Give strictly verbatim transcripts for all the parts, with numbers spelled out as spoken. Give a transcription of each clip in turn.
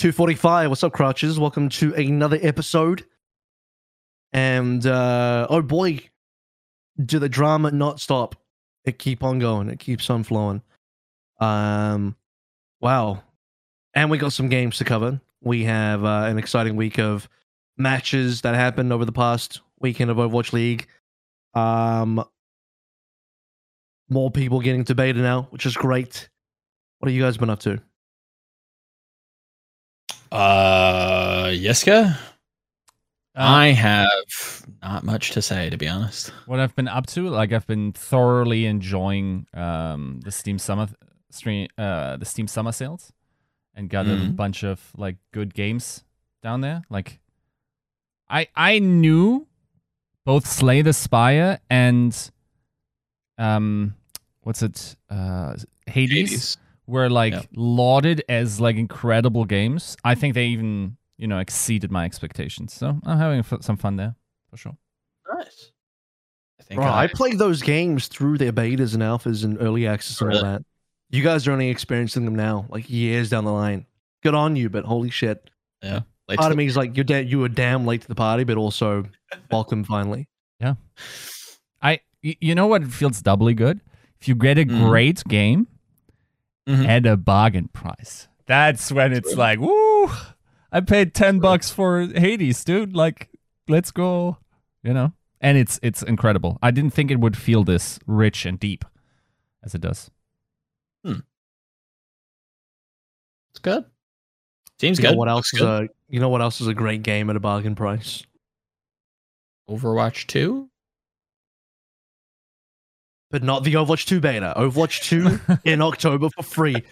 two forty-five, what's up, Crouches? Welcome to another episode. And, uh, oh boy, do the drama not stop. It keep on going. It keeps on flowing. Um, wow. And we got some games to cover. We have uh, an exciting week of matches that happened over the past weekend of Overwatch League. Um, more people getting to beta now, which is great. What have you guys been up to? Uh, Yeska? Um, I have not much to say, to be honest. What I've been up to, like I've been thoroughly enjoying um, the Steam Summer stream, uh, the Steam Summer sales, and got mm-hmm. a bunch of like good games down there. Like, I I knew both Slay the Spire and um, what's it, uh, Hades, Hades were like yeah. lauded as like incredible games. I think they even, you know, exceeded my expectations. So I'm having f some fun there for sure. Nice. I think Bro, I, I played those games through their betas and alphas and early access and all that. You guys are only experiencing them now, like years down the line. Good on you, but holy shit. Yeah. Late Part of me is like, you're da- you were damn late to the party, but also welcome finally. Yeah. I, you know what feels doubly good? If you get a mm. great game mm-hmm. at a bargain price, that's when it's like, woo. I paid ten bucks for Hades, dude. Like, let's go, you know? And it's it's incredible. I didn't think it would feel this rich and deep as it does. Hmm. It's good. Seems you good. Know what else is good. A, you know what else is a great game at a bargain price? Overwatch two? But not the Overwatch two beta. Overwatch two in October for free.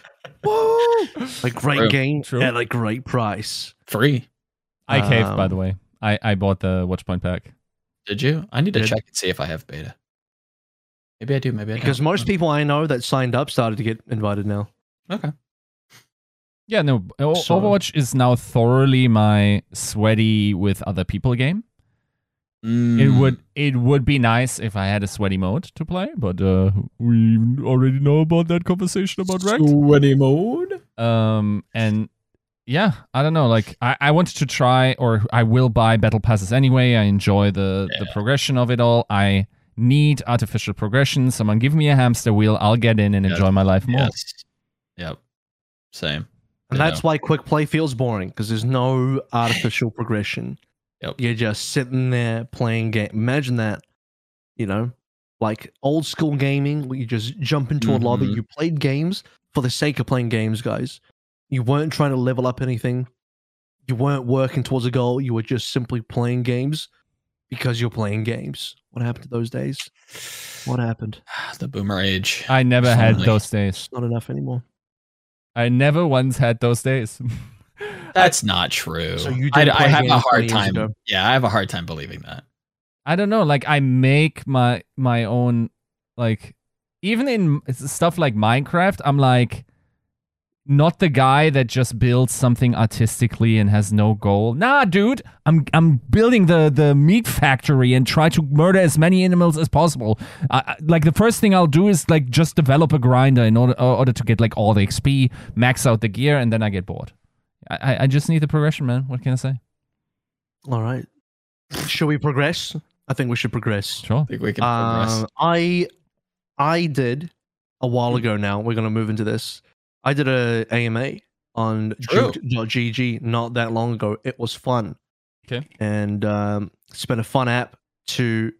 Whoa! A great True. game True. at a great price. Free. I um, caved, by the way. I, I bought the Watchpoint pack. Did you? I need to Did. check and see if I have beta. Maybe I do, maybe I don't. Because most people I know that signed up started to get invited now. Okay. Yeah, no, o so. Overwatch is now thoroughly my sweaty with other people game. Mm. It would it would be nice if I had a sweaty mode to play, but uh, we already know about that conversation about ranked. Sweaty mode? Um, and yeah, I don't know. Like, I, I wanted to try, or I will buy battle passes anyway. I enjoy the, yeah. the progression of it all. I need artificial progression. Someone give me a hamster wheel. I'll get in and yep. enjoy my life more. Yes. Yep. Same. And yeah. that's why quick play feels boring, because there's no artificial progression. Yep. You're just sitting there playing game. Imagine that, you know, like old school gaming where you just jump into mm-hmm. a lobby. You played games for the sake of playing games, guys. You weren't trying to level up anything. You weren't working towards a goal. You were just simply playing games because you're playing games. What happened to those days? What happened? The boomer age. I never Suddenly. had those days. It's not enough anymore. I never once had those days. That's not true. So you I, I have a hard time. Ago. Yeah, I have a hard time believing that. I don't know. Like, I make my my own, like, even in stuff like Minecraft, I'm like, not the guy that just builds something artistically and has no goal. Nah, dude, I'm I'm building the the meat factory and try to murder as many animals as possible. Uh, I, like the first thing I'll do is like just develop a grinder in order uh, order to get like all the X P, max out the gear, and then I get bored. I, I just need the progression, man. What can I say? All right. Shall we progress? I think we should progress. Sure. I think we can progress. Uh, I, I did a while ago now. We're going to move into this. I did a A M A on G G not that long ago. It was fun. Okay. And um, it's been a fun app to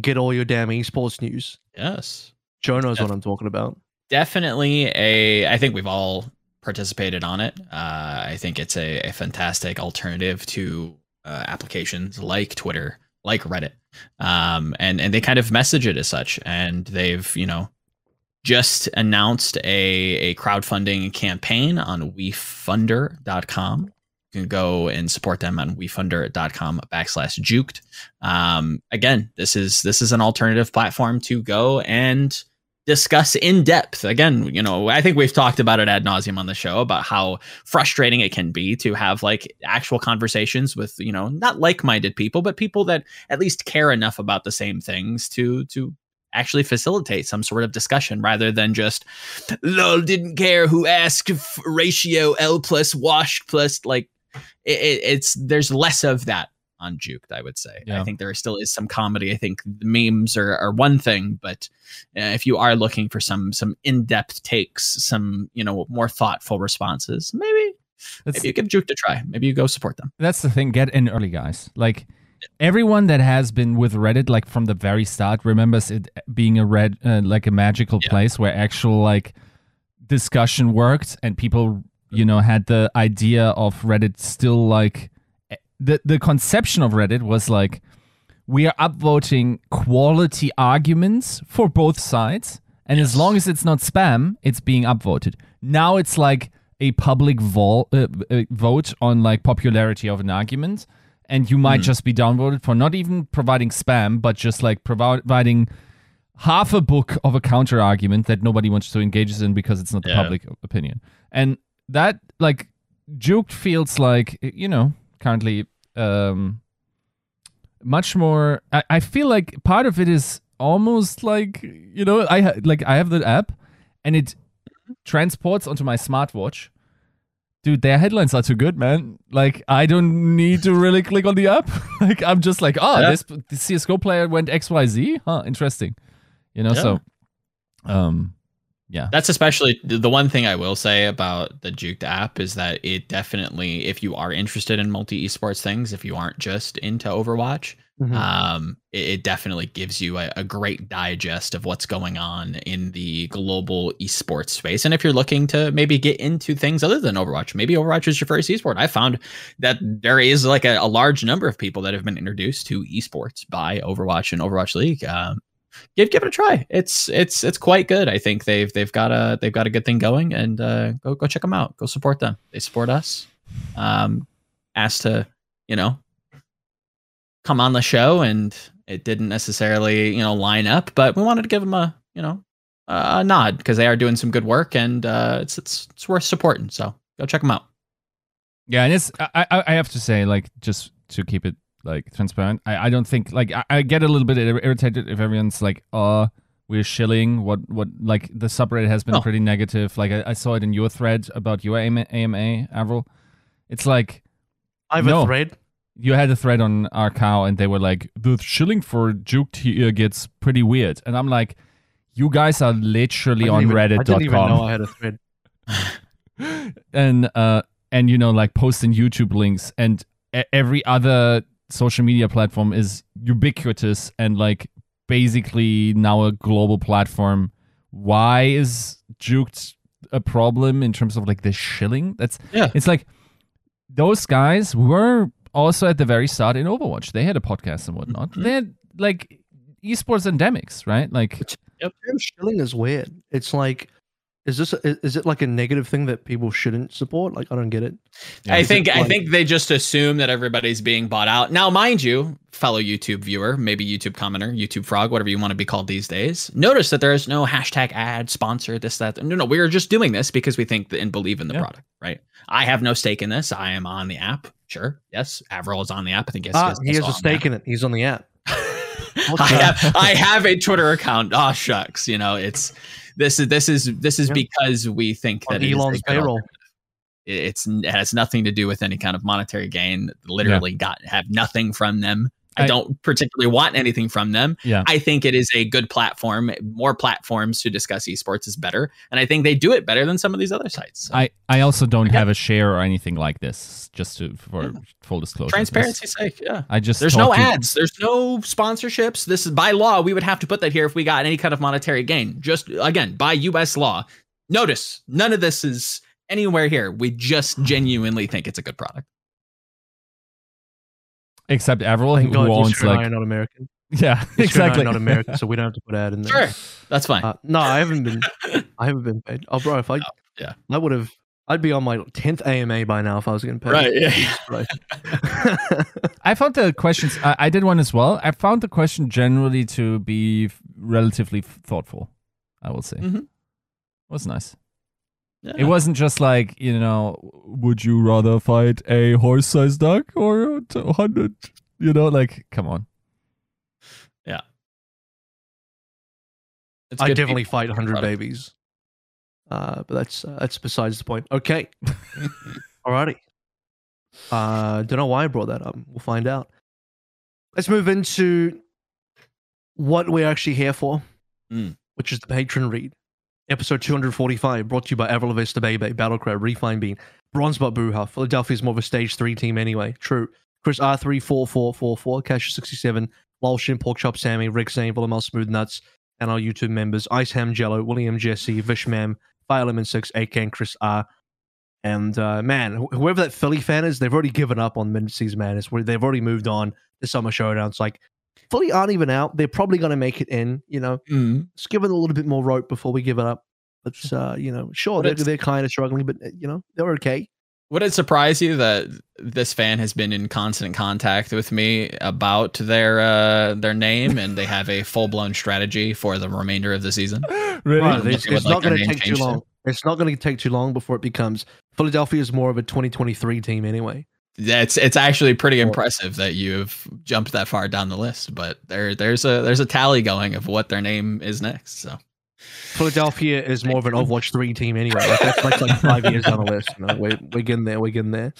get all your damn esports news. Yes. Joe knows Def- what I'm talking about. Definitely a... I think we've all... participated on it. Uh, I think it's a, a fantastic alternative to uh, applications like Twitter, like Reddit, um, and and they kind of message it as such. And they've you know just announced a a crowdfunding campaign on we funder dot com. You can go and support them on we funder dot com backslash juked. Um, again, this is this is an alternative platform to go and discuss in depth. Again, you know, I think we've talked about it ad nauseum on the show about how frustrating it can be to have like actual conversations with, you know, not like-minded people, but people that at least care enough about the same things to to actually facilitate some sort of discussion rather than just lol didn't care who asked ratio L plus wash plus like it, it, it's there's less of that on Juked, I would say. Yeah. I think there still is some comedy. I think the memes are, are one thing, but uh, if you are looking for some some in-depth takes, some, you know, more thoughtful responses, maybe, maybe you give Juked a try. Maybe you go support them. That's the thing. Get in early, guys. Like, everyone that has been with Reddit, like, from the very start, remembers it being a red, uh, like, a magical yeah. place where actual, like, discussion worked and people, you know, had the idea of Reddit still, like, The the conception of Reddit was like, we are upvoting quality arguments for both sides, and yes. as long as it's not spam, it's being upvoted. Now it's like a public vol uh, uh, vote on like popularity of an argument, and you might mm. just be downvoted for not even providing spam, but just like providing half a book of a counter argument that nobody wants to engage in because it's not the yeah. public opinion. And that, like, Juked feels like, you know, currently um much more. I, I feel like part of it is almost like, you know, I ha like I have the app and it transports onto my smartwatch. Dude, their headlines are too good, man. Like, I don't need to really click on the app. Like, I'm just like, oh yeah. this, this C S G O player went X Y Z, huh, interesting, you know. yeah. So um yeah, that's especially the one thing I will say about the Juked app is that it definitely, if you are interested in multi esports things, if you aren't just into Overwatch, mm-hmm. um, it, it definitely gives you a, a great digest of what's going on in the global esports space. And if you're looking to maybe get into things other than Overwatch, maybe Overwatch is your first esport. I found that there is like a, a large number of people that have been introduced to esports by Overwatch and Overwatch League. Um, Give give it a try. It's it's it's quite good. I think they've they've got a they've got a good thing going, and uh, go go check them out. Go support them. They support us. Um, asked to, you know, come on the show, and it didn't necessarily, you know, line up, but we wanted to give them a, you know, a nod because they are doing some good work, and uh, it's it's it's worth supporting. So go check them out. Yeah, and it's I I have to say, like, just to keep it like transparent, I, I don't think, like, I, I get a little bit irritated if everyone's like, oh, we're shilling, what what like the subreddit has been oh. pretty negative. Like, I, I saw it in your thread about your A M A, Avril. It's like, I have no. a thread. You had a thread on our cow, and they were like, the shilling for Juked here gets pretty weird, and I'm like, you guys are literally on reddit dot com. I didn't even know I had a thread. and uh and you know, like, posting YouTube links, and every other social media platform is ubiquitous and, like, basically now a global platform. Why is Juked a problem in terms of, like, the shilling? That's yeah. It's like, those guys were also at the very start in Overwatch. They had a podcast and whatnot. Mm-hmm. They had, like, esports endemics, right? Like, yep. Shilling is weird. It's like, Is this is it like a negative thing that people shouldn't support? Like, I don't get it. Yeah, I think like I think they just assume that everybody's being bought out. Now, mind you, fellow YouTube viewer, maybe YouTube commenter, YouTube frog, whatever you want to be called these days, notice that there is no hashtag ad sponsor this that. No, no, we are just doing this because we think and believe in the yeah. product, right? I have no stake in this. I am on the app. Sure, yes, Avril is on the app. I think yes, ah, he has a stake in it. He's on the app. I have, I have a Twitter account. Oh, shucks, you know, it's. This is this is this is yeah. because we think that it Elon's payroll. It's it has nothing to do with any kind of monetary gain. Literally, yeah. got have nothing from them. I, I don't particularly want anything from them. Yeah. I think it is a good platform. More platforms to discuss esports is better, and I think they do it better than some of these other sites. So. I I also don't yeah. have a share or anything like this. Just to for yeah. full disclosure, transparency's sake. Yeah, I just there's no ads. There's no sponsorships. This is by law. We would have to put that here if we got any kind of monetary gain. Just again by U S law. Notice none of this is anywhere here. We just genuinely think it's a good product. Except Avril, who God, owns like I not American. Yeah, exactly. Not American, so we don't have to put ad in there. Sure, that's fine. Uh, no, I haven't been. I haven't been paid. Oh, bro, if I, oh, yeah, I would have. I'd be on my tenth A M A by now if I was getting paid. Right. Yeah. Right. I found the questions. I, I did one as well. I found the question generally to be relatively thoughtful, I will say. Mm-hmm. It was nice. Yeah. It wasn't just like, you know, would you rather fight a horse-sized duck or a hundred? You know, like, come on. Yeah. It's I definitely fight one hundred babies. Uh, but that's uh, that's besides the point. Okay. Alrighty. Uh, don't know why I brought that up. We'll find out. Let's move into what we're actually here for, mm. which is the patron read. Episode two forty-five, brought to you by Avril Vesta Bebe, Battlecrab, Refine Bean, Bronzebot Booha. Philadelphia's more of a stage three team anyway. True. Chris R three four four four four, Cash sixty-seven, Lolshin, Porkchop Sammy, Rick Zane, Villamel Smooth Nuts, and our YouTube members, Ice Ham Jello, William Jesse, Vishmam, Firelemon six, A K, and Chris R. And uh, man, wh whoever that Philly fan is, they've already given up on Mid-Season Madness. They've already moved on to Summer Showdown. It's like, Philly aren't even out. They're probably going to make it in, you know. Mm. Just give them a little bit more rope before we give it up. It's, uh, you know, sure, they're, they're kind of struggling, but, you know, they're okay. Would it surprise you that this fan has been in constant contact with me about their uh, their name and they have a full-blown strategy for the remainder of the season? Really? Well, it's it's would, not like, going to take too long. To. It's not going to take too long before it becomes Philadelphia is more of a twenty twenty-three team anyway. Yeah, it's it's actually pretty impressive that you've jumped that far down the list, but there there's a there's a tally going of what their name is next. So Philadelphia is more of an Overwatch three team anyway. Like that's like, like five years down the list. You know? We're we're getting there. We're getting there.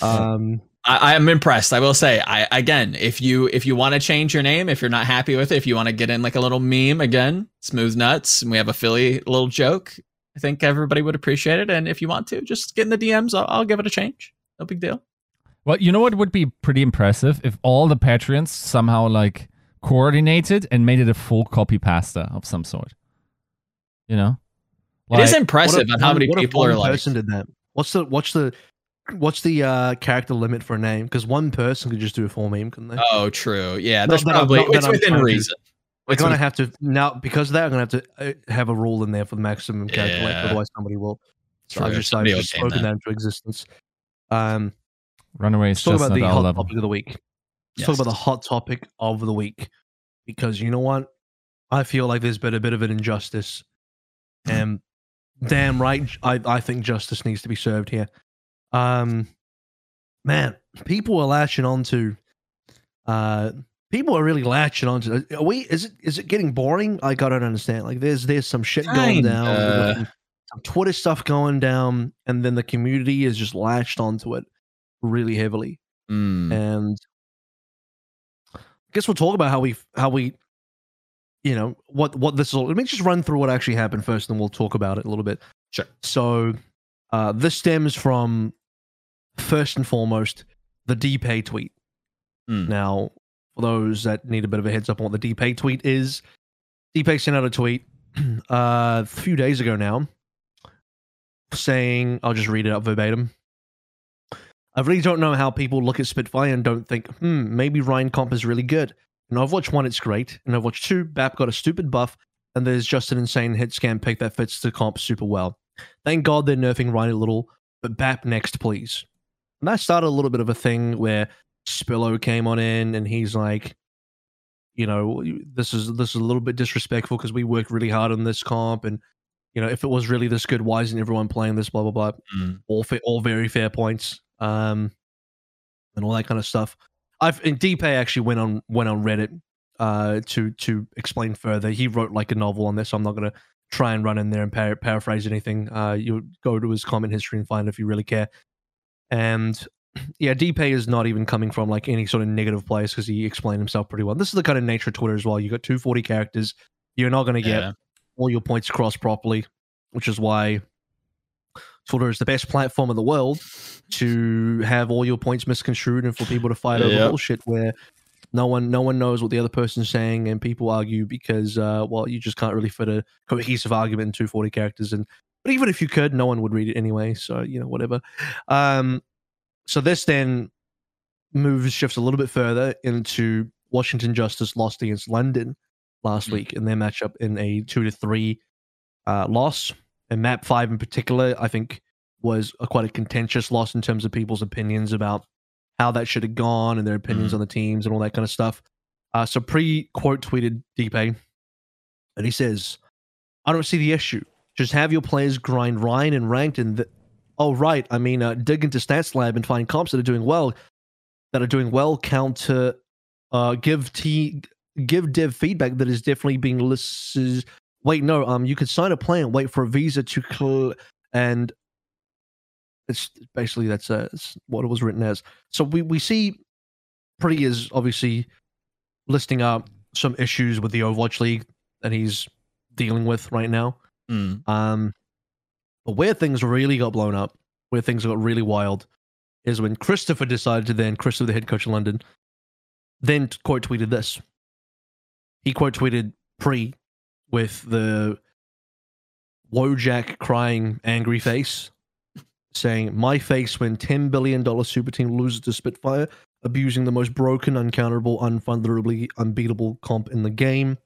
Um, I, I am impressed. I will say. I again, if you if you want to change your name, if you're not happy with it, if you want to get in like a little meme again, Smooth Nuts, and we have a Philly little joke. I think everybody would appreciate it. And if you want to, just get in the D Ms. I'll, I'll give it a change. No big deal. Well, you know what would be pretty impressive if all the Patreons somehow like coordinated and made it a full copy pasta of some sort. You know, like, it is impressive on how many people are like. Person did that. What's the what's the what's the uh, character limit for a name? Because one person could just do a full meme, couldn't they? Oh, true. Yeah, that's probably not, it's within reason. We're gonna have to now because of that. I'm gonna have to have a rule in there for the maximum character limit. Yeah. Otherwise, somebody will. So I've just, I've just spoken that into existence. Um, Runaways. Let's talk about the hot level. topic of the week. Let's yes. talk about the hot topic of the week, because you know what? I feel like there's been a bit of an injustice, and damn right, I I think justice needs to be served here. Um, man, people are latching on to, uh, people are really latching on to. Are we? Is it is it getting boring? Like I don't understand. Like there's there's some shit going down. Uh... Twitter stuff going down, and then the community is just latched onto it really heavily. Mm. And I guess we'll talk about how we, how we, you know, what what this is all. Let me just run through what actually happened first, and then we'll talk about it a little bit. Sure. So uh, this stems from first and foremost the D P A tweet. Mm. Now, for those that need a bit of a heads up on what the D P A tweet is, D P A sent out a tweet uh, a few days ago now, saying, I'll just read it up verbatim. I really don't know how people look at Spitfire and don't think, hmm, maybe Ryan comp is really good. And Overwatch one, it's great. And Overwatch two, Bap got a stupid buff, and there's just an insane hit scan pick that fits the comp super well. Thank God they're nerfing Ryan a little, but Bap next, please. And that started a little bit of a thing where Spillo came on in, and he's like, you know, this is, this is a little bit disrespectful because we worked really hard on this comp, and you know, if it was really this good, why isn't everyone playing this? Blah blah blah. Mm. All fair, all very fair points, um, and all that kind of stuff. I've and D P A actually went on went on Reddit uh, to to explain further. He wrote like a novel on this, so I'm not gonna try and run in there and par paraphrase anything. Uh, you go to his comment history and find it if you really care. And yeah, D P A is not even coming from like any sort of negative place because he explained himself pretty well. This is the kind of nature of Twitter as well. You got two forty characters. You're not gonna get. Yeah. All your points across properly, which is why Twitter is the best platform in the world to have all your points misconstrued and for people to fight over yep. bullshit where no one no one knows what the other person's saying and people argue because uh, well, you just can't really fit a cohesive argument in two forty characters. And but even if you could, no one would read it anyway. So you know, whatever. Um, so this then moves shifts a little bit further into Washington Justice lost against London last week in their matchup in a two to three uh, loss, and map five in particular, I think, was a, quite a contentious loss in terms of people's opinions about how that should have gone and their opinions mm. on the teams and all that kind of stuff. Uh, so Pre quote tweeted D P A, and he says, "I don't see the issue. Just have your players grind Ryan and ranked and oh right, I mean uh, dig into Stats Lab and find comps that are doing well, that are doing well counter uh, give T." give dev feedback that is definitely being listened. Wait, no, um, you could sign a plan, wait for a visa to clear, and it's basically that's uh, it's what it was written as. So we, we see Pre is obviously listing up some issues with the Overwatch League that he's dealing with right now. Mm. Um, but where things really got blown up, where things got really wild, is when Christopher decided to then, Christopher, the head coach in London, then quote tweeted this. He quote tweeted Pre with the Wojak crying angry face, saying, "My face when ten billion dollars super team loses to Spitfire, abusing the most broken, uncounterable, unfunderably unbeatable comp in the game."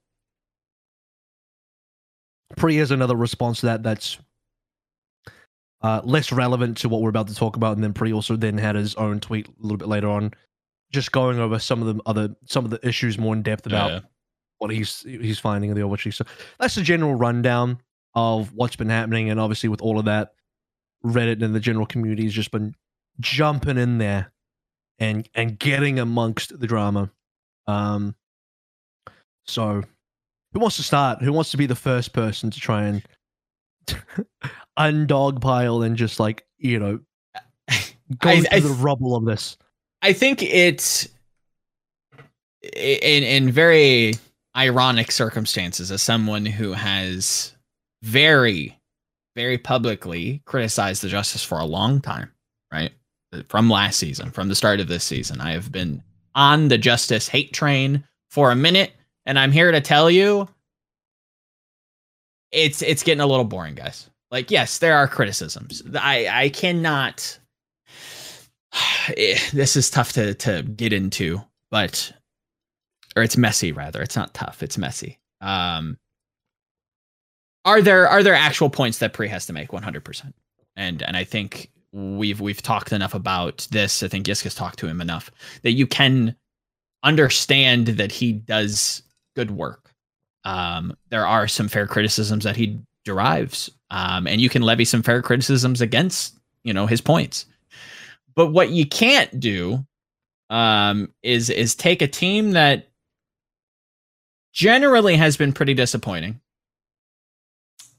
Pre has another response to that that's uh, less relevant to what we're about to talk about, and then Pre also then had his own tweet a little bit later on, just going over some of the other some of the issues more in depth about yeah, yeah. what he's he's finding in the Overwatch League. So that's the general rundown of what's been happening, and obviously with all of that, Reddit and the general community has just been jumping in there and and getting amongst the drama. Um, so who wants to start? Who wants to be the first person to try and undogpile and just like, you know, go I, through I, the rubble of this? I think it's in, in very ironic circumstances, as someone who has very, very publicly criticized the Justice for a long time, right? From last season, from the start of this season, I have been on the Justice hate train for a minute, and I'm here to tell you it's it's getting a little boring, guys. Like, yes, there are criticisms. I, I cannot... This is tough to, to get into, but... Or it's messy, rather. It's not tough. It's messy. Um, are there are there actual points that Pre has to make? one hundred percent. And and I think we've we've talked enough about this. I think Yiska's talked to him enough that you can understand that he does good work. Um, there are some fair criticisms that he derives, um, and you can levy some fair criticisms against, you know, his points. But what you can't do um, is is take a team that generally has been pretty disappointing,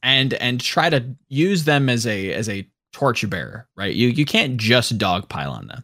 and and try to use them as a as a torchbearer, right? You you can't just dogpile on them,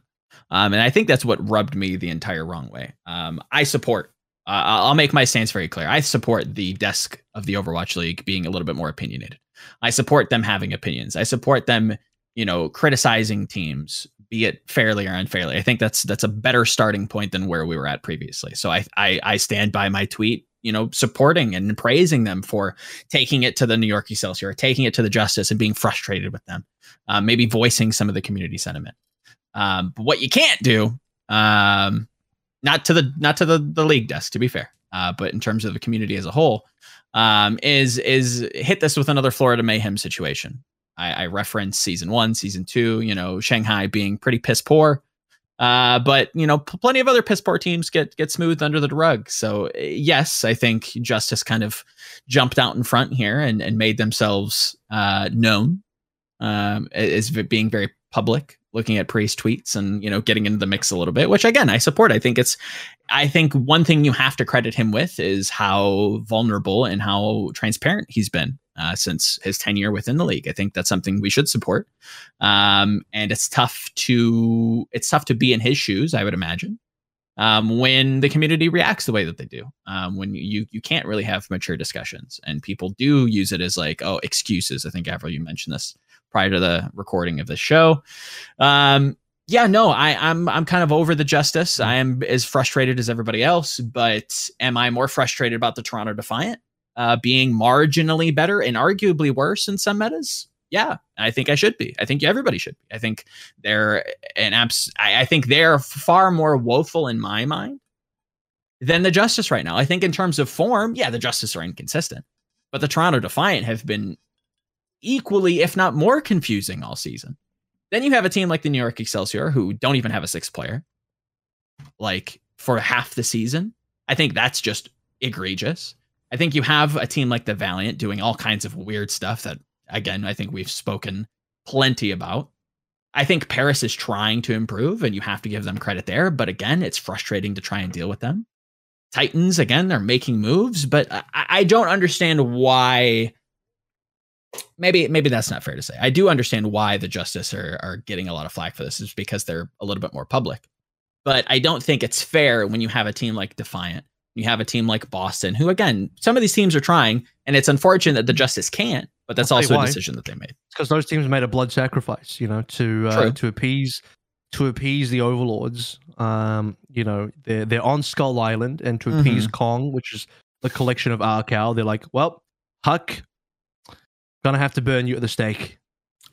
um, and I think that's what rubbed me the entire wrong way. Um, I support. Uh, I'll make my stance very clear. I support the desk of the Overwatch League being a little bit more opinionated. I support them having opinions. I support them, you know, criticizing teams, be it fairly or unfairly. I think that's that's a better starting point than where we were at previously. So I I, I stand by my tweet, you know, supporting and praising them for taking it to the New York Excelsior, taking it to the Justice and being frustrated with them, uh, maybe voicing some of the community sentiment. Um, but what you can't do, um, not to the, not to the, the league desk, to be fair, uh, but in terms of the community as a whole, um, is, is hit this with another Florida Mayhem situation. I, I referenced season one, season two, you know, Shanghai being pretty piss poor. Uh, but, you know, plenty of other piss poor teams get get smoothed under the rug. So, yes, I think Justice kind of jumped out in front here and, and made themselves uh, known um, as being very public, looking at Pre's tweets and, you know, getting into the mix a little bit, which, again, I support. I think it's I think one thing you have to credit him with is how vulnerable and how transparent he's been uh, since his tenure within the league. I think that's something we should support. Um, and it's tough to it's tough to be in his shoes, I would imagine, um, when the community reacts the way that they do, um, when you you can't really have mature discussions and people do use it as like, oh, excuses. I think, Avril, you mentioned this prior to the recording of the show. Um, yeah, no, I, I'm I'm kind of over the Justice. I am as frustrated as everybody else, but am I more frustrated about the Toronto Defiant uh, being marginally better and arguably worse in some metas? Yeah, I think I should be. I think everybody should be. I think they're an abs. I, I think they're far more woeful in my mind than the Justice right now. I think in terms of form, yeah, the Justice are inconsistent, but the Toronto Defiant have been equally, if not more, confusing all season. Then you have a team like the New York Excelsior who don't even have a sixth player, like, for half the season. I think that's just egregious. I think you have a team like the Valiant doing all kinds of weird stuff that, again, I think we've spoken plenty about. I think Paris is trying to improve, and you have to give them credit there. But again, it's frustrating to try and deal with them. Titans, again, they're making moves, but I, I don't understand why. Maybe maybe that's not fair to say. I do understand why the Justice are, are getting a lot of flack for this. It's because they're a little bit more public. But I don't think it's fair when you have a team like Defiant, you have a team like Boston, who, again, some of these teams are trying, and it's unfortunate that the Justice can't, but that's also why. A decision that they made. Because those teams made a blood sacrifice, you know, to uh, to appease to appease the Overlords. Um, you know, they're, they're on Skull Island, and to appease mm-hmm. Kong, which is the collection of Arcal, they're like, well, Huck, gonna have to burn you at the stake.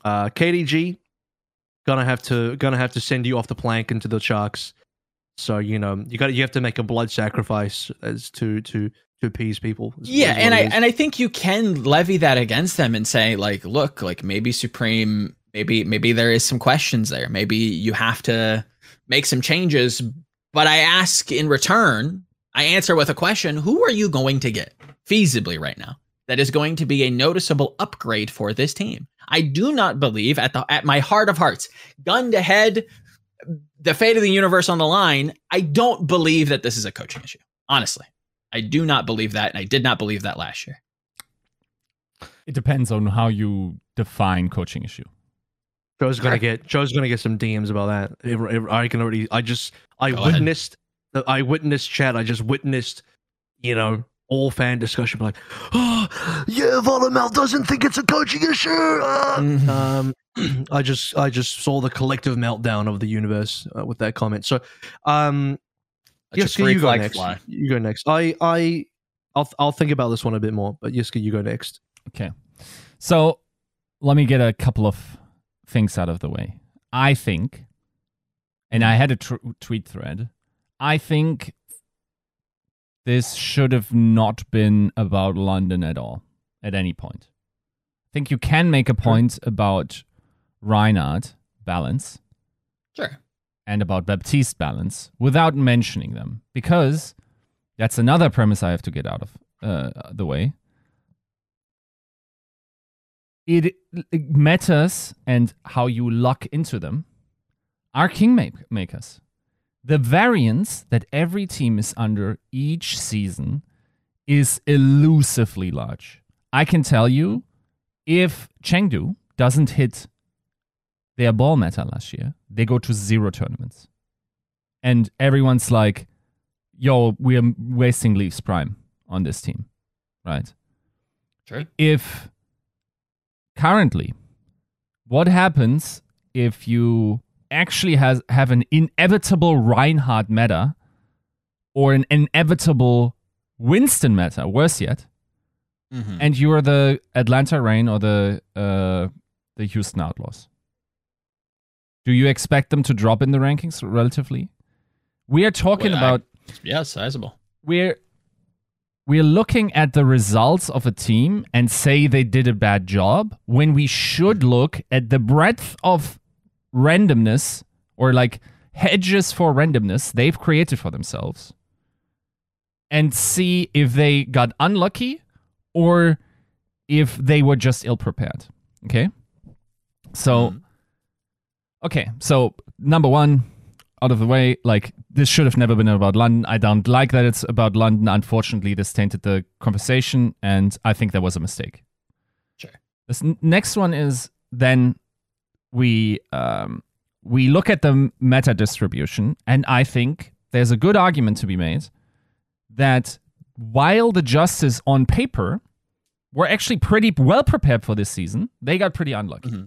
Uh, K D G, gonna have to gonna have to send you off the plank into the sharks. So, you know, you got you have to make a blood sacrifice as to to to appease people. Yeah, and I and I think you can levy that against them and say, like, look, like maybe Supreme, maybe maybe there is some questions there. Maybe you have to make some changes. But I ask in return, I answer with a question: who are you going to get feasibly right now that is going to be a noticeable upgrade for this team? I do not believe, at the at my heart of hearts, gun to head, the fate of the universe on the line, I don't believe that this is a coaching issue. Honestly, I do not believe that, and I did not believe that last year. It depends on how you define coaching issue. Joe's gonna get Joe's gonna get some D Ms about that. I can already. I just I Go witnessed. Ahead. I witnessed chat. I just witnessed. You know. All fan discussion, like, oh, yeah, Volumel doesn't think it's a coaching issue. Ah. Mm-hmm. Um, I just, I just saw the collective meltdown of the universe uh, with that comment. So, um, Yiska, you go next. Fly. You go next. I, I, I'll, I'll think about this one a bit more. But Yiska, you go next. Okay. So, let me get a couple of things out of the way. I think, and I had a tr tweet thread. I think. This should have not been about London at all, at any point. I think you can make a point sure. about Reinhardt balance sure, and about Baptiste balance without mentioning them, because that's another premise I have to get out of uh, the way. It, it matters, and how you lock into them are kingmakers. The variance that every team is under each season is elusively large. I can tell you, if Chengdu doesn't hit their ball meta last year, they go to zero tournaments. And everyone's like, yo, we're wasting Leafs Prime on this team, right? Sure. If currently, what happens if you... actually has have an inevitable Reinhardt meta or an inevitable Winston meta, worse yet, mm-hmm. and you are the Atlanta Reign or the uh, the Houston Outlaws? Do you expect them to drop in the rankings relatively? We are talking well, about... I, yeah, sizable. We're, we're looking at the results of a team and say they did a bad job when we should look at the breadth of randomness, or like hedges for randomness they've created for themselves, and see if they got unlucky or if they were just ill-prepared. Okay? So, okay. So, number one, out of the way, like, this should have never been about London. I don't like that it's about London. Unfortunately, this tainted the conversation, and I think that was a mistake. Sure. This next one is then... We um, we look at the meta distribution, and I think there's a good argument to be made that while the Justice on paper were actually pretty well prepared for this season, they got pretty unlucky mm-hmm.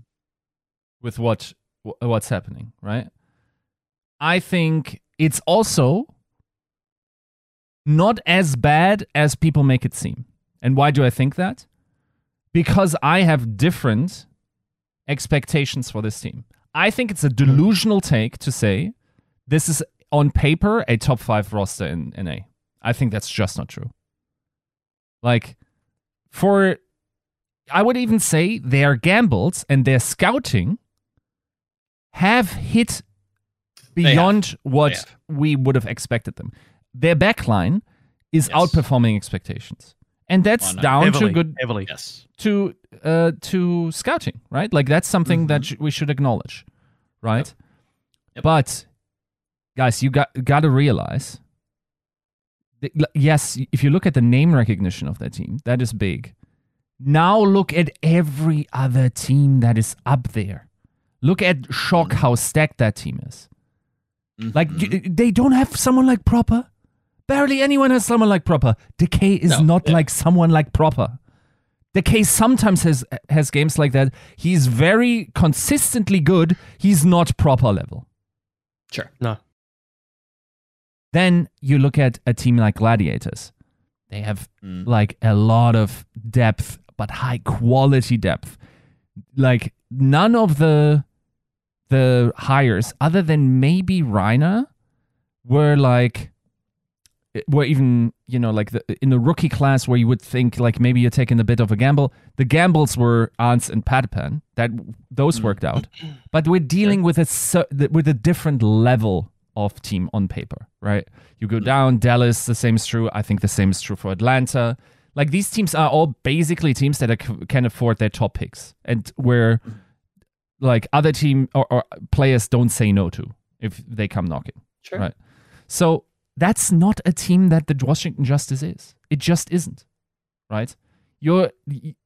with what what's happening, right? I think it's also not as bad as people make it seem. And why do I think that? Because I have different... expectations for this team. I think it's a delusional take to say this is on paper a top five roster in N A. I think that's just not true. Like, for, I would even say their gambles and their scouting have hit beyond have. what we would have expected them. Their backline is yes. outperforming expectations. And that's oh, no. down heavily, to good heavily. Yes. to uh, to scouting, right? Like, that's something mm-hmm. that sh we should acknowledge, right? Yep. Yep. But guys, you got got to realize Yes, if you look at the name recognition of that team, that is big. Now look at every other team that is up there. Look at Shock, how stacked that team is. Mm-hmm. Like, they don't have someone like Proper. Barely anyone has someone like Proper. Decay is no, not yeah. like someone like Proper. Decay sometimes has has games like that. He's very consistently good. He's not Proper level. Sure. No. Then you look at a team like Gladiators. They have mm. like a lot of depth, but high quality depth. Like none of the the hires, other than maybe Reiner, were like were even, you know, like the, in the rookie class where you would think like maybe you're taking a bit of a gamble. The gambles were Ants and Padpan. That those worked out, but we're dealing with a with a different level of team on paper, right? You go down, Dallas, the same is true. I think the same is true for Atlanta. Like these teams are all basically teams that are, can afford their top picks and where like other team or, or players don't say no to if they come knocking, sure. right? So that's not a team that the Washington Justice is. It just isn't, right? Your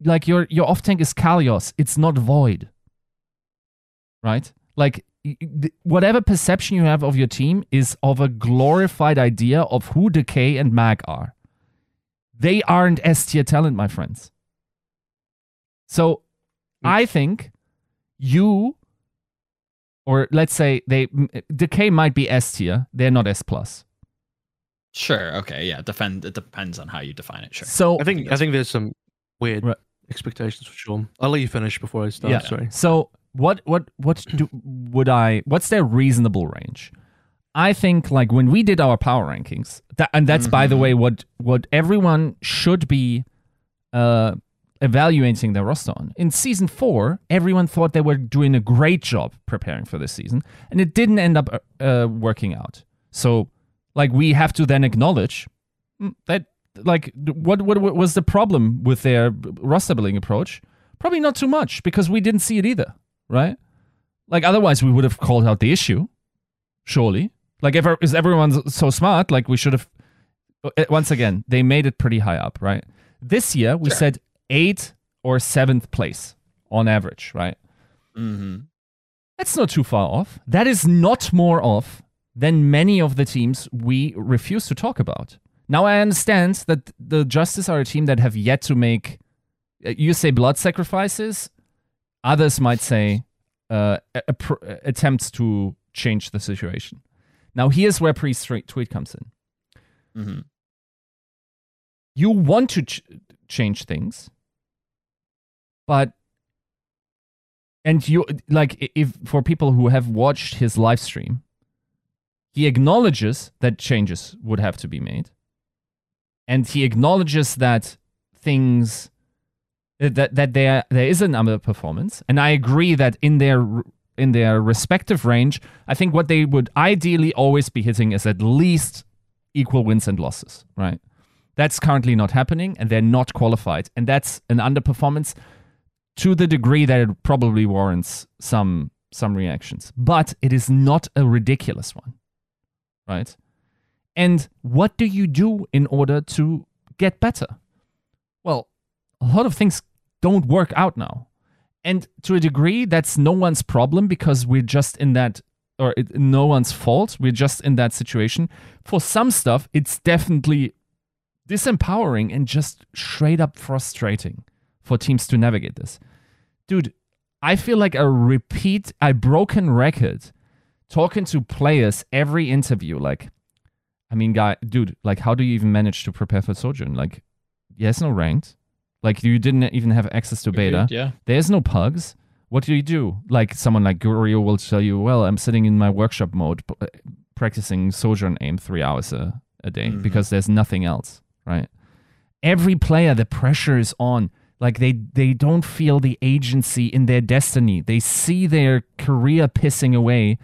like your your off tank is Kalios. It's not Void, right? Like whatever perception you have of your team is of a glorified idea of who Decay and Mag are. They aren't S-tier talent, my friends. So mm. I think you, or let's say they, Decay might be S-tier. They're not S plus. Sure. Okay. Yeah. Defend. It depends on how you define it. Sure. So I think I think there's some weird right. expectations for sure. I'll let you finish before I start. Yeah. Sorry. So. What what what do, would I? What's their reasonable range? I think like when we did our power rankings, that, and that's mm-hmm. by the way what what everyone should be uh, evaluating their roster on. In season four, everyone thought they were doing a great job preparing for this season, and it didn't end up uh, working out. So like we have to then acknowledge that like what what, what was the problem with their roster building approach? Probably not too much because we didn't see it either. Right? Like, otherwise we would have called out the issue, surely. Like, if, is everyone so smart? Like, we should have... Once again, they made it pretty high up, right? This year, we sure. said eighth or seventh place on average, right? Mm-hmm. That's not too far off. That is not more off than many of the teams we refuse to talk about. Now, I understand that the Justice are a team that have yet to make... You say blood sacrifices... Others might say uh, a pr- attempts to change the situation. Now, here's where Pre's tweet comes in. Mm-hmm. You want to ch- change things, but and you like if for people who have watched his live stream, he acknowledges that changes would have to be made, and he acknowledges that things. That that there there is an underperformance, and I agree that in their in their respective range, I think what they would ideally always be hitting is at least equal wins and losses, right? That's currently not happening, and they're not qualified, and that's an underperformance to the degree that it probably warrants some some reactions. But it is not a ridiculous one, right? And what do you do in order to get better? Well, a lot of things don't work out now. And to a degree, that's no one's problem because we're just in that, or it, no one's fault. We're just in that situation. For some stuff, it's definitely disempowering and just straight up frustrating for teams to navigate this. Dude, I feel like a repeat, a broken record talking to players every interview. Like, I mean, guy, dude, like, how do you even manage to prepare for Sojourn? Like, yes, no ranked. Like, you didn't even have access to beta. Yeah. There's no pugs. What do you do? Like, someone like Gurio will tell you, well, I'm sitting in my workshop mode p- practicing Sojourn aim three hours a, a day mm-hmm. because there's nothing else, right? Every player, the pressure is on. Like, they, they don't feel the agency in their destiny. They see their career pissing away.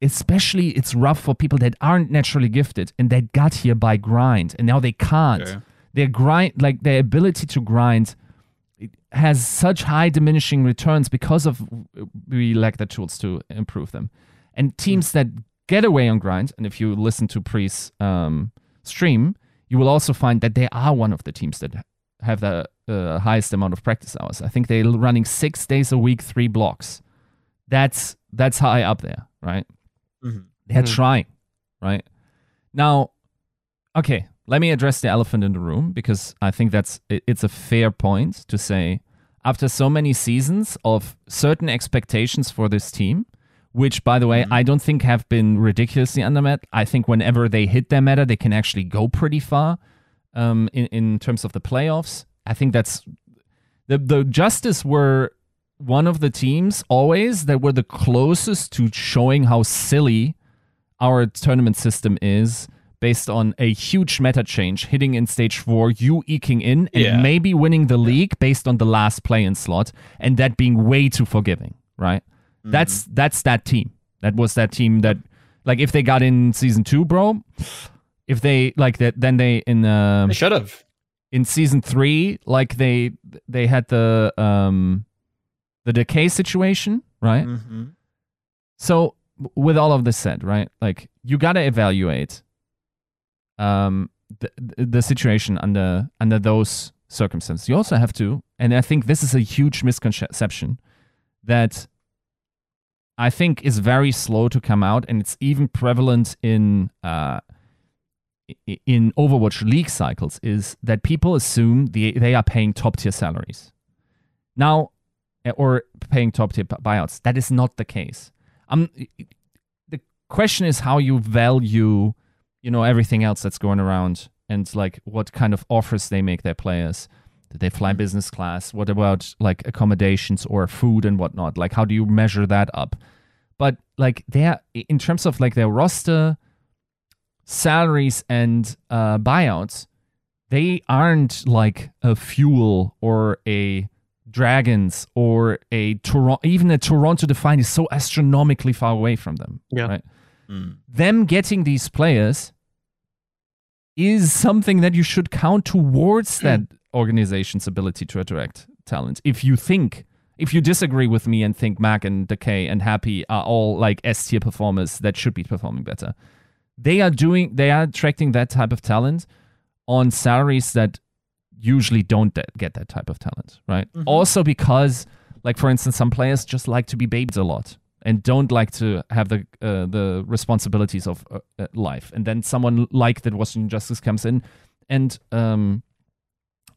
Especially, it's rough for people that aren't naturally gifted and that got here by grind, and now they can't. Yeah. Their grind, like their ability to grind, has such high diminishing returns because of we lack the tools to improve them. And teams mm. that get away on grind, and if you listen to Pre's um, stream, you will also find that they are one of the teams that have the uh, highest amount of practice hours. I think they're running six days a week, three blocks. That's that's high up there, right? Mm-hmm. They're mm-hmm. trying, right? Now, okay, let me address the elephant in the room, because I think that's it's a fair point to say, after so many seasons of certain expectations for this team, which, by the way, mm-hmm. I don't think have been ridiculously undermet. I think whenever they hit their meta, they can actually go pretty far um, in, in terms of the playoffs. I think that's... The, the Justice were one of the teams always that were the closest to showing how silly our tournament system is, based on a huge meta change hitting in stage four, you eking in, and yeah. maybe winning the league based on the last play-in slot, and that being way too forgiving, right? Mm-hmm. That's that's that team. That was that team that, like, if they got in season two, bro, if they, like, that, then they in... Um, they should have. In season three, like, they they had the, um, the Decay situation, right? Mm-hmm. So, with all of this said, right, like, you gotta evaluate... Um, the, the situation under under those circumstances. You also have to, and I think this is a huge misconception that I think is very slow to come out, and it's even prevalent in uh, in Overwatch League cycles, is that people assume the, they are paying top-tier salaries. Now, or paying top-tier buyouts. That is not the case. Um, the question is how you value you know, everything else that's going around, and like what kind of offers they make their players. Did they fly business class? What about like accommodations or food and whatnot? Like, how do you measure that up? But like they're, in terms of like their roster, salaries and uh, buyouts, they aren't like a Fuel or a Dragons or a Toronto, even a Toronto Defiant is so astronomically far away from them. Yeah. Right? Mm. Them getting these players is something that you should count towards that organization's ability to attract talent. If you think, if you disagree with me and think Mac and Decay and Happy are all like S-tier performers that should be performing better, they are doing, they are attracting that type of talent on salaries that usually don't get that type of talent, right? Mm-hmm. Also because, like for instance, some players just like to be babies a lot and don't like to have the uh, the responsibilities of uh, life. And then someone like that Washington Justice comes in and, um,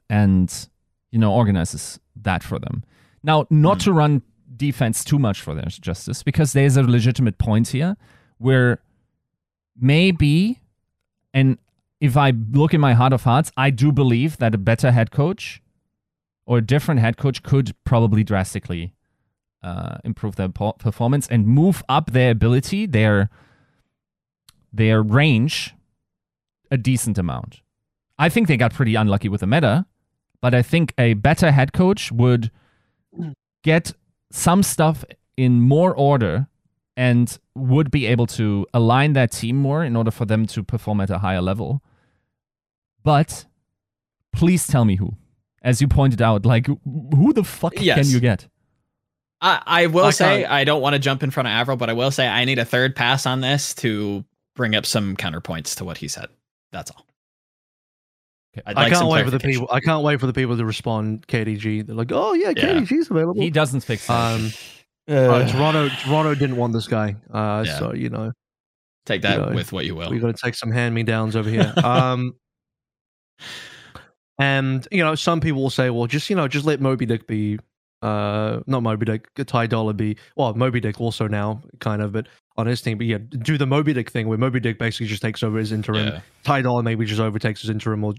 and you know, organizes that for them. Now, not mm. to run defense too much for their Justice, because there's a legitimate point here where maybe, and if I look in my heart of hearts, I do believe that a better head coach or a different head coach could probably drastically Uh, improve their performance and move up their ability, their their range, a decent amount. I think they got pretty unlucky with the meta, but I think a better head coach would get some stuff in more order and would be able to align their team more in order for them to perform at a higher level. But please tell me who. As you pointed out, like, who the fuck yes. can you get? I, I will like say, on, I don't want to jump in front of Avril, but I will say I need a third pass on this to bring up some counterpoints to what he said. That's all. Okay. I'd I like can't wait for the people. I can't wait for the people to respond. K D G, they're like, "Oh yeah, yeah. K D G's available." He doesn't fix. Um, uh, uh, Toronto, Toronto didn't want this guy, uh, yeah. so you know, take that you know, with what you will. We've got to take some hand me downs over here. um, and you know, some people will say, "Well, just you know, just let Moby Dick be." Uh, not Moby Dick, Ty Dolla be, well, Moby Dick also now, kind of, but on his team. But yeah, do the Moby Dick thing where Moby Dick basically just takes over as interim. Yeah. Ty Dolla maybe just overtakes his interim, or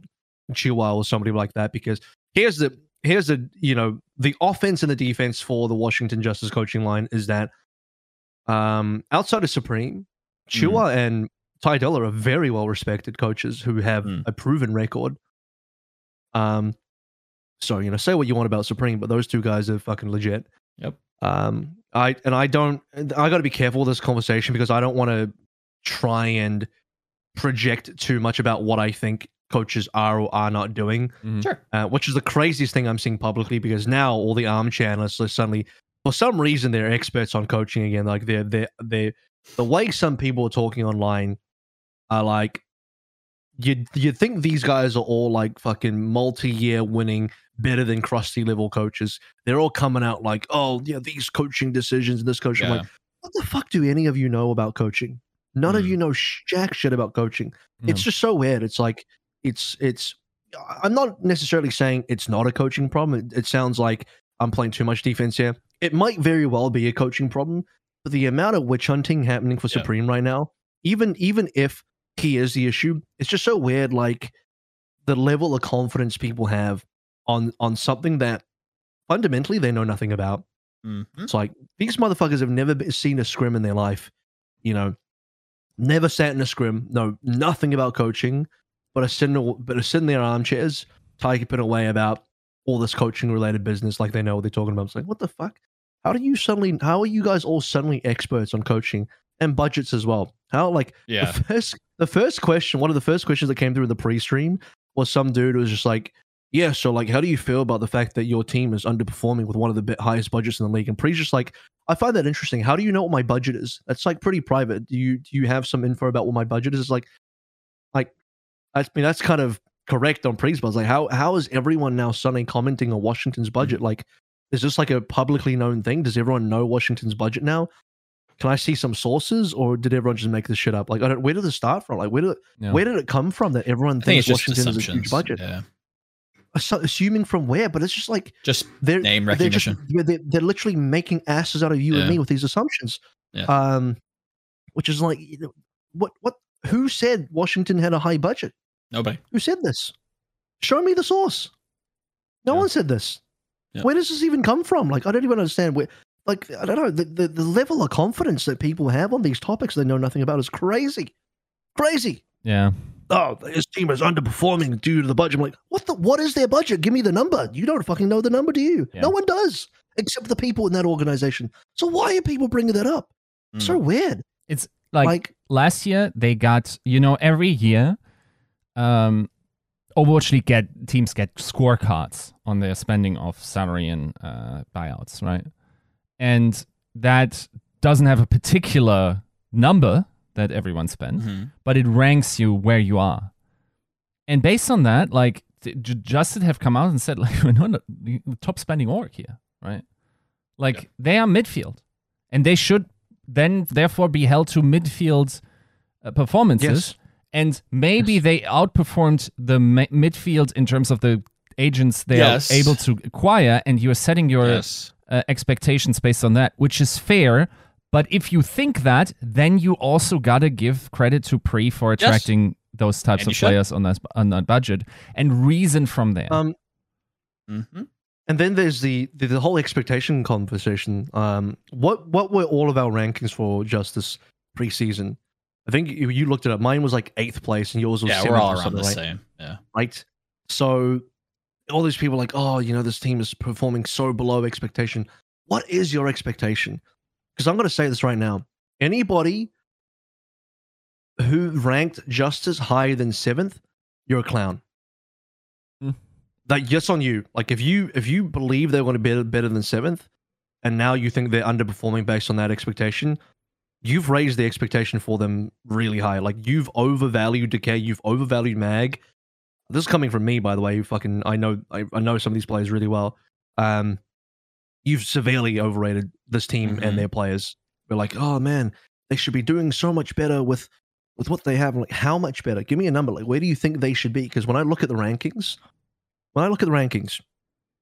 Chihuahua or somebody like that. Because here's the, here's the, you know, the offense and the defense for the Washington Justice coaching line is that um, outside of Supreme, Chihuahua mm. and Ty Dolla are very well respected coaches who have mm. a proven record. Um, So, you know, say what you want about Supreme, but those two guys are fucking legit. Yep. Um, I and I don't, I got to be careful with this conversation because I don't want to try and project too much about what I think coaches are or are not doing. Mm-hmm. Sure. Uh, which is the craziest thing I'm seeing publicly, because now all the armchair analysts are suddenly, for some reason, they're experts on coaching again. Like they're, they're, they're, the way some people are talking online are like, you'd, you'd think these guys are all like fucking multi-year winning, better than crusty level coaches. They're all coming out like, oh, yeah, these coaching decisions and this coaching. Yeah. I'm like, what the fuck do any of you know about coaching? None mm. of you know jack shit about coaching. Mm. It's just so weird. It's like, it's, it's, I'm not necessarily saying it's not a coaching problem. It, it sounds like I'm playing too much defense here. It might very well be a coaching problem, but the amount of witch hunting happening for yeah. Supreme right now, even, even if he is the issue, it's just so weird. Like the level of confidence people have on, on something that fundamentally they know nothing about. Mm-hmm. It's like these motherfuckers have never been, seen a scrim in their life, you know, never sat in a scrim, know nothing about coaching, but are sitting, but are sitting in their armchairs typing away about all this coaching related business like they know what they're talking about. It's like, what the fuck? How do you suddenly, how are you guys all suddenly experts on coaching and budgets as well? How, like, yeah. the first, the first question, one of the first questions that came through the pre-stream was some dude who was just like, yeah, so, like, how do you feel about the fact that your team is underperforming with one of the highest budgets in the league? And Pre's just like, I find that interesting. How do you know what my budget is? That's, like, pretty private. Do you do you have some info about what my budget is? It's like, like, I mean, that's kind of correct on Pre's, but it's like, how, how is everyone now suddenly commenting on Washington's budget? Like, is this, like, a publicly known thing? Does everyone know Washington's budget now? Can I see some sources, or did everyone just make this shit up? Like, I don't, where did it start from? Like, where did it, yeah. where did it come from that everyone thinks think Washington has a huge budget? Yeah. Assuming from where, but it's just like just they're, name recognition. They're, just, they're, they're literally making asses out of you yeah. and me with these assumptions, yeah. um, which is like, what? What? Who said Washington had a high budget? Nobody. Who said this? Show me the source. No yeah. one said this. Yeah. Where does this even come from? Like, I don't even understand where. Like, I don't know. The, the the level of confidence that people have on these topics they know nothing about is crazy, crazy. Yeah. Oh, his team is underperforming due to the budget. I'm like, what the? What is their budget? Give me the number. You don't fucking know the number, do you? Yeah. No one does, except the people in that organization. So why are people bringing that up? Mm. So weird. It's like, like last year they got, you know, every year, um, Overwatch League get teams get scorecards on their spending of salary and uh, buyouts, right? And that doesn't have a particular number that everyone spends, mm-hmm. but it ranks you where you are. And based on that, like, Justin have come out and said, like, we're not the top spending org here, right? Like, yeah. they are midfield, and they should then therefore be held to midfield uh, performances. Yes. And maybe yes. they outperformed the ma midfield in terms of the agents they yes. are able to acquire, and you are setting your yes. uh, expectations based on that, which is fair. But if you think that, then you also got to give credit to Pre for attracting yes. those types and of players should. on that, on that budget and reason from there. Um, mm-hmm. And then there's the, the the whole expectation conversation. Um, what what were all of our rankings for Justice preseason? I think you, you looked it up. Mine was like eighth place and yours was yeah, seventh. Yeah, we're all around the right? same. Yeah. Right? So all these people are like, oh, you know, this team is performing so below expectation. What is your expectation? Because I'm going to say this right now. Anybody who ranked Justice higher than seventh, you're a clown. Mm. Like, yes on you. Like, if you if you believe they're going to be better than seventh, and now you think they're underperforming based on that expectation, you've raised the expectation for them really high. Like, you've overvalued Decay, you've overvalued Mag. This is coming from me, by the way. You fucking, I know, I, I know some of these players really well. Um... You've severely overrated this team mm-hmm. and their players. We're like, oh man, they should be doing so much better with, with what they have. I'm like, how much better? Give me a number. Like, where do you think they should be? Because when I look at the rankings, when I look at the rankings,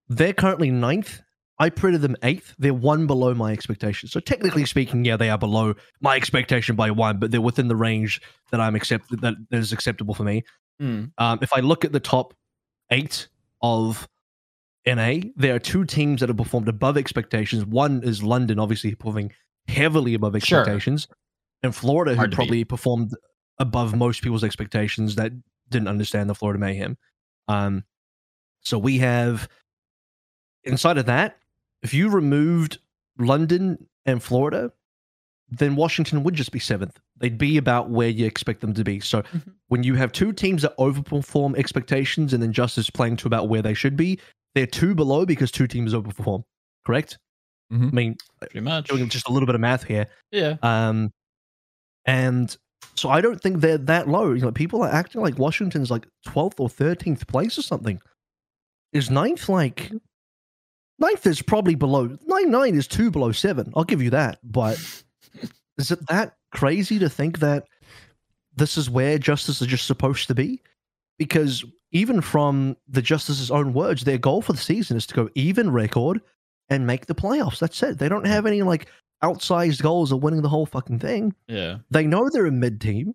they're currently ninth. I printed them eighth. They're one below my expectation. So technically speaking, yeah, they are below my expectation by one, but they're within the range that I'm accept that is acceptable for me. Mm. Um, if I look at the top eight of N A, there are two teams that have performed above expectations. One is London, obviously performing heavily above expectations, sure. and Florida, who probably beat. performed above most people's expectations that didn't understand the Florida Mayhem. Um, so we have, inside of that, if you removed London and Florida, then Washington would just be seventh. They'd be about where you expect them to be. So mm-hmm. when you have two teams that overperform expectations and then Justice playing to about where they should be, they're two below because two teams overperform, correct? Mm-hmm. I mean, pretty much. Doing just a little bit of math here. Yeah. Um, and So I don't think they're that low. You know, people are acting like Washington's like twelfth or thirteenth place or something. Is ninth like... Ninth is probably below... nine nine is two below seven. I'll give you that. But is it that crazy to think that this is where justice is just supposed to be? Because even from the Justice's own words, their goal for the season is to go even record and make the playoffs. That's it. They don't have any like outsized goals of winning the whole fucking thing. Yeah. They know they're a mid team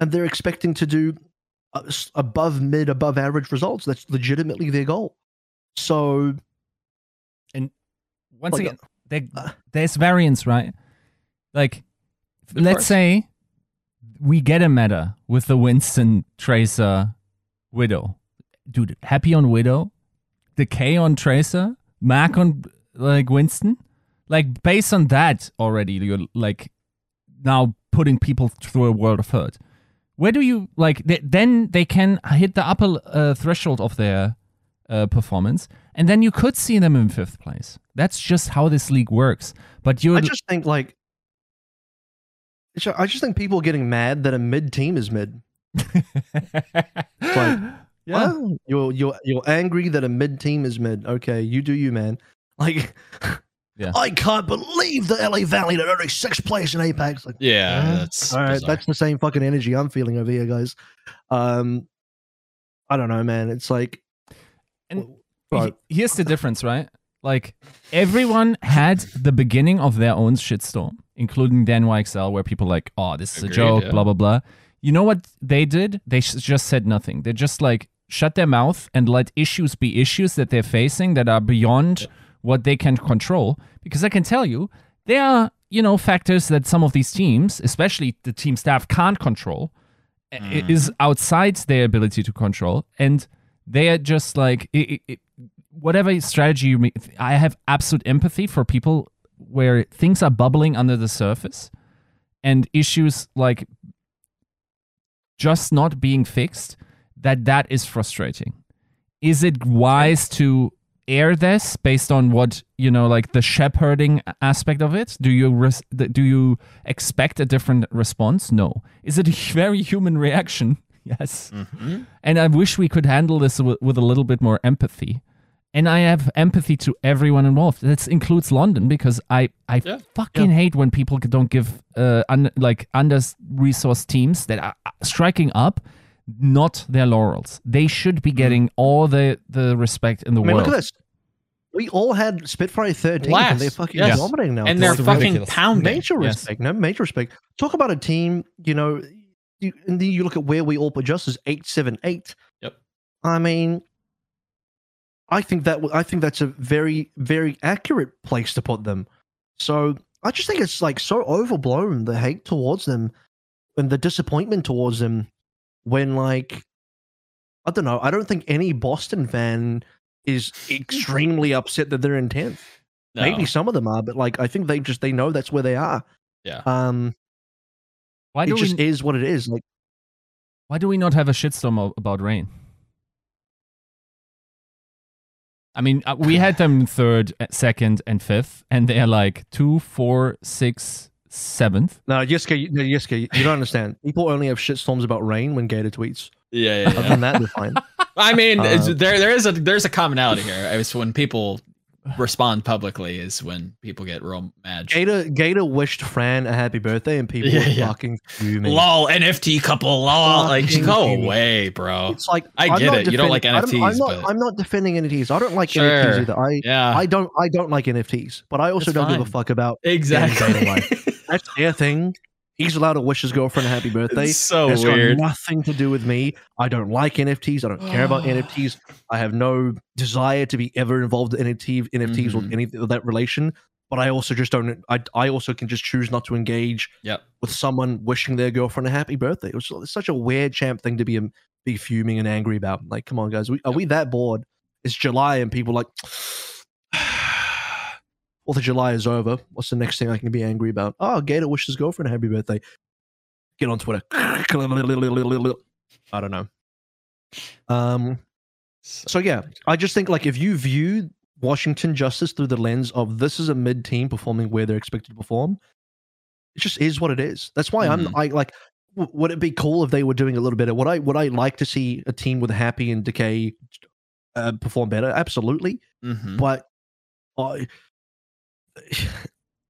and they're expecting to do above mid, above average results. That's legitimately their goal. So... And once like, again, uh, there's variance, right? Like, let's course. say we get a meta with the Winston, Tracer, Widow. Dude, Happy on Widow, Decay on Tracer, Mac on, like, Winston. Like, based on that already, you're, like, now putting people through a world of hurt. Where do you, like, th then they can hit the upper uh, threshold of their... Uh, performance, and then you could see them in fifth place. That's just how this league works. But you, I just think like, I just think people are getting mad that a mid team is mid. Like, yeah, well, you're you're you're angry that a mid team is mid. Okay, you do you, man. Like, yeah. I can't believe the L A Valiant are only sixth place in APAC. Like, yeah, yeah, that's all right. Bizarre. That's the same fucking energy I'm feeling over here, guys. Um, I don't know, man. It's like. And right. Here's the difference, right? Like, everyone had the beginning of their own shitstorm, including Dan Y X L, where people like, oh, this is Agreed, a joke, yeah. blah, blah, blah. You know what they did? They sh just said nothing. They just, like, shut their mouth and let issues be issues that they're facing that are beyond yeah. what they can control. Because I can tell you, there are, you know, factors that some of these teams, especially the team staff, can't control. Mm. It is outside their ability to control. And... They are just like, it, it, whatever strategy you make, I have absolute empathy for people where things are bubbling under the surface and issues like just not being fixed, that that is frustrating. Is it wise to air this based on what, you know, like the shepherding aspect of it? Do you, res do you expect a different response? No. Is it a very human reaction? Yes. Mm-hmm. And I wish we could handle this with, with a little bit more empathy. And I have empathy to everyone involved. That includes London, because I, I yeah. fucking yeah. hate when people don't give uh, un, like under-resourced teams that are striking up not their laurels. They should be getting all the, the respect in the I mean, world. Look at this. We all had Spitfire thirteen Last. and they're fucking yes. dominating now. And they're fucking ridiculous. pounding. Major yes. respect. No, major respect. Talk about a team, you know... You, and then you look at where we all put justice eight seven eight. Yep. I mean, I think that I think that's a very very accurate place to put them. So I just think it's like so overblown, the hate towards them and the disappointment towards them. When like, I don't know, I don't think any Boston fan is extremely upset that they're in tenth. No. Maybe some of them are, but like I think they just they know that's where they are. Yeah. Um. Why do it just we, is what it is. Like, why do we not have a shitstorm about Reign? I mean, we had them third, second, and fifth, and they're like two, four, six, seventh. No, Yiska, no, Yiska, you don't understand. People only have shitstorms about Reign when Gator tweets. Yeah, yeah. yeah. Other than that, they're fine. I mean, uh, there, there is a, there's a commonality here. It's when people respond publicly is when people get real mad. Gator, Gator wished Fran a happy birthday and people yeah, were yeah. fucking fuming. Lol, N F T couple, lol. Like, go away, bro. It's like, I I'm get it. You don't like N F Ts. Don't, I'm, not, but... I'm not defending N F Ts. I don't like sure. N F Ts either. I, yeah. I, don't, I don't like N F Ts, but I also it's don't fine. give a fuck about exactly. life. That's their thing. He's allowed to wish his girlfriend a happy birthday. It's so it's weird. Got nothing to do with me. I don't like N F Ts. I don't care about N F Ts. I have no desire to be ever involved in N F T, N F Ts mm-hmm. or any of that relation. But I also just don't. I I also can just choose not to engage yep. with someone wishing their girlfriend a happy birthday. It's, it's such a weird champ thing to be be fuming and angry about. Like, come on, guys, are we, are we that bored? It's July and people are like. Well, the July is over. What's the next thing I can be angry about? Oh, Gator wishes his girlfriend a happy birthday. Get on Twitter. I don't know. Um, so, yeah, I just think, like, if you view Washington Justice through the lens of this is a mid-team performing where they're expected to perform, It just is what it is. That's why mm. I'm I like. W- would it be cool if they were doing a little better? Would I would I like to see a team with Happy and Decay uh, perform better? Absolutely. Mm-hmm. But uh,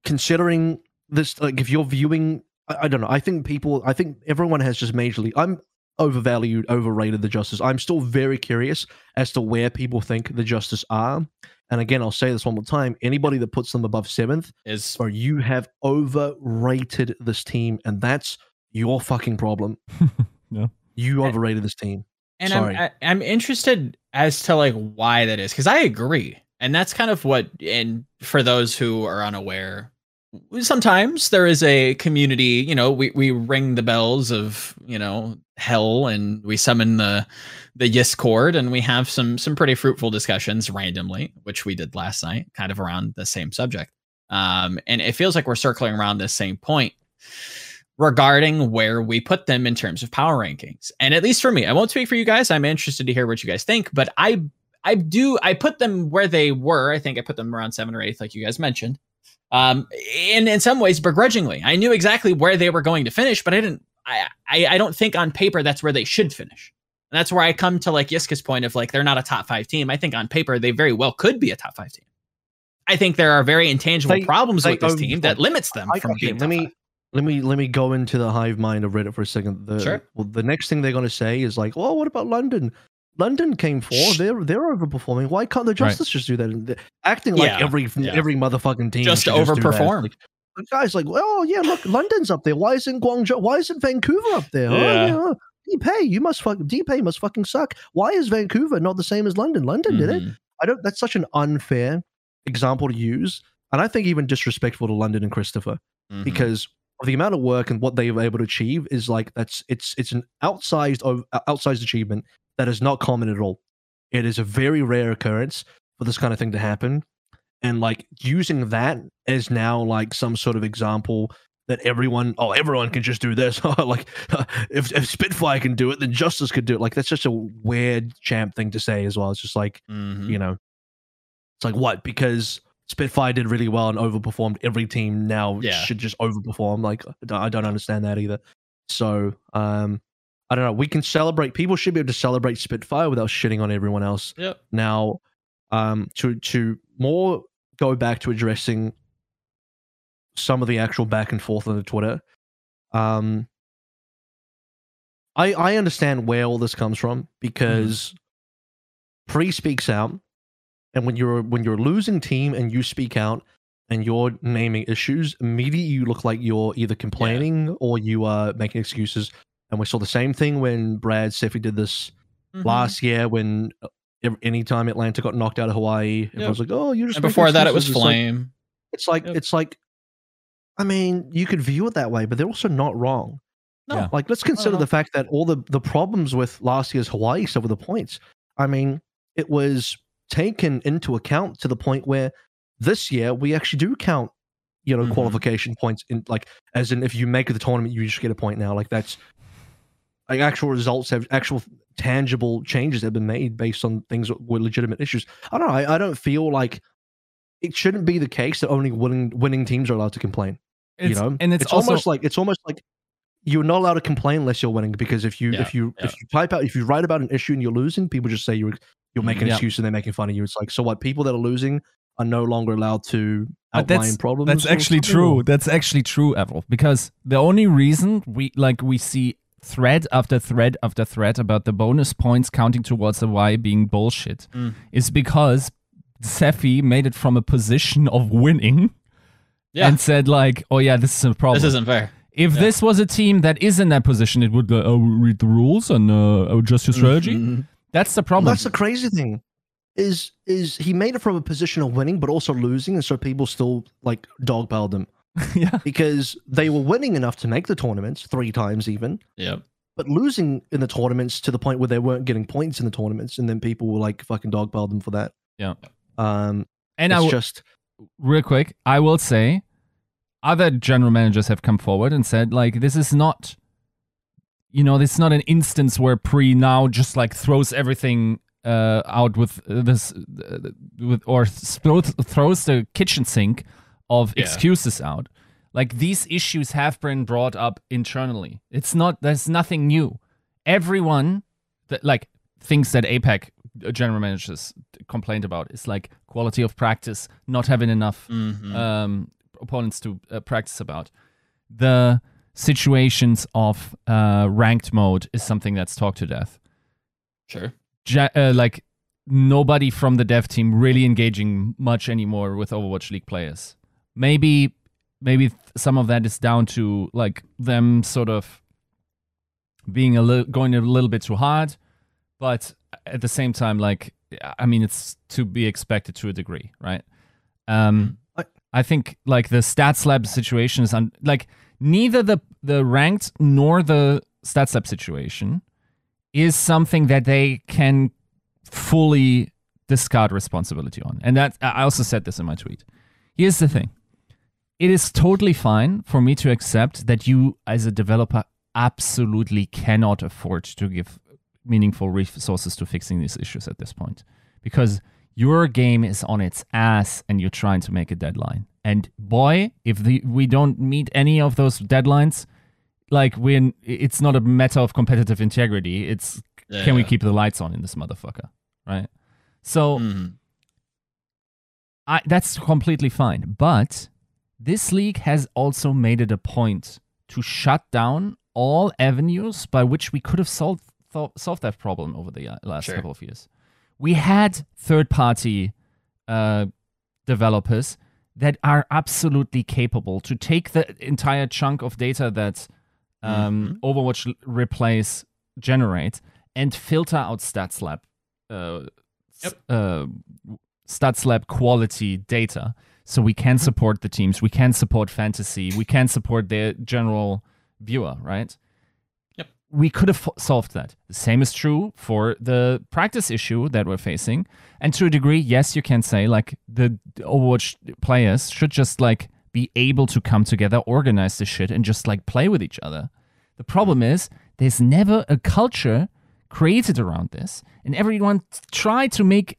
considering this, like, if you're viewing, I, I don't know. I think people. I think everyone has just majorly. I'm. overvalued, overrated the Justice. I'm still very curious as to where people think the Justice are. And again, I'll say this one more time. Anybody that puts them above seventh is, or you have overrated this team, and that's your fucking problem. No. You overrated this team. And Sorry. I'm, I, I'm interested as to like why that is, because I agree. And that's kind of what, and for those who are unaware, sometimes there is a community, you know, we, we ring the bells of, you know, hell, and we summon the the Discord, and we have some some pretty fruitful discussions randomly, which we did last night, kind of around the same subject. Um, and it feels like we're circling around this same point regarding where we put them in terms of power rankings. And at least for me, I won't speak for you guys. I'm interested to hear what you guys think, but I I do I put them where they were. I think I put them around seven or eighth, like you guys mentioned. Um, in, in some ways, begrudgingly. I knew exactly where they were going to finish, but I didn't, I, I, I don't think on paper that's where they should finish. And that's where I come to like Yiska's point of like, they're not a top five team. I think on paper, they very well could be a top five team. I think there are very intangible they, problems they, with this um, team that limits them I, from being let me, five. Let me, let me go into the hive mind of Reddit for a second. The, sure. Well, the next thing they're going to say is like, well, what about London? London came for they're they're overperforming. Why can't the Justice right. just do that? They're acting like yeah, every yeah. every motherfucking team just overperform. Like, the guys like, well, yeah, look, London's up there. Why isn't Guangzhou? Why isn't Vancouver up there? Yeah. Oh, yeah. D P A, you must fuck. D P A must fucking suck. Why is Vancouver not the same as London? London mm-hmm. did it. I don't. That's such an unfair example to use, and I think even disrespectful to London and Christopher mm-hmm. because of the amount of work and what they were able to achieve is like that's it's it's an outsized outsized achievement. That is not common at all. It is a very rare occurrence for this kind of thing to happen. And like using that as now like some sort of example that everyone, oh, everyone can just do this. Like if, if Spitfire can do it, then Justice could do it. Like that's just a weird champ thing to say as well. It's just like, mm-hmm. you know, it's like what? Because Spitfire did really well and overperformed every team now yeah. should just overperform. Like I don't understand that either. So, um, I don't know. We can celebrate. People should be able to celebrate Spitfire without shitting on everyone else. Yep. Now, um, to to more go back to addressing some of the actual back and forth on the Twitter. Um, I I understand where all this comes from because mm. Pre speaks out, and when you're when you're a losing team and you speak out and you're naming issues, immediately you look like you're either complaining yeah. or you are making excuses. And we saw the same thing when Brad Seffy did this mm-hmm. last year when anytime Atlanta got knocked out of Hawaii, yep. everyone was like, oh, you just... And before that, it was Flame. It's like, yep. it's like, I mean, you could view it that way, but they're also not wrong. No. Yeah. Like, let's consider the fact that all the, the problems with last year's Hawaii stuff were the points. I mean, it was taken into account to the point where this year we actually do count, you know, mm-hmm. qualification points in like, as in if you make the tournament, you just get a point now. Like that's... Like actual results have actual tangible changes that have been made based on things that were legitimate issues. I don't know. I, I don't feel like it shouldn't be the case that only winning winning teams are allowed to complain. It's, you know, and it's, it's also, almost like it's almost like you're not allowed to complain unless you're winning because if you yeah, if you yeah. if you type out if you write about an issue and you're losing, people just say you're you're making an yeah. excuse and they're making fun of you. It's like so what people that are losing are no longer allowed to outline that's, problems. That's actually true. Or? That's actually true, Avril, because the only reason we like we see. Thread after thread after thread about the bonus points counting towards a Y being bullshit mm. is because Seffy made it from a position of winning yeah. and said like, oh yeah, this is a problem. This isn't fair. If yeah. this was a team that is in that position, it would go, oh, read the rules and uh, adjust your strategy. Mm-hmm. That's the problem. That's the crazy thing is, is he made it from a position of winning, but also losing. And so people still like dogpiled him. yeah. Because they were winning enough to make the tournaments three times even. Yeah. But losing in the tournaments to the point where they weren't getting points in the tournaments and then people were like fucking dogpiled them for that. Yeah. Um and it's I w- just real quick, I will say other general managers have come forward and said like this is not you know, this is not an instance where Pre now just like throws everything uh out with this uh, with or throws throws the kitchen sink of yeah. excuses out. Like, these issues have been brought up internally. It's not, there's nothing new. Everyone that like thinks that APAC general managers complained about is like quality of practice, not having enough mm-hmm. um, opponents to uh, practice about. The situations of uh, ranked mode is something that's talked to death. Sure. Ja- uh, like nobody from the dev team really engaging much anymore with Overwatch League players. Maybe, maybe some of that is down to like them sort of being a little, going a little bit too hard, but at the same time, like, I mean, it's to be expected to a degree, right? Um, I think like the stats lab situation is un- like neither the, the ranked nor the stats lab situation is something that they can fully discard responsibility on. And that I also said this in my tweet. Here's the thing. It is totally fine for me to accept that you as a developer absolutely cannot afford to give meaningful resources to fixing these issues at this point, because your game is on its ass and you're trying to make a deadline. And boy, if the, we don't meet any of those deadlines, like we're, it's not a matter of competitive integrity. It's yeah, can yeah. we keep the lights on in this motherfucker, right? So mm-hmm. I, that's completely fine. But this league has also made it a point to shut down all avenues by which we could have solved solved that problem over the last sure. couple of years. We had third-party uh, developers that are absolutely capable to take the entire chunk of data that um, mm-hmm. Overwatch Replays generate and filter out StatsLab, uh, yep. uh, StatsLab quality data, so we can support the teams, we can support fantasy, we can support their general viewer, right? We could have solved that. The same is true for the practice issue that we're facing. And to a degree, yes, you can say like the Overwatch players should just like be able to come together, organize this shit, and just like play with each other. The problem is there's never a culture created around this, and everyone tried to make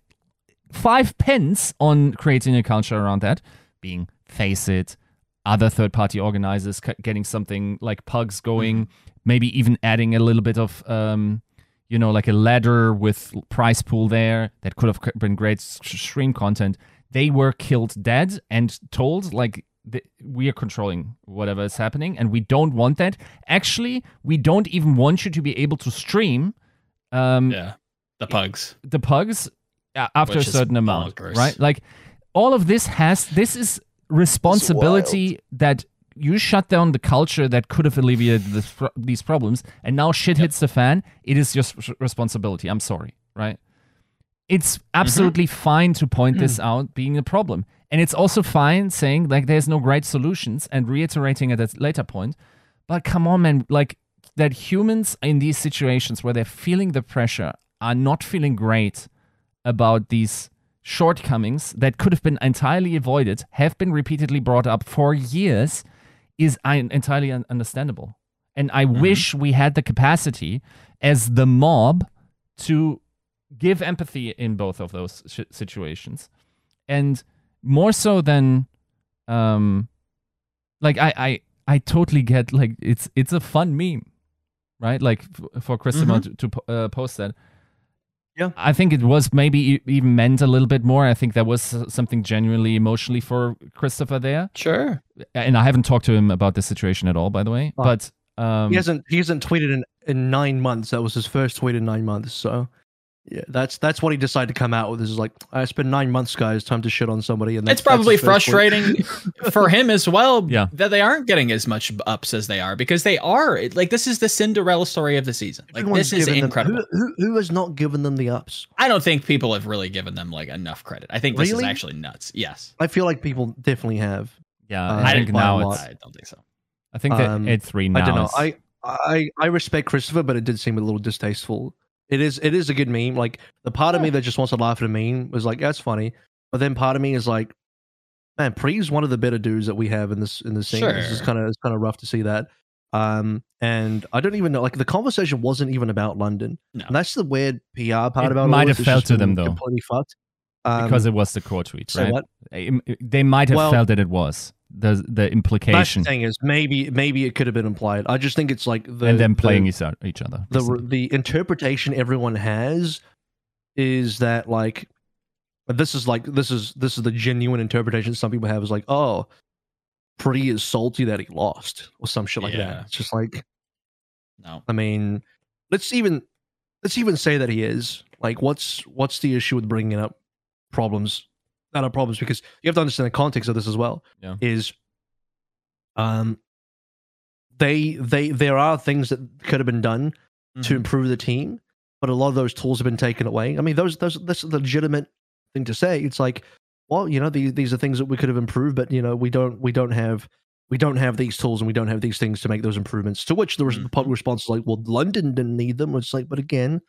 five pence on creating a culture around that, being Face It, other third-party organizers getting something like pugs going, maybe even adding a little bit of, um, you know, like a ladder with prize pool there that could have been great stream content. They were killed dead and told, like, the, we are controlling whatever is happening, and we don't want that. Actually, we don't even want you to be able to stream. Um, yeah, the pugs. The pugs after Which a certain amount, bonkers. Right? Like, all of this has, this is responsibility that... You shut down the culture that could have alleviated this, these problems, and now shit yep. hits the fan. It is your responsibility. I'm sorry, right? It's absolutely mm-hmm. fine to point mm. this out being a problem. And it's also fine saying, like, there's no great solutions and reiterating at a later point. But come on, man, like, that humans in these situations where they're feeling the pressure are not feeling great about these shortcomings that could have been entirely avoided, have been repeatedly brought up for years, is entirely understandable. And I mm-hmm. wish we had the capacity as the mob to give empathy in both of those sh- situations. And more so than, um, like, I, I I totally get, like, it's it's a fun meme, right? Like, f- for Christopher mm-hmm. to, to uh, post that. Yeah, I think it was maybe even meant a little bit more. I think there was something genuinely emotionally for Christopher there. Sure. And I haven't talked to him about this situation at all, by the way. Oh. But um, he hasn't he hasn't tweeted in, in nine months. That was his first tweet in nine months. So yeah, that's that's what he decided to come out with. This is like, I spent nine months, guys. Time to shit on somebody. And that's, it's probably frustrating for him as well. Yeah. That they aren't getting as much ups as they are, because they are like, this is the Cinderella story of the season. Like, Everyone's this is incredible. Them, who, who, who has not given them the ups? I don't think people have really given them like enough credit. I think this really? is actually nuts. Yes, I feel like people definitely have. Yeah, uh, I think now it's, I don't think so. I think that um, at three now. I don't know. Is... I, I I respect Christopher, but it did seem a little distasteful. It is it is a good meme. Like, the part of me that just wants to laugh at a meme was like, that's funny. But then part of me is like, man, Pre's one of the better dudes that we have in this in this scene. Sure. This is kind of it's kind of rough to see that. Um, and I don't even know. Like, the conversation wasn't even about London. No. And that's the weird P R part it about it. Might have felt to them though. Completely fucked. Um, because it was the core tweet, right? So what? They might have well, felt that it was. the the implication. That's the thing is, maybe maybe it could have been implied. I just think it's like the and then playing the, each other. The the interpretation everyone has is that like this is like this is this is the genuine interpretation some people have is like, oh, Pre is salty that he lost or some shit like yeah. that. It's just like, no. I mean, let's even let's even say that he is. Like, what's what's the issue with bringing up problems? Not our problems, because you have to understand the context of this as well. Yeah. Is um, they they there are things that could have been done mm-hmm. to improve the team, but a lot of those tools have been taken away. I mean, those those that's a legitimate thing to say. It's like, well, you know, these these are things that we could have improved, but you know, we don't we don't have we don't have these tools and we don't have these things to make those improvements. To which the mm-hmm. public response is like, well, London didn't need them. It's like, but again.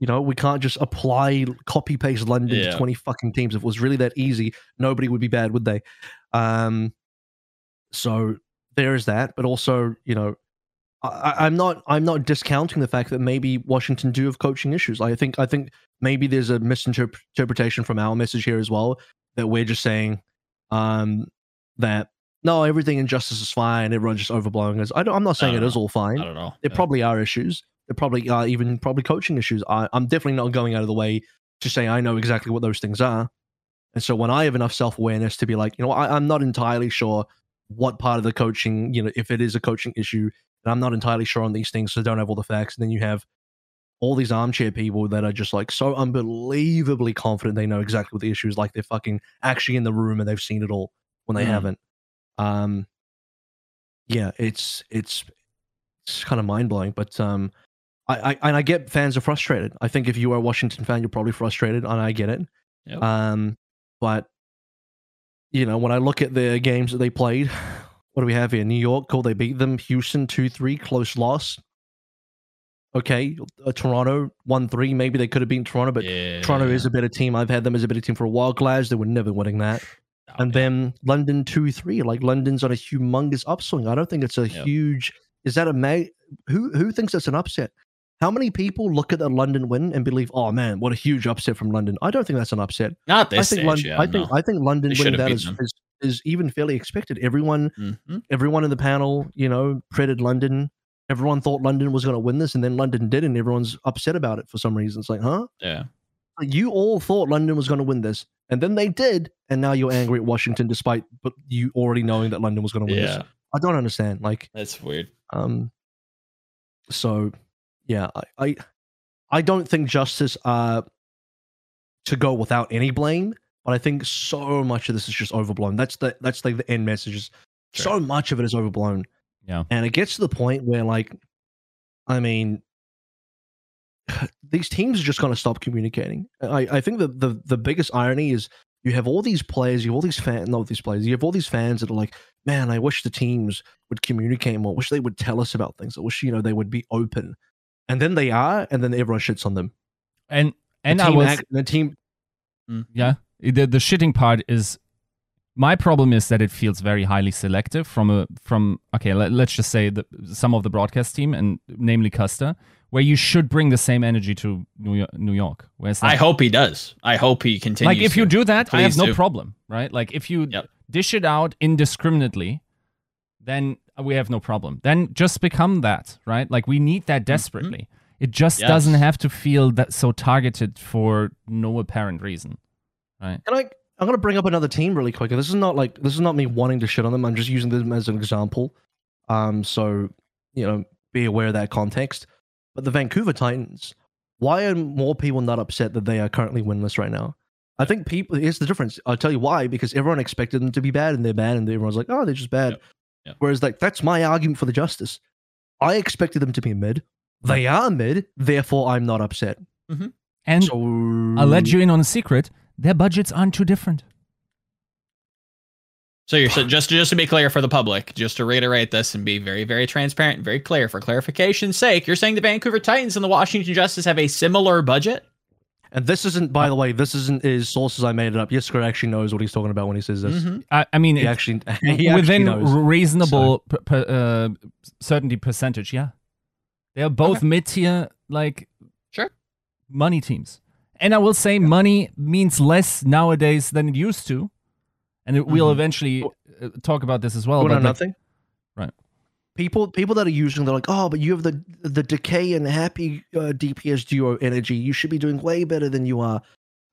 You know, we can't just apply copy paste London yeah. to twenty fucking teams. If it was really that easy, nobody would be bad, would they? Um, so there is that. But also, you know, I, I'm not I'm not discounting the fact that maybe Washington do have coaching issues. I think I think maybe there's a misinterpretation from our message here as well that we're just saying um, that no, everything in Justice is fine. Everyone's just overblowing us. I don't, I'm not saying it know. is all fine. I don't know. There yeah. probably are issues. There probably are even probably coaching issues. I, I'm definitely not going out of the way to say I know exactly what those things are. And so when I have enough self-awareness to be like, you know, I, I'm not entirely sure what part of the coaching, you know, if it is a coaching issue, and I'm not entirely sure on these things, so I don't have all the facts. And then you have all these armchair people that are just like so unbelievably confident they know exactly what the issue is, like they're fucking actually in the room and they've seen it all when they mm. haven't. Um, yeah, it's it's it's kind of mind-blowing, but um. I, I and I get fans are frustrated. I think if you are a Washington fan, you're probably frustrated, and I get it. Yep. Um, but you know, when I look at the games that they played, what do we have here? New York, cool, they beat them. Houston two three, close loss. Okay, uh, Toronto one three. Maybe they could have beaten Toronto, but yeah. Toronto is a better team. I've had them as a better team for a while. Glass, they were never winning that. Oh, and yeah. then London two three. Like London's on a humongous upswing. I don't think it's a yep. huge. Is that a may? Who who thinks that's an upset? How many people look at the London win and believe, "Oh man, what a huge upset from London"? I don't think that's an upset. Not this I think stage, London, yeah, I think no. I think London winning that is, is is even fairly expected. Everyone, mm-hmm. everyone in the panel, you know, predicted London. Everyone thought London was going to win this, and then London did, and everyone's upset about it for some reason. It's like, huh? Yeah. You all thought London was going to win this, and then they did, and now you're angry at Washington, despite but you already knowing that London was going to win yeah. this. I don't understand. Like that's weird. Um. So. Yeah, I, I I don't think Justice uh to go without any blame, but I think so much of this is just overblown. That's the that's like the end message. Is sure. So much of it is overblown. Yeah. And it gets to the point where like I mean these teams are just gonna stop communicating. I, I think the, the the biggest irony is you have all these players, you have all these fans not these players, you have all these fans that are like, man, I wish the teams would communicate more, I wish they would tell us about things. I wish, you know, they would be open. And then they are, and then everyone shits on them. And and the I was act, the team. Yeah, the the shitting part is my problem is that it feels very highly selective from a from okay. Let, let's just say the some of the broadcast team and namely Custer, where you should bring the same energy to New York. New York. Whereas I hope he does. I hope he continues. Like if to, you do that, I have no do. problem, right? Like if you yep. dish it out indiscriminately, then. We have no problem. Then just become that, right? Like we need that desperately. Mm-hmm. It just yes. doesn't have to feel that so targeted for no apparent reason, right? And I, I'm gonna bring up another team really quick. This is not like this is not me wanting to shit on them. I'm just using them as an example. Um, so you know, be aware of that context. But the Vancouver Titans. Why are more people not upset that they are currently winless right now? I think people. Here's the difference. I'll tell you why. Because everyone expected them to be bad, and they're bad, and everyone's like, oh, they're just bad. Yep. Whereas, like, that's my argument for the Justice. I expected them to be mid. They are mid. Therefore, I'm not upset. Mm-hmm. And so... I'll let you in on a secret. Their budgets aren't too different. So, you're so just, just to be clear for the public, just to reiterate this and be very, very transparent and very clear for clarification's sake, you're saying the Vancouver Titans and the Washington Justice have a similar budget? And this isn't, by the way, this isn't his sources. I made it up. Yisker actually knows what he's talking about when he says this. Mm-hmm. I, I mean, he it, actually, he within actually knows, reasonable so. per, uh, certainty percentage, yeah, they are both okay. mid-tier, like sure, money teams. And I will say, yeah. money means less nowadays than it used to, and it mm-hmm. will eventually talk about this as well. About, like, nothing? Right. People people that are using, they're like, oh, but you have the the Decay and Happy uh, D P S duo energy. You should be doing way better than you are.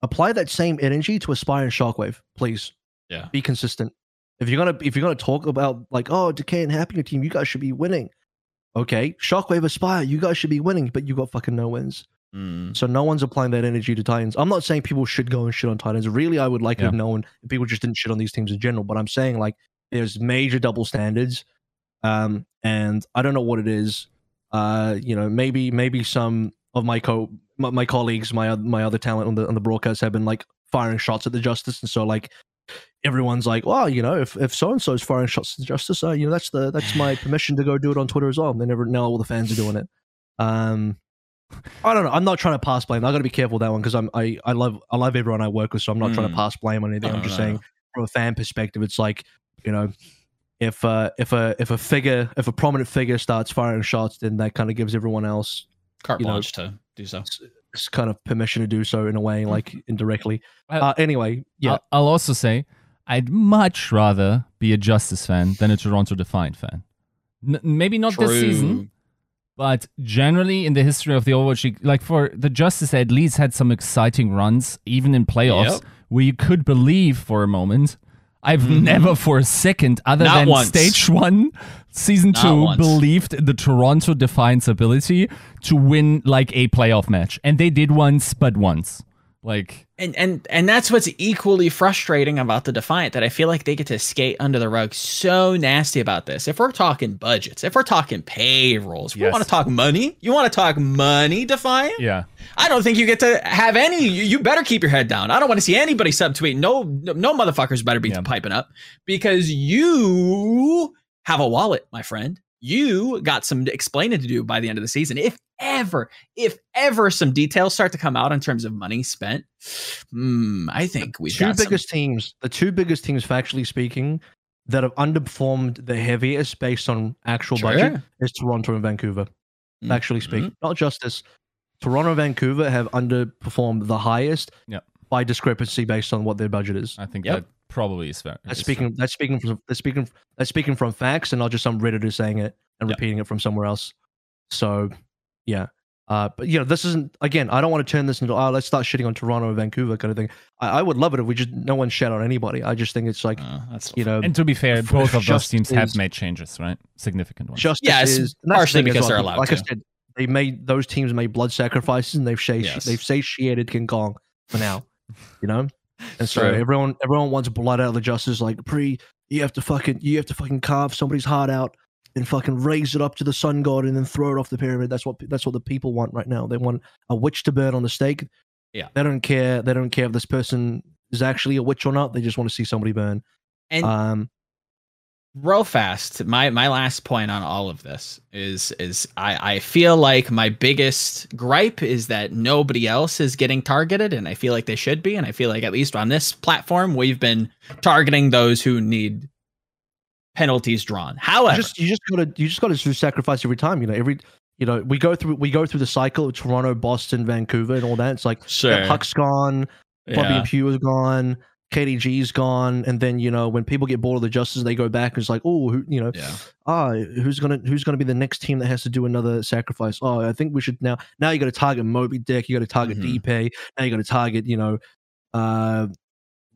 Apply that same energy to Aspire and Shockwave, please. Yeah. Be consistent. If you're gonna if you're gonna talk about, like, oh, Decay and Happy, your team, you guys should be winning. Okay, Shockwave, Aspire, you guys should be winning, but you got fucking no wins. Mm. So no one's applying that energy to Titans. I'm not saying people should go and shit on Titans. Really, I would like yeah. to have known people just didn't shit on these teams in general. But I'm saying, like, there's major double standards, um, and I don't know what it is. Uh, you know, maybe maybe some of my co my, my colleagues, my my other talent on the on the broadcast have been, like, firing shots at the Justice, and so, like, everyone's like, well, you know, if, if so-and-so is firing shots to Justice, uh, you know, that's the that's my permission to go do it on Twitter as well. They never know all the fans are doing it. Um, I don't know. I'm not trying to pass blame. I got to be careful with that one, because I'm I I love I love everyone I work with, so I'm not mm. trying to pass blame on anything. I'm just know. saying, from a fan perspective, it's like, you know, if uh, if a if a figure if a prominent figure starts firing shots, then that kind of gives everyone else carte blanche to do so. It's kind of permission to do so in a way, like, indirectly. Uh, anyway, yeah. I'll also say, I'd much rather be a Justice fan than a Toronto Defiant fan. N maybe not True. this season, but generally in the history of the Overwatch League, like, for the Justice, at least had some exciting runs, even in playoffs, yep. where you could believe for a moment. I've mm. never for a second, other not than once. stage one, season not two, once. believed in the Toronto Defiant's ability to win, like, a playoff match. And they did once, but once. Like, and and and that's what's equally frustrating about the Defiant, that I feel like they get to skate under the rug so nasty about this. If we're talking budgets, if we're talking payrolls, yes. we want to talk money. You want to talk money, Defiant? Yeah. I don't think you get to have any. You, you better keep your head down. I don't want to see anybody subtweet. No, no, no motherfuckers better be yeah. piping up, because you have a wallet, my friend. You got some explaining to do by the end of the season. If ever, if ever some details start to come out in terms of money spent, mm, I think we've got some. The two biggest teams, the two biggest teams, factually speaking, that have underperformed the heaviest based on actual sure. budget is Toronto and Vancouver. Mm-hmm. Factually speaking, mm-hmm. not Justice. Toronto and Vancouver have underperformed the highest yep. by discrepancy based on what their budget is. I think yep. that probably is fair. That's speaking. That's speaking. From, that's speaking. That's speaking from facts, and not just some redditor saying it and yep. repeating it from somewhere else. So, yeah. Uh, but you know, this isn't. Again, I don't want to turn this into, oh, let's start shitting on Toronto or Vancouver kind of thing. I, I would love it if we just no one shat on anybody. I just think it's like uh, that's you know. And to be fair, both of those teams is, have made changes, right? Significant ones. Justice yeah, it's is, partially because well. they're allowed. Like to. I said, they made those teams made blood sacrifices, and they've yes. they've satiated King Kong for now. You know. And so True. everyone, everyone wants blood out of the Justice. Like, Pre, you have to fucking, you have to fucking carve somebody's heart out and fucking raise it up to the sun god and then throw it off the pyramid. That's what, that's what the people want right now. They want a witch to burn on the stake. Yeah, they don't care. They don't care if this person is actually a witch or not. They just want to see somebody burn. And um, real fast, my my last point on all of this is is I I feel like my biggest gripe is that nobody else is getting targeted, and I feel like they should be, and I feel like at least on this platform we've been targeting those who need penalties drawn. However, you just, you just gotta you just gotta sacrifice every time. You know, every you know we go through we go through the cycle of Toronto, Boston, Vancouver, and all that. It's like sure. yeah, Huck's gone, Bobby yeah. Pugh is gone. K D G's gone, and then you know when people get bored of the Justice, they go back and it's like, oh, who, you know, yeah. ah, who's gonna who's gonna be the next team that has to do another sacrifice? Oh, I think we should now. Now you got to target Moby Dick, you got to target mm-hmm. D P, now you got to target you know, uh,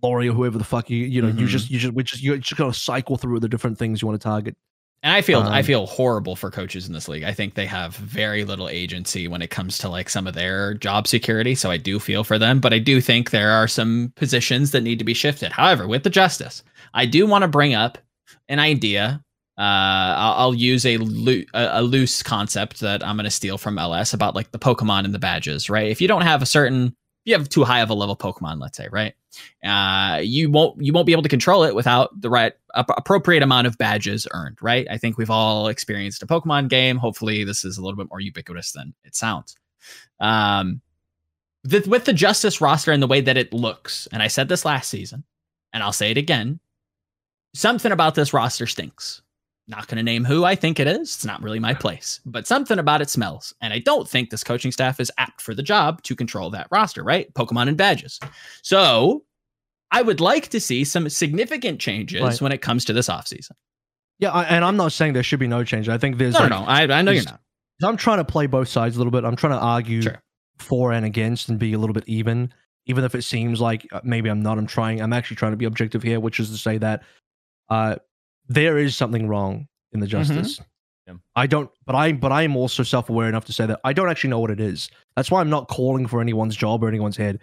Laurie or whoever the fuck you you know mm-hmm. you just you just we just you just gotta cycle through the different things you want to target. And I feel um, I feel horrible for coaches in this league. I think they have very little agency when it comes to like some of their job security. So I do feel for them, but I do think there are some positions that need to be shifted. However, with the Justice, I do want to bring up an idea. Uh, I'll, I'll use a, lo a loose concept that I'm going to steal from L S about like the Pokemon and the badges, right? If you don't have a certain, you have too high of a level Pokemon, let's say, right? Uh, you won't you won't be able to control it without the right appropriate amount of badges earned, right? I think we've all experienced a Pokemon game. Hopefully, this is a little bit more ubiquitous than it sounds. Um, the, with the Justice roster and the way that it looks, and I said this last season, and I'll say it again, something about this roster stinks. Not going to name who I think it is. It's not really my place, but something about it smells. And I don't think this coaching staff is apt for the job to control that roster, right? Pokemon and badges. So I would like to see some significant changes right. when it comes to this offseason. Yeah, I, and I'm not saying there should be no change. I think there's... No, like, no, no. I, I know you're not. I'm trying to play both sides a little bit. I'm trying to argue sure. for and against and be a little bit even, even if it seems like maybe I'm not. I'm trying. I'm actually trying to be objective here, which is to say that uh, there is something wrong in the Justice. Mm-hmm. I don't, but I, but I am also self-aware enough to say that I don't actually know what it is. That's why I'm not calling for anyone's job or anyone's head.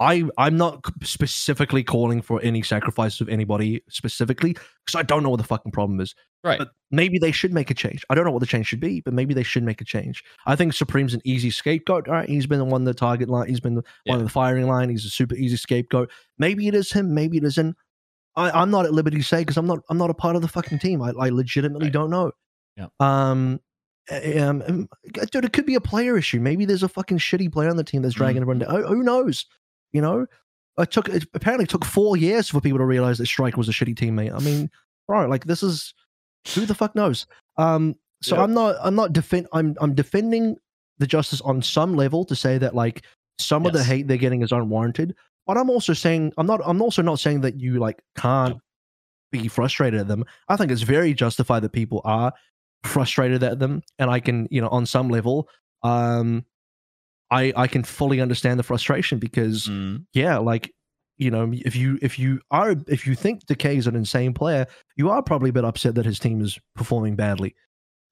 I, I'm not specifically calling for any sacrifice of anybody specifically because I don't know what the fucking problem is. Right. But maybe they should make a change. I don't know what the change should be, but maybe they should make a change. I think Supreme's an easy scapegoat. All right, he's been the one the target line. He's been the yeah. one of the firing line. He's a super easy scapegoat. Maybe it is him. Maybe it isn't. I, I'm not at liberty to say because I'm not. I'm not a part of the fucking team. I, I legitimately right. don't know. Yeah. Um, um, dude, it could be a player issue. Maybe there's a fucking shitty player on the team that's dragging mm-hmm. everyone down. Who knows? You know, it took it apparently took four years for people to realize that Strike was a shitty teammate. I mean, bro, like this is who the fuck knows. Um, so yeah. I'm not, I'm not defend, I'm, I'm defending the Justice on some level to say that like some yes. of the hate they're getting is unwarranted. But I'm also saying, I'm not, I'm also not saying that you like can't be frustrated at them. I think it's very justified that people are frustrated at them, and I can, you know, on some level, um, I I can fully understand the frustration because mm. yeah, like, you know, if you if you are if you think Decay is an insane player, you are probably a bit upset that his team is performing badly.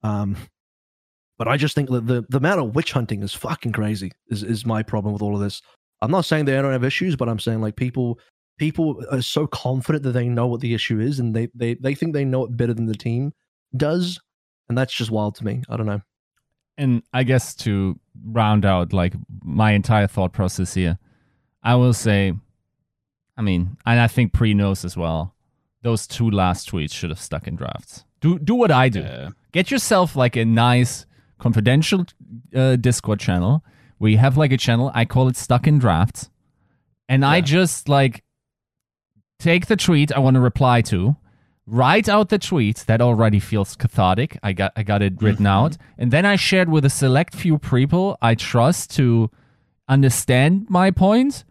Um, but I just think that the the amount of witch hunting is fucking crazy. Is is my problem with all of this. I'm not saying they don't have issues, but I'm saying like people people are so confident that they know what the issue is, and they they they think they know it better than the team does, and that's just wild to me. I don't know. And I guess to round out like my entire thought process here, I will say, I mean, and I think Pre knows as well, those two last tweets should have stuck in drafts. Do do what I do. Yeah. Get yourself like a nice confidential uh, Discord channel. We have like a channel. I call it Stuck in Drafts. And yeah. I just like take the tweet I want to reply to, write out the tweet that already feels cathartic. I got I got it written mm-hmm. out. And then I shared with a select few people I trust to understand my point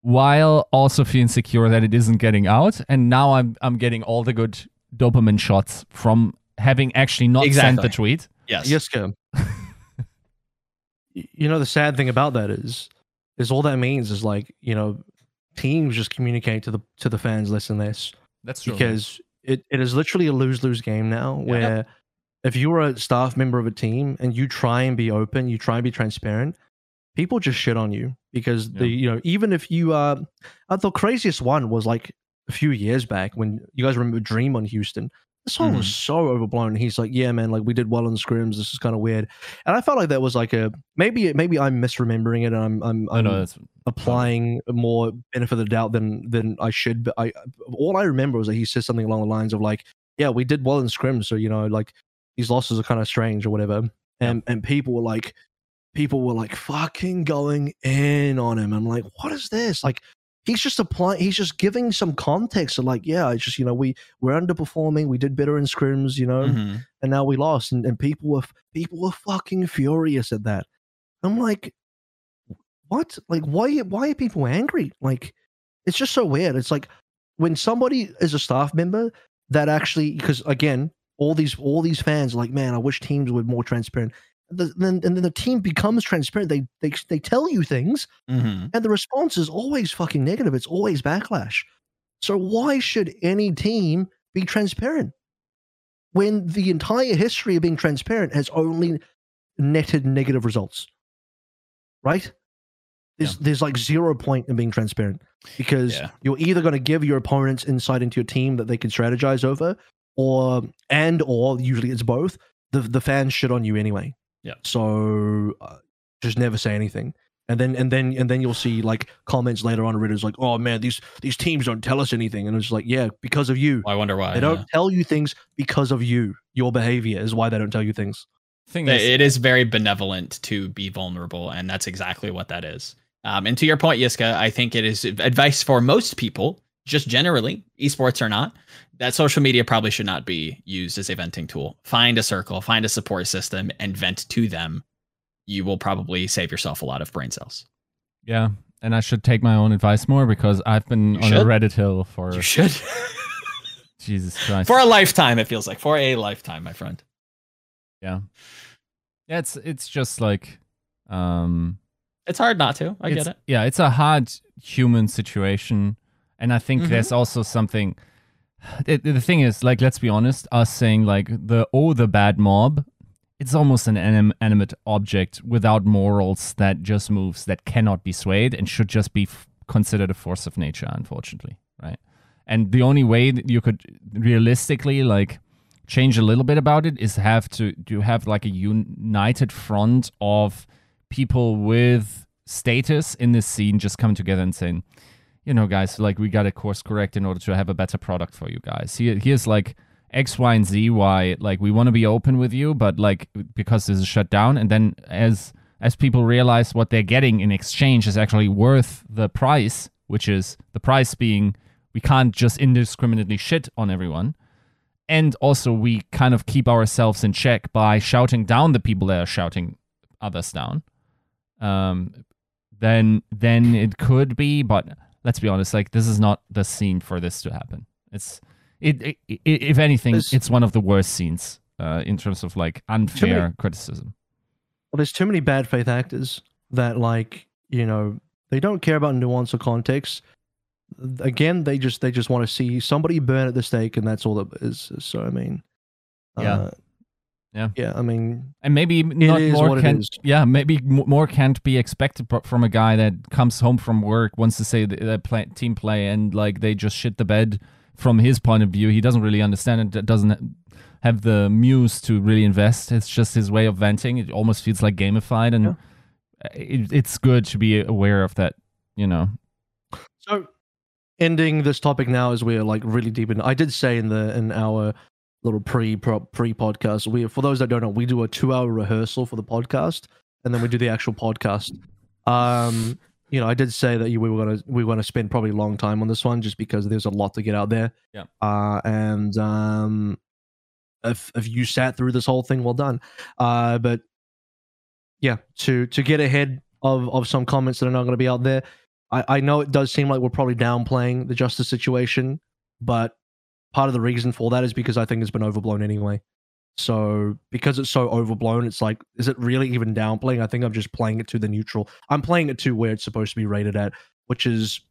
while also feeling secure that it isn't getting out. And now I'm I'm getting all the good dopamine shots from having actually not exactly. sent the tweet. Yes. Yes, Kim. You know, the sad thing about that is is all that means is like, you know, teams just communicate to the to the fans less and less. That's true. Because it, it is literally a lose-lose game now where yeah, yep. if you're a staff member of a team and you try and be open, you try and be transparent, people just shit on you because yeah. the you know, even if you are uh, the craziest one was like a few years back when you guys remember Dream on Houston. This one mm-hmm. was so overblown. He's like, yeah, man, like we did well in scrims. This is kind of weird. And I felt like that was like a maybe maybe I'm misremembering it and I'm I'm, I'm no, no, applying more benefit of the doubt than than I should. But I all I remember was that he said something along the lines of like, yeah, we did well in scrims, so you know, like these losses are kind of strange or whatever. And yeah. and people were like people were like fucking going in on him. I'm like, what is this? Like He's just applying. He's just giving some context of like, yeah, it's just, you know, we we're underperforming. We did better in scrims, you know, mm-hmm. and now we lost. And, and people were people were fucking furious at that. I'm like, what? Like, why why are people angry? Like, it's just so weird. It's like when somebody is a staff member that actually, because again, all these all these fans are like, man, I wish teams were more transparent. The, then and then the team becomes transparent. They they they tell you things, mm-hmm. and the response is always fucking negative. It's always backlash. So why should any team be transparent when the entire history of being transparent has only netted negative results? Right? There's yeah. there's like zero point in being transparent because yeah. you're either going to give your opponents insight into your team that they can strategize over, or and or usually it's both. The the fans shit on you anyway. Yeah. So uh, just never say anything, and then and then and then you'll see like comments later on Reddit is like, oh man, these these teams don't tell us anything, and it's like, yeah, because of you. I wonder why they don't yeah. tell you things because of you. Your behavior is why they don't tell you things. Thing is, it is very benevolent to be vulnerable, and that's exactly what that is. Um, and to your point, Yiska, I think it is advice for most people, just generally, esports or not, that social media probably should not be used as a venting tool. Find a circle, find a support system, and vent to them. You will probably save yourself a lot of brain cells. Yeah. and I should take my own advice more because I've been you on should. a Reddit hill for... You should. Jesus Christ. For a lifetime, it feels like. For a lifetime, my friend. Yeah. Yeah, it's, it's just like... Um, it's hard not to. I get it. Yeah, it's a hard human situation. And I think mm-hmm. there's also something... It, the thing is, like, let's be honest, us saying, like, the oh, the bad mob... It's almost an anim- animate object without morals that just moves, that cannot be swayed and should just be f- considered a force of nature, unfortunately, right? And the only way that you could realistically, like, change a little bit about it is have to you have, like, a united front of people with status in this scene just coming together and saying, you know, guys, like, we got to course correct in order to have a better product for you guys. Here, here's, like... X, Y, and Z, Y, like, we want to be open with you, but, like, because this is shut down, and then as as people realize what they're getting in exchange is actually worth the price, which is the price being we can't just indiscriminately shit on everyone, and also we kind of keep ourselves in check by shouting down the people that are shouting others down, um, then then it could be, but let's be honest, like, this is not the scene for this to happen. It's... It, it, it, if anything, there's, it's one of the worst scenes uh, in terms of, like, unfair many, criticism. Well, there's too many bad faith actors that, like, you know, they don't care about nuance or context. Again, they just they just want to see somebody burn at the stake, and that's all that is. So, I mean, yeah, uh, yeah, yeah. I mean, and maybe not more can, yeah, maybe more can't be expected from a guy that comes home from work, wants to say their play, team play, and, like, they just shit the bed. From his point of view, he doesn't really understand it, doesn't have the muse to really invest. It's just his way of venting. It almost feels like gamified, and yeah. it, it's good to be aware of that, you know. So, ending this topic now as we're, like, really deep in. I did say in the in our little pre pre podcast, we for those that don't know, we do a two hour rehearsal for the podcast, and then we do the actual podcast. Um. You know, I did say that you, we were gonna we were gonna spend probably a long time on this one just because there's a lot to get out there. Yeah. Uh, and um, if if you sat through this whole thing, well done. Uh, but yeah, to to get ahead of of some comments that are not going to be out there, I, I know it does seem like we're probably downplaying the justice situation, but part of the reason for that is because I think it's been overblown anyway. So because it's so overblown, it's like, is it really even downplaying? I think I'm just playing it to the neutral. I'm playing it to where it's supposed to be rated at, which is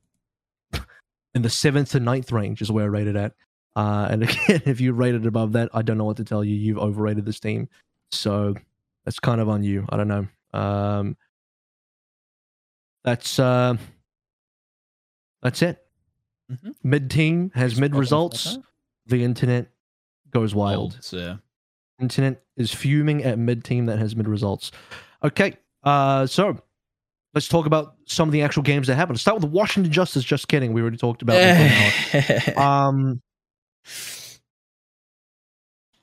in the seventh to ninth range is where I rated at. Uh, and again, if you rate it above that, I don't know what to tell you. You've overrated this team. So that's kind of on you. I don't know. Um, that's uh, that's it. Mm-hmm. Mid-team has mid-results. The internet goes wild. Oh, yeah. Internet is fuming at mid-team that has mid-results. Okay, uh, so let's talk about some of the actual games that happened. Start with the Washington Justice. Just kidding. We already talked about it. Um,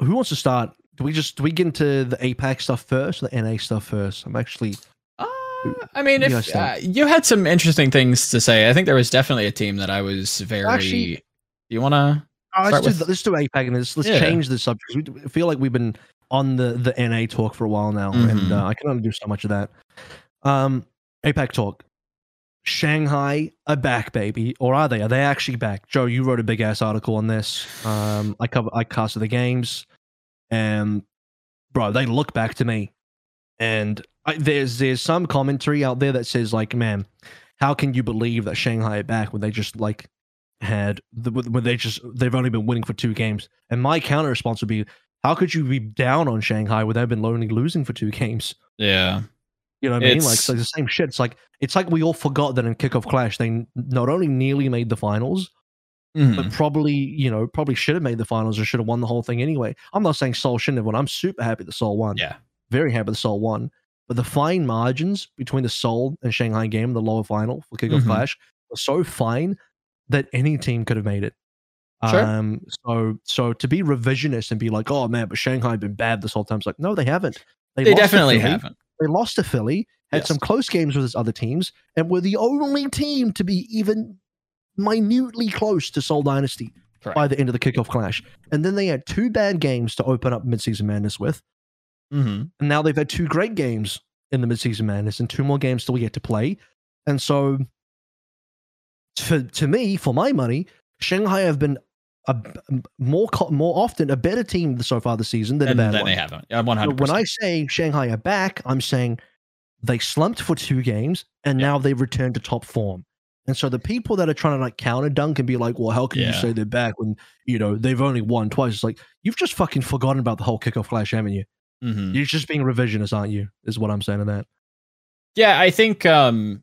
who wants to start? Do we just do we get into the A PAC stuff first or the N A stuff first? I'm actually... Uh, I mean, if uh, you had some interesting things to say. I think there was definitely a team that I was very... Actually, do you want to... Oh, let's, with... do, let's do A PAC and let's, let's yeah. change the subject. We feel like we've been on the, the N A talk for a while now, mm-hmm. and uh, I can only do so much of that. Um, A PAC talk. Shanghai are back, baby, or are they? Are they actually back? Joe, you wrote a big ass article on this. Um, I cover, I casted the games, and bro, they look back to me. And I, there's there's some commentary out there that says like, man, how can you believe that Shanghai are back when they just like. Had the, when they just they've only been winning for two games, and my counter response would be, how could you be down on Shanghai when they've been only losing for two games? Yeah, you know what it's... I mean. Like, so it's the same shit. It's like it's like we all forgot that in Kickoff Clash they not only nearly made the finals, mm-hmm. but probably you know probably should have made the finals or should have won the whole thing anyway. I'm not saying Seoul shouldn't have won. I'm super happy that Seoul won. Yeah, very happy that Seoul won. But the fine margins between the Seoul and Shanghai game, the lower final for Kickoff mm-hmm. Clash, were so fine. That any team could have made it. Sure. Um, so, so to be revisionist and be like, "Oh man, but Shanghai have been bad this whole time." It's like, no, they haven't. They, they definitely haven't. They lost to Philly, had yes. some close games with other teams, and were the only team to be even minutely close to Seoul Dynasty Correct. by the end of the Kickoff Clash. And then they had two bad games to open up Midseason Madness with, mm-hmm. and now they've had two great games in the Midseason Madness and two more games still yet to play. And so for, to me, for my money, Shanghai have been a, more more often a better team so far this season than and, a bad than one. They haven't. one hundred percent. When I say Shanghai are back, I'm saying they slumped for two games, and yeah. now they've returned to top form. And so the people that are trying to like counter dunk and be like, well, how can yeah. you say they're back when, you know, they've only won twice? It's like, you've just fucking forgotten about the whole Kickoff Clash, haven't you? Mm-hmm. You're just being revisionist, aren't you? Is what I'm saying to that. Yeah, I think um,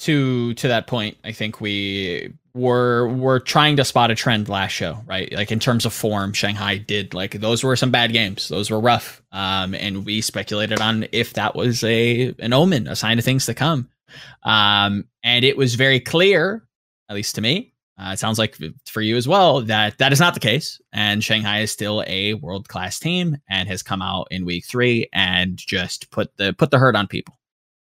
to to that point, I think we were were trying to spot a trend last show, right? Like in terms of form, Shanghai did like those were some bad games. Those were rough. Um, and we speculated on if that was a an omen, a sign of things to come. Um, and it was very clear, at least to me, uh, it sounds like for you as well, that that is not the case. And Shanghai is still a world-class team and has come out in week three and just put the, put the hurt on people.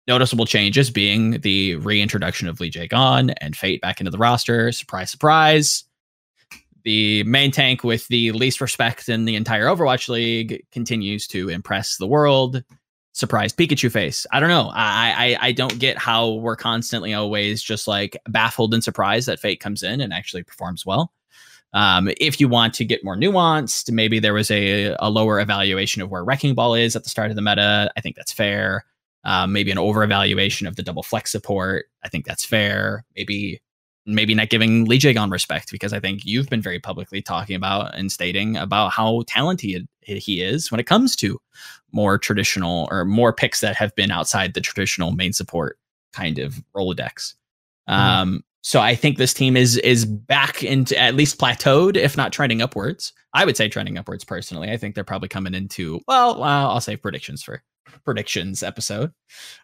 Noticeable changes being the reintroduction of Lee Jae-gon and Fate back into the roster. Surprise, surprise. The main tank with the least respect in the entire Overwatch League continues to impress the world. Surprise Pikachu face. I don't know. I, I I don't get how we're constantly always just like baffled and surprised that Fate comes in and actually performs well. Um, if you want to get more nuanced, maybe there was a, a lower evaluation of where Wrecking Ball is at the start of the meta. I think that's fair. Um, maybe an over-evaluation of the double flex support. I think that's fair. Maybe maybe not giving Lee Jae-gon respect, because I think you've been very publicly talking about and stating about how talented he is when it comes to more traditional or more picks that have been outside the traditional main support kind of Rolodex. Mm-hmm. Um, so I think this team is is back into at least plateaued, if not trending upwards. I would say trending upwards personally. I think they're probably coming into, well, I'll save predictions for predictions episode.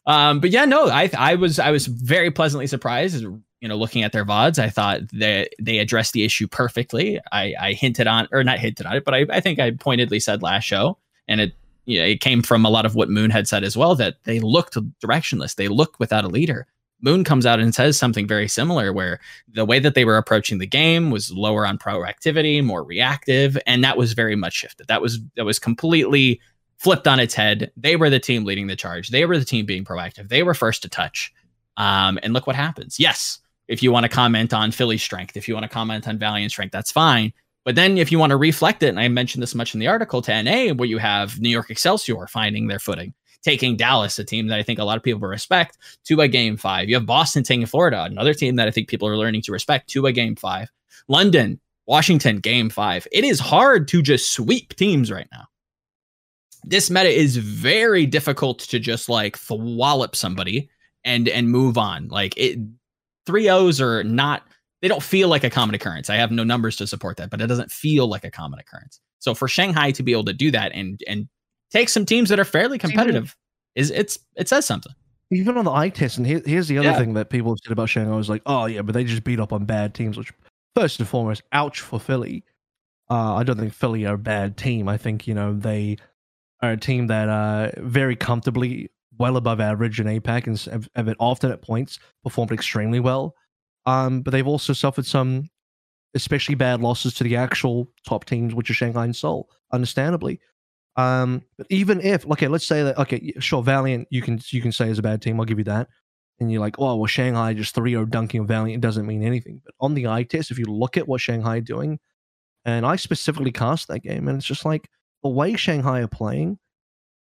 Um, but yeah, no, I I was I was very pleasantly surprised. You know, looking at their V O Ds, I thought they they addressed the issue perfectly. I, I hinted on, or not hinted on it, but I, I think I pointedly said last show, and it you know, it came from a lot of what Moon had said as well, that they looked directionless. They looked without a leader. Moon comes out and says something very similar, where the way that they were approaching the game was lower on proactivity, more reactive, and that was very much shifted. That was that was completely flipped on its head. They were the team leading the charge. They were the team being proactive. They were first to touch. Um, and look what happens. Yes. If you want to comment on Philly's strength, if you want to comment on Valiant's strength, that's fine. But then if you want to reflect it, and I mentioned this much in the article to N A, where you have New York Excelsior finding their footing, taking Dallas, a team that I think a lot of people respect, to a game five. You have Boston taking Florida, another team that I think people are learning to respect, to a game five. London, Washington, game five. It is hard to just sweep teams right now. This meta is very difficult to just like wallop somebody and and move on. Like it. three ohs are not, they don't feel like a common occurrence. I have no numbers to support that, but it doesn't feel like a common occurrence. So for Shanghai to be able to do that and and take some teams that are fairly competitive, is it's it says something. Even on the eye test, and here, here's the other yeah. thing that people have said about Shanghai was like, oh yeah, but they just beat up on bad teams, which first and foremost, ouch for Philly. Uh, I don't think Philly are a bad team. I think, you know, they are a team that uh, very comfortably well above average in APAC and have it often at points performed extremely well. Um, but they've also suffered some especially bad losses to the actual top teams, which are Shanghai and Seoul, understandably. Um, but even if, okay, let's say that, okay, sure, Valiant, you can you can say is a bad team. I'll give you that. And you're like, oh, well, Shanghai just three oh dunking on Valiant doesn't mean anything. But on the eye test, if you look at what Shanghai are doing, and I specifically cast that game, and it's just like the way Shanghai are playing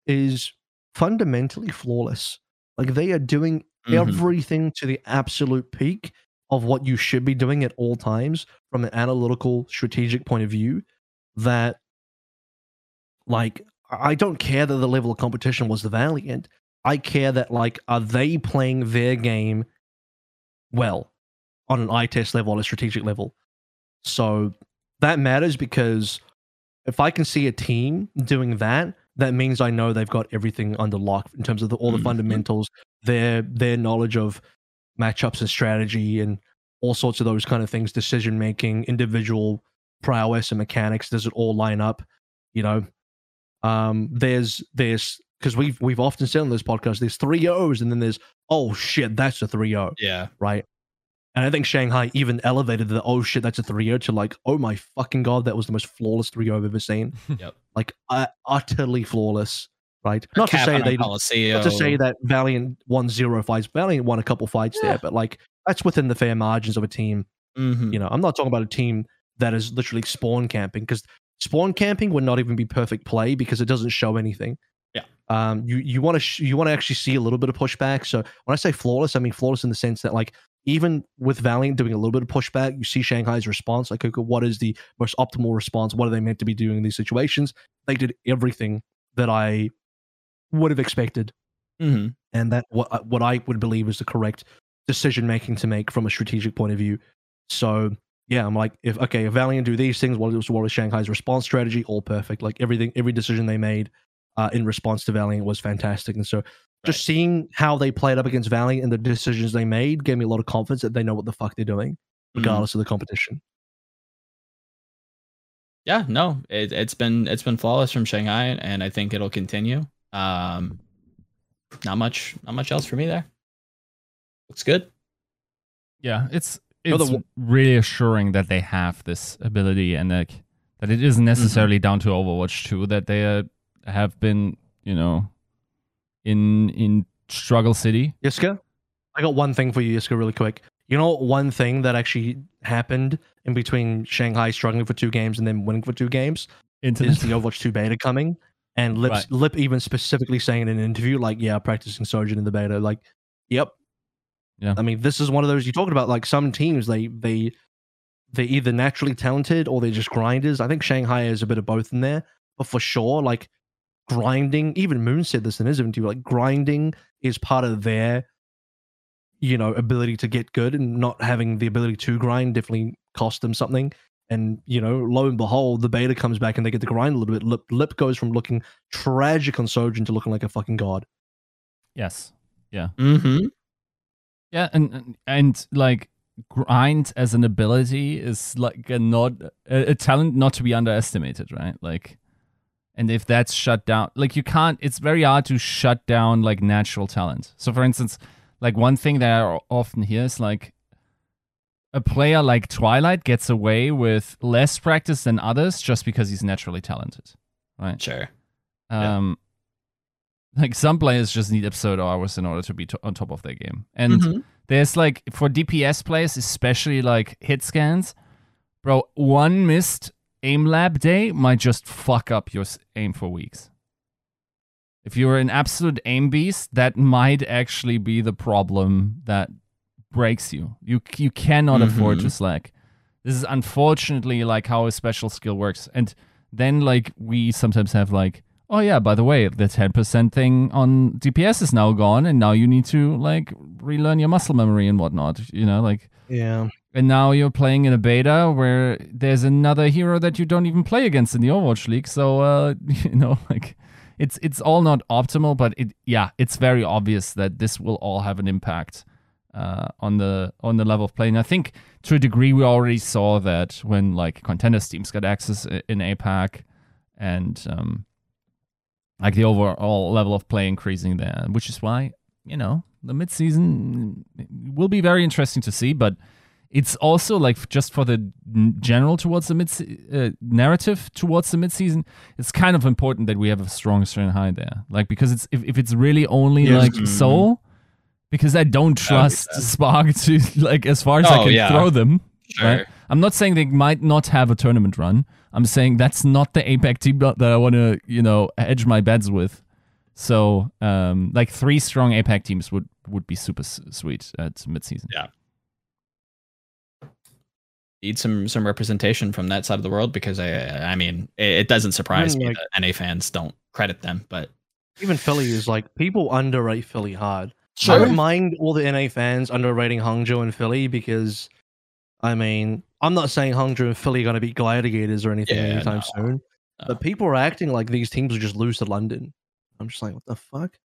is fundamentally flawless. Like they are doing mm-hmm. everything to the absolute peak of what you should be doing at all times from an analytical, strategic point of view. That, like, I don't care that the level of competition was the Valiant. I care that, like, are they playing their game well on an eye test level, on a strategic level? So that matters, because if I can see a team doing that, that means I know they've got everything under lock in terms of the, all the mm-hmm. fundamentals, their their knowledge of matchups and strategy and all sorts of those kind of things, decision making, individual prowess and mechanics. Does it all line up? You know, um, there's there's because we've we've often said on this podcast, there's three O's and then there's oh shit, that's a three O. Yeah, right. And I think Shanghai even elevated the, oh shit, that's a three oh to like, oh my fucking God, that was the most flawless three oh I've ever seen. Yep. Like uh, utterly flawless, right? Not to, say they, not to say that Valiant won zero fights. Valiant won a couple fights yeah. there, but like that's within the fair margins of a team. Mm-hmm. You know, I'm not talking about a team that is literally spawn camping, because spawn camping would not even be perfect play because it doesn't show anything. Yeah. Um. You you want to sh- you want to actually see a little bit of pushback. So when I say flawless, I mean flawless in the sense that, like, even with Valiant doing a little bit of pushback, you see Shanghai's response. Like, okay, what is the most optimal response? What are they meant to be doing in these situations? They did everything that I would have expected, mm-hmm. and that what what I would believe is the correct decision making to make from a strategic point of view. So yeah, I'm like, if okay, if Valiant do these things, what was what was Shanghai's response strategy? All perfect. Like everything, every decision they made uh, in response to Valiant was fantastic, and so. Just seeing how they played up against Valiant and the decisions they made gave me a lot of confidence that they know what the fuck they're doing, regardless mm. of the competition. Yeah, no, it, it's been it's been flawless from Shanghai, and I think it'll continue. Um, not much, not much else for me there. Looks good. Yeah, it's it's no, the, reassuring that they have this ability, and that that it isn't necessarily mm-hmm. down to Overwatch two that they uh, have been, you know. In in Struggle City. Yiska, I got one thing for you, Yiska, really quick. You know, one thing that actually happened in between Shanghai struggling for two games and then winning for two games Internet. Is the Overwatch two beta coming. And Lip, right. Lip even specifically saying in an interview, like, yeah, practicing Sojourn in the beta. Like, yep. Yeah. I mean, this is one of those you talked about, like some teams, they they they're either naturally talented or they're just grinders. I think Shanghai is a bit of both in there. But for sure, like, grinding, even Moon said this in his interview, like grinding is part of their, you know, ability to get good, and not having the ability to grind definitely cost them something. And, you know, lo and behold, the beta comes back and they get to grind a little bit. Lip, Lip goes from looking tragic on Sojourn to looking like a fucking god. Yes. Yeah. Mm-hmm. Yeah, and, and, and like grind as an ability is like a, not, a, a talent not to be underestimated, right? Like, and if that's shut down, like you can't, it's very hard to shut down like natural talent. So for instance, like one thing that I often hear is like a player like Twilight gets away with less practice than others just because he's naturally talented, right? Sure. Um, yeah. Like some players just need absurd hours in order to be to- on top of their game. And mm-hmm. there's like, for D P S players, especially like hit scans, bro, one missed aim lab day might just fuck up your aim for weeks. If you're an absolute aim beast, that might actually be the problem that breaks you. You you cannot mm-hmm. afford to slack. This is unfortunately like how a special skill works. And then like we sometimes have like, oh yeah, by the way, the ten percent thing on D P S is now gone, and now you need to like relearn your muscle memory and whatnot. You know, like yeah. And now you're playing in a beta where there's another hero that you don't even play against in the Overwatch League. So, uh, you know, like it's it's all not optimal, but it yeah, it's very obvious that this will all have an impact uh, on the on the level of play. And I think to a degree we already saw that when like contenders teams got access in APAC, and um, like the overall level of play increasing there, which is why, you know, the midseason will be very interesting to see, but. It's also like just for the general towards the mid uh, narrative towards the midseason. It's kind of important that we have a strong Shanghai there, like because it's if, if it's really only yes. like mm-hmm. Seoul, because I don't trust oh, yeah. Spark to like as far as oh, I can yeah. throw them. Sure. Right? I'm not saying they might not have a tournament run. I'm saying that's not the APAC team that I want to you know edge my bets with. So um, like three strong APAC teams would would be super sweet at midseason. Yeah. Need some some representation from that side of the world, because I I mean it, it doesn't surprise I mean, me like, that N A fans don't credit them, but even Philly is like people underrate Philly hard. Sure. I don't mind all the N A fans underrating Hangzhou and Philly, because I mean I'm not saying Hangzhou and Philly are going to be gladiators or anything yeah, anytime no. soon, no. but people are acting like these teams will just lose to London. I'm just like, what the fuck?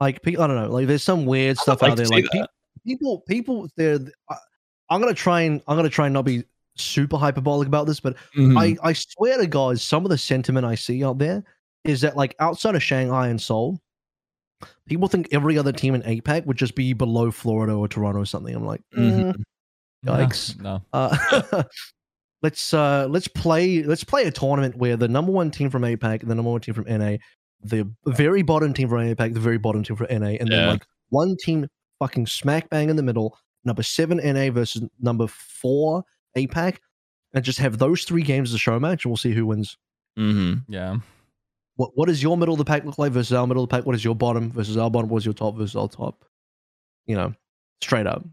Like I don't know, like there's some weird I stuff out like there. Like pe- people, people, they're. I'm gonna try and I'm gonna try and not be. super hyperbolic about this, but mm-hmm. I, I swear to God, some of the sentiment I see out there is that like outside of Shanghai and Seoul, people think every other team in APAC would just be below Florida or Toronto or something. I'm like, mm, mm-hmm. yikes. No, no. Uh, let's uh, let's play let's play a tournament where the number one team from APAC and the number one team from N A, the very bottom team from APAC, the very bottom team from N A, and yeah. then like one team fucking smack bang in the middle, number seven N A versus number four A PAC, and just have those three games as a show match, and we'll see who wins. Mm-hmm. Yeah. What What does your middle of the pack look like versus our middle of the pack? What is your bottom versus our bottom? What is your top versus our top? You know, straight up.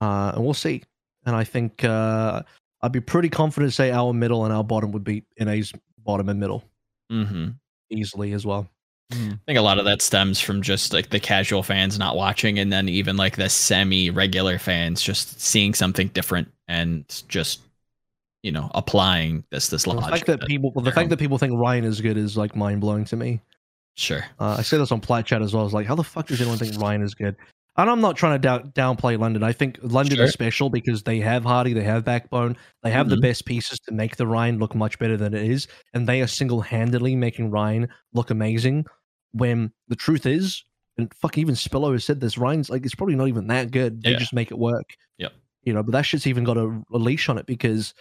Uh, and we'll see. And I think uh, I'd be pretty confident to say our middle and our bottom would beat N A's bottom and middle mm-hmm. easily as well. I think a lot of that stems from just like the casual fans not watching, and then even like the semi-regular fans just seeing something different and just, you know, applying this this logic. The fact that people, the fact that people think Ryan is good is like mind blowing to me. Sure, uh, I say this on Plat Chat as well. I was like, how the fuck does anyone think Ryan is good? And I'm not trying to down downplay London. I think London sure. is special because they have Hardy, they have Backbone, they have mm-hmm. the best pieces to make the Rhine look much better than it is, and they are single-handedly making Rhine look amazing. When the truth is, and fuck, even Spillo has said this, Rhine's like it's probably not even that good. They yeah. just make it work. Yeah, you know, but that shit's even got a, a leash on it because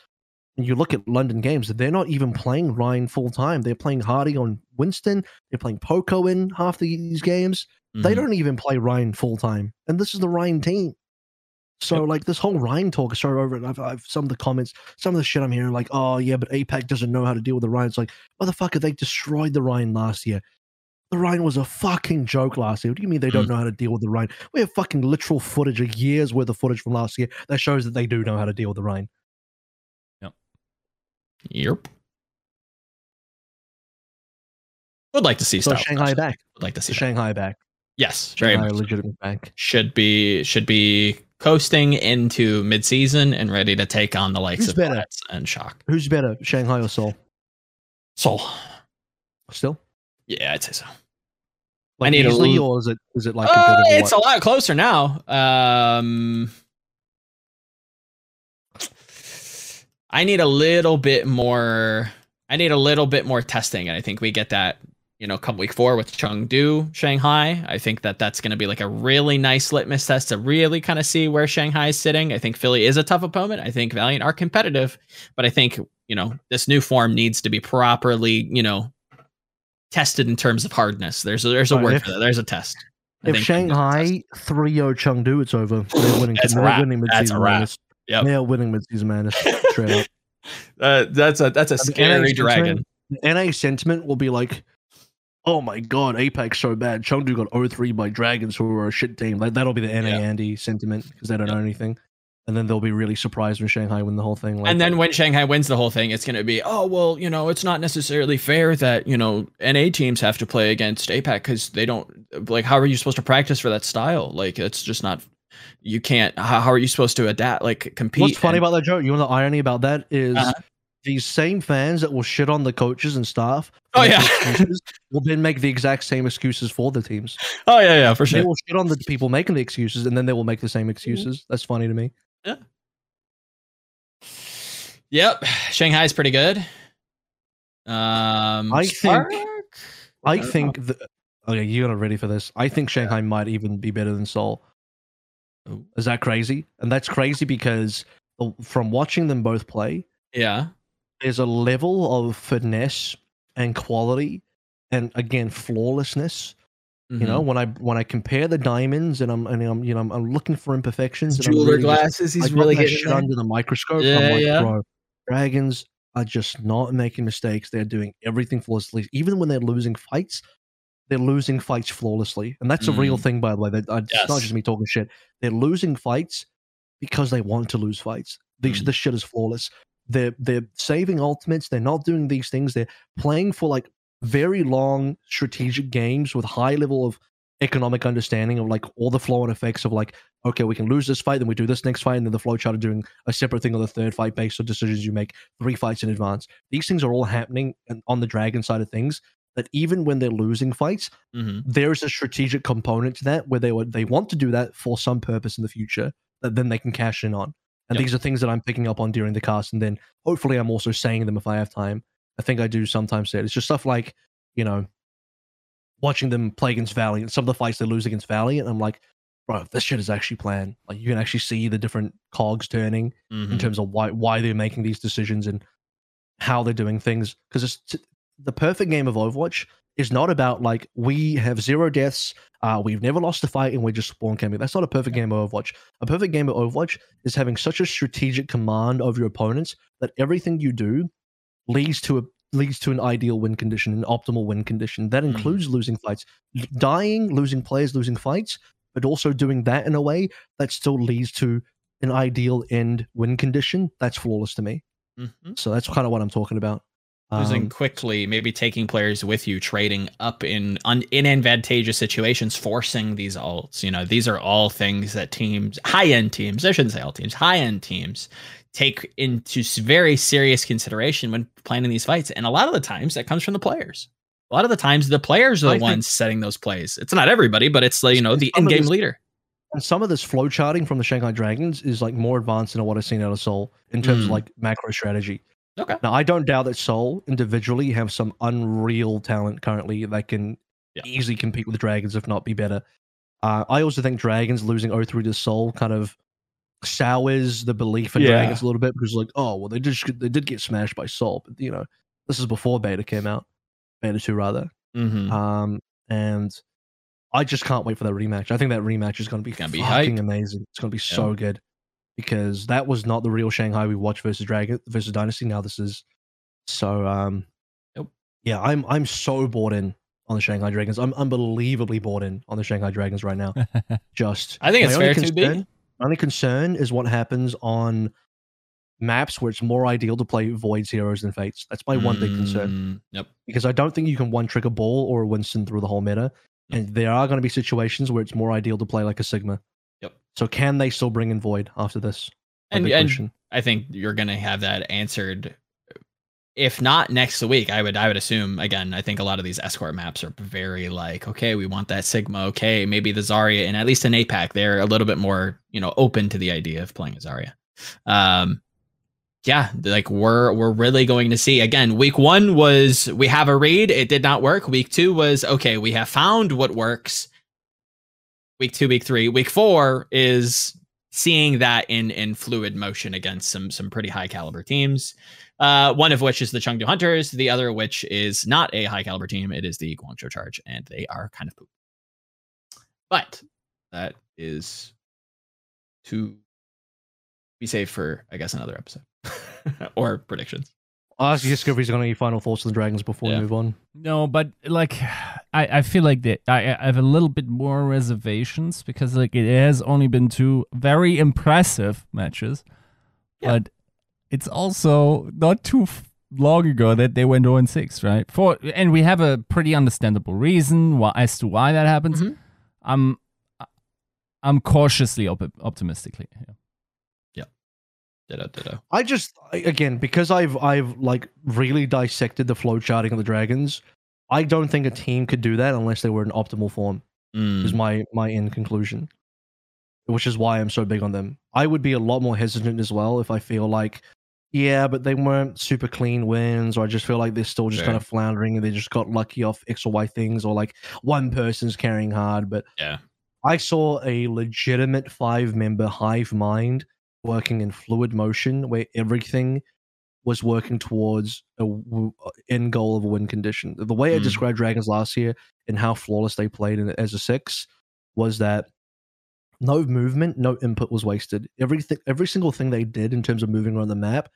when you look at London games, they're not even playing Rhine full time. They're playing Hardy on Winston. They're playing Poco in half these games. They mm-hmm. don't even play Ryan full time, and this is the Ryan team. So, yep. like this whole Ryan talk started over, and I've, I've some of the comments, some of the shit I'm hearing, like, "Oh yeah, but A PAC doesn't know how to deal with the Ryan." It's like, motherfucker, they destroyed the Ryan last year. The Ryan was a fucking joke last year. What do you mean they don't know how to deal with the Ryan? We have fucking literal footage, a year's worth of footage from last year that shows that they do know how to deal with the Ryan. Yep. Yep. Would like to see so Shanghai back. Would like to see Shanghai back. Yes, very much. Legitimate bank. Should be should be coasting into mid-season and ready to take on the likes of Bats and Shock. Who's better, Shanghai or Seoul? Seoul. Still? Yeah, I'd say so. Like I need easily, a little... or is it is it like uh, it's what? a lot closer now? Um, I need a little bit more. I need a little bit more testing, and I think we get that. You know, come week four with Chengdu, Shanghai. I think that that's going to be like a really nice litmus test to really kind of see where Shanghai is sitting. I think Philly is a tough opponent. I think Valiant are competitive, but I think, you know, this new form needs to be properly, you know, tested in terms of hardness. There's a, there's a right, word if, for that. There's a test. I if think Shanghai three oh Chengdu, it's over. They're winning. That's they're a wrap. Winning that's a wrap. Yep. They're winning mid-season madness. uh, that's a that's a and scary dragon. N A sentiment will be like, oh my god, A PAC's so bad. Chengdu got oh three by Dragons, who are a shit team. Like that'll be the N A yeah. Andy sentiment because they don't yeah. know anything, and then they'll be really surprised when Shanghai win the whole thing. Like, and then when Shanghai wins the whole thing, it's going to be, oh well, you know, it's not necessarily fair that you know N A teams have to play against A PAC because they don't like. How are you supposed to practice for that style? Like it's just not. You can't. How, how are you supposed to adapt? Like compete. What's funny about that joke? You know the irony about that is. Uh-huh. These same fans that will shit on the coaches and staff oh, yeah. excuses, will then make the exact same excuses for the teams. Oh, yeah, yeah, for sure. They will shit on the people making the excuses, and then they will make the same excuses. Mm-hmm. That's funny to me. Yeah. Yep. Shanghai is pretty good. Um, I Spark? think... I, I think... The, okay, you're not ready for this. I think Shanghai yeah. might even be better than Seoul. Ooh. Is that crazy? And that's crazy because from watching them both play... Yeah. There's a level of finesse and quality and again flawlessness. Mm-hmm. You know, when I when I compare the diamonds and I'm and I'm you know I'm, I'm looking for imperfections. And jeweler really glasses, just, he's I really getting shit under the microscope. Yeah, I'm like, yeah. Bro, Dragons are just not making mistakes. They're doing everything flawlessly. Even when they're losing fights, they're losing fights flawlessly. And that's mm. a real thing, by the way. They, yes. It's not just me talking shit. They're losing fights because they want to lose fights. These mm. this shit is flawless. They're, they're saving ultimates. They're not doing these things. They're playing for like very long strategic games with high level of economic understanding of like all the flow and effects of like, okay, we can lose this fight, then we do this next fight, and then the flow chart of doing a separate thing on the third fight based on decisions you make three fights in advance. These things are all happening on the Dragon side of things that even when they're losing fights, mm-hmm. there's a strategic component to that where they, would, they want to do that for some purpose in the future that then they can cash in on. And yep. these are things that I'm picking up on during the cast, and then hopefully I'm also saying them if I have time. I think I do sometimes say it. It's just stuff like, you know, watching them play against Valiant, some of the fights they lose against Valiant, I'm like, bro, this shit is actually planned. Like, you can actually see the different cogs turning mm-hmm. in terms of why why they're making these decisions and how they're doing things. Because it's the perfect game of Overwatch is not about like, we have zero deaths, uh, we've never lost a fight, and we're just spawn camping. That's not a perfect game of Overwatch. A perfect game of Overwatch is having such a strategic command over your opponents that everything you do leads to a leads to an ideal win condition, an optimal win condition. That includes mm-hmm. losing fights, dying, losing players, losing fights, but also doing that in a way that still leads to an ideal end win condition. That's flawless to me. Mm-hmm. So that's kind of what I'm talking about. Losing quickly, maybe taking players with you, trading up in un, in advantageous situations, forcing these ults. You know, these are all things that teams, high-end teams, I shouldn't say all teams, high-end teams take into very serious consideration when planning these fights. And a lot of the times that comes from the players. A lot of the times the players are the I ones setting those plays. It's not everybody, but it's, you know, the in-game leader. And some of this flow charting from the Shanghai Dragons is like more advanced than what I've seen out of Seoul in terms mm. of like macro strategy. Okay. Now, I don't doubt that Seoul individually have some unreal talent currently that can yeah. easily compete with Dragons, if not be better. Uh, I also think Dragons losing oh three to Seoul kind of sours the belief in yeah. Dragons a little bit, because like, oh, well, they just they did get smashed by Seoul. But, you know, this is before Beta came out. Beta two, rather. Mm-hmm. Um, and I just can't wait for that rematch. I think that rematch is going to be fucking be hype. amazing. It's going to be yeah. so good. Because that was not the real Shanghai we watched versus Dragon versus Dynasty. Now this is. So um, nope. yeah, I'm I'm so bought in on the Shanghai Dragons. I'm unbelievably bought in on the Shanghai Dragons right now. Just I think it's fair concern, to be. My only concern is what happens on maps where it's more ideal to play Voids, Heroes, than Fates. That's my mm, one big concern. Yep. Because I don't think you can one trick a Ball or a Winston through the whole meta, nope. and there are going to be situations where it's more ideal to play like a Sigma. So can they still bring in Void after this? And, and I think you're going to have that answered. If not next week, I would I would assume, again, I think a lot of these escort maps are very like, okay, we want that Sigma. Okay, maybe the Zarya, and at least in APAC, they're a little bit more, you know, open to the idea of playing a Zarya. Um, yeah, like we're we're really going to see. Again, week one was we have a read. It did not work. Week two was, okay, we have found what works. Week two, week three, week four is seeing that in in fluid motion against some some pretty high caliber teams. Uh, one of which is the Chengdu Hunters, the other which is not a high caliber team. It is the Guangzhou Charge, and they are kind of poop. But that is to be saved for, I guess, another episode or predictions. I'll ask you, Scooby's, got any final thoughts on the Dragons before yeah. we move on? No, but like, I, I feel like that I, I have a little bit more reservations, because like it has only been two very impressive matches, yeah. but it's also not too long ago that they went oh and six, right? For and we have a pretty understandable reason why as to why that happens. Mm-hmm. I'm, I'm cautiously op optimistically. Yeah. Ditto, ditto. I just, again, because I've I've like really dissected the flow charting of the Dragons, I don't think a team could do that unless they were in optimal form. Mm. Is my my end conclusion, which is why I'm so big on them. I would be a lot more hesitant as well if I feel like, yeah, but they weren't super clean wins, or I just feel like they're still just sure. kind of floundering and they just got lucky off X or Y things, or like one person's carrying hard. But yeah, I saw a legitimate five member hive mind working in fluid motion, where everything was working towards a w end goal of a win condition. The way mm. I described Dragons last year and how flawless they played in, as a six, was that no movement, no input was wasted. Everything, every single thing they did in terms of moving around the map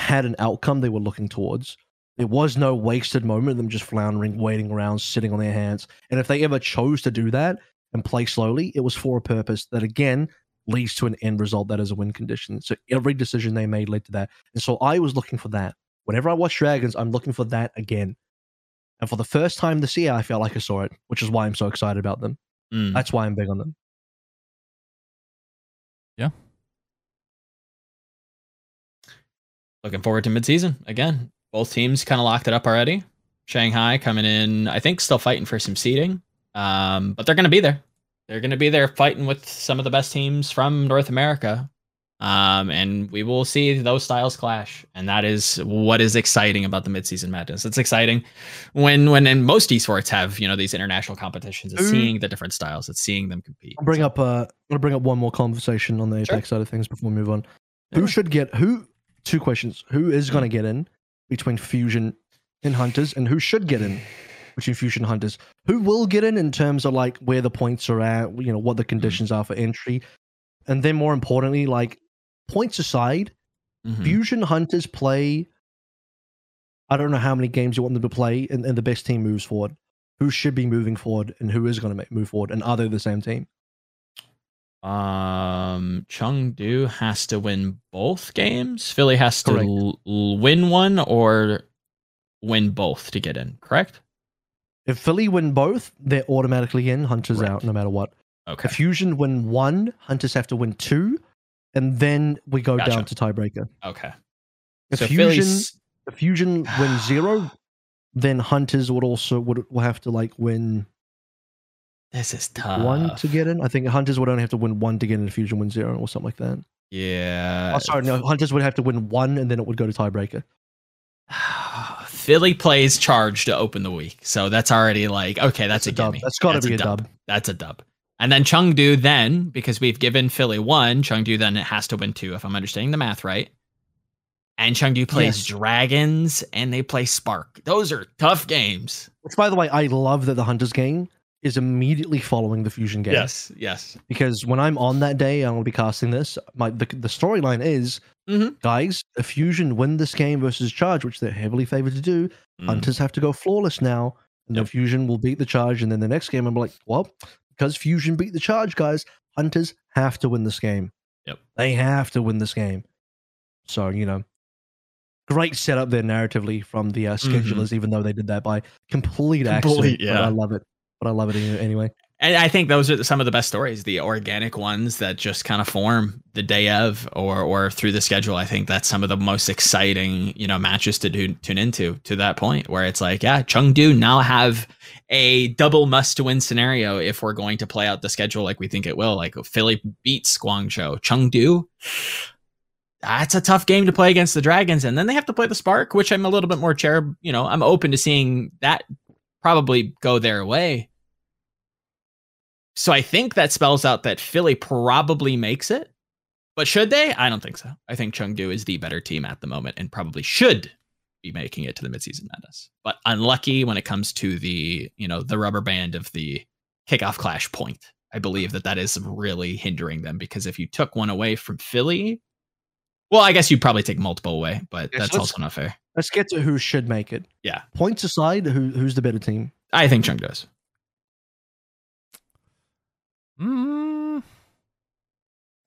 had an outcome they were looking towards. There was no wasted moment of them just floundering, waiting around, sitting on their hands. And if they ever chose to do that and play slowly, it was for a purpose that, again, leads to an end result that is a win condition. So every decision they made led to that. And so I was looking for that. Whenever I watch Dragons, I'm looking for that again. And for the first time this year, I felt like I saw it, which is why I'm so excited about them. Mm. That's why I'm big on them. Yeah. Looking forward to midseason. Again, both teams kind of locked it up already. Shanghai coming in, I think, still fighting for some seeding. Um, but they're going to be there. They're going to be there fighting with some of the best teams from North America. Um, and we will see those styles clash. And that is what is exciting about the midseason madness. It's exciting when, when in most esports have, you know, these international competitions, it's seeing the different styles, it's seeing them compete. I'll bring so. up, uh, I'll bring up one more conversation on the sure. A PAC side of things before we move on. Yeah. Who should get who, two questions. Who is going to get in between Fusion in Hunters and who should get in, which in Fusion Hunters, who will get in in terms of like where the points are at, you know, what the conditions are for entry. And then more importantly, like points aside, mm-hmm. Fusion Hunters play, I don't know how many games you want them to play, and, and the best team moves forward. Who should be moving forward and who is going to move forward? And are they the same team? Um, Chengdu has to win both games. Philly has correct. to l- l- win one or win both to get in, correct? If Philly win both, they're automatically in. Hunters right. out no matter what. Okay. If Fusion win one, Hunters have to win two, and then we go gotcha. down to tiebreaker. Okay. If so Fusion, if Fusion win zero, then Hunters would also would, would have to like win. This is tough. One to get in. I think Hunters would only have to win one to get in. If Fusion win zero or something like that. Yeah. Oh, sorry, no. Hunters would have to win one, and then it would go to tiebreaker. Philly plays Charge to open the week, so that's already like okay. That's, that's a, a dub. Gimme. That's got to be a dub. dub. That's a dub. And then Chengdu then, because we've given Philly one, Chengdu then it has to win two, if I'm understanding the math right. And Chengdu plays yes. Dragons, and they play Spark. Those are tough games. Which, by the way, I love that the Hunters game is immediately following the Fusion game. Yes, yes. Because when I'm on that day, I'll be casting this. My The, the storyline is, mm-hmm. guys, if Fusion win this game versus Charge, which they're heavily favored to do, mm. Hunters have to go flawless now. And yep. the Fusion will beat the Charge, and then the next game, I'm like, well... because Fusion beat the Charge, guys, Hunters have to win this game. Yep. They have to win this game. So, you know, great setup there narratively from the uh, schedulers, mm-hmm. even though they did that by complete, complete accident. Yeah. But I love it. But I love it anyway. And I think those are some of the best stories, the organic ones that just kind of form the day of or or through the schedule. I think that's some of the most exciting, you know, matches to do, tune into to that point where it's like, yeah, Chengdu now have a double must-win scenario if we're going to play out the schedule like we think it will. Like Philly beats Guangzhou. Chengdu, that's a tough game to play against the Dragons. And then they have to play the Spark, which I'm a little bit more cherub. You know, I'm open to seeing that probably go their way. So I think that spells out that Philly probably makes it, but should they? I don't think so. I think Chengdu is the better team at the moment and probably should be making it to the midseason madness, but unlucky when it comes to the, you know, the rubber band of the kickoff clash point. I believe that that is really hindering them because if you took one away from Philly, well, I guess you'd probably take multiple away, but yes, that's also not fair. Let's get to who should make it. Yeah. Points aside, who, who's the better team? I think Chengdu is. Mm,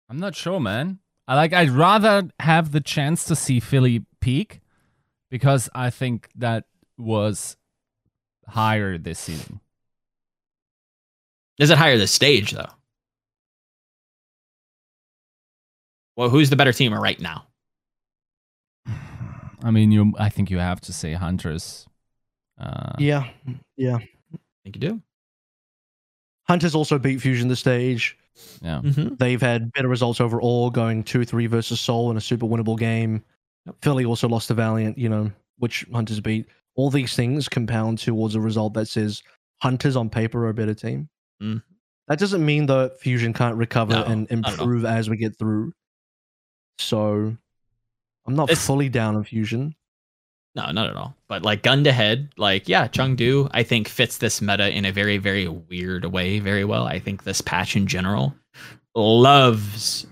I'm not sure, man. I like. I'd rather have the chance to see Philly peak because I think that was higher this season. Is it higher this stage though? Well, who's the better team right now? I mean, you. I think you have to say Hunters. Uh, yeah, yeah. I think you do. Hunters also beat Fusion this stage. Yeah. Mm-hmm. They've had better results overall, going two three versus Seoul in a super winnable game. Yep. Philly also lost to Valiant, you know, which Hunters beat. All these things compound towards a result that says Hunters on paper are a better team. Mm. That doesn't mean that Fusion can't recover no, and improve as we get through. So I'm not it's- fully down on Fusion. No, not at all. But like gun to head, like, yeah, Chengdu, I think fits this meta in a very, very weird way very well. I think this patch in general loves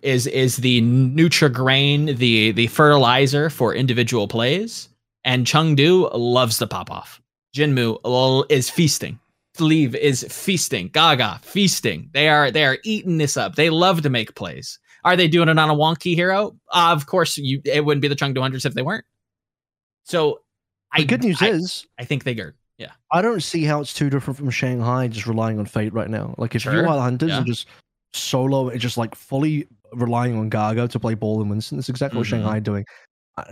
is is the Nutrigrain, the the fertilizer for individual plays. And Chengdu loves the pop off. Jinmu is feasting. Sleeve is feasting. Gaga feasting. They are they are eating this up. They love to make plays. Are they doing it on a wonky hero? Uh, of course, you. It wouldn't be the Chengdu Hunters if they weren't. So the I, good news I, is I think they get yeah. I don't see how it's too different from Shanghai just relying on fate right now. Like if sure. you are Hunters yeah. and just solo and just like fully relying on Gaga to play ball and Winston, that's exactly mm-hmm. what Shanghai are doing.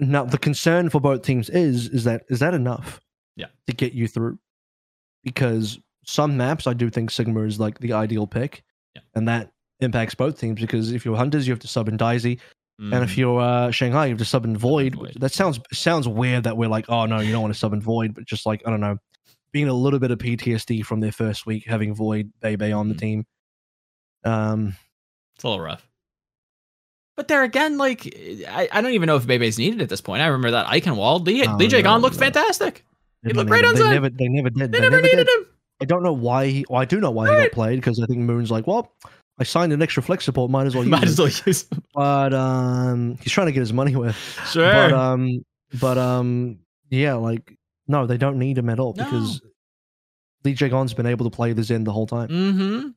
Now the concern for both teams is is that is that enough yeah. to get you through? Because some maps I do think Sigma is like the ideal pick. Yeah. And that impacts both teams because if you're Hunters, you have to sub in Daisy. Mm. And if you're uh, Shanghai, you have to sub in Void. Void. That sounds sounds weird that we're like, oh, no, you don't want to sub in Void. But just like, I don't know, being a little bit of P T S D from their first week, having Void, Bebe on mm. the team. Um, it's a little rough. But there again, like, I, I don't even know if Bebe's needed at this point. I remember that icon wall. D- oh, D J no, Gon looked no. fantastic. He looked great on Zone. They never did. They, they never, never needed did. him. I don't know why he... Well, I do know why right. he got played, because I think Moon's like, well, I signed an extra flex support. Might as well use Might as well use him. But um, he's trying to get his money worth. Sure. But, um, but um, yeah, like, no, they don't need him at all, because no. D J Gon's been able to play this end the whole time. Mm-hmm.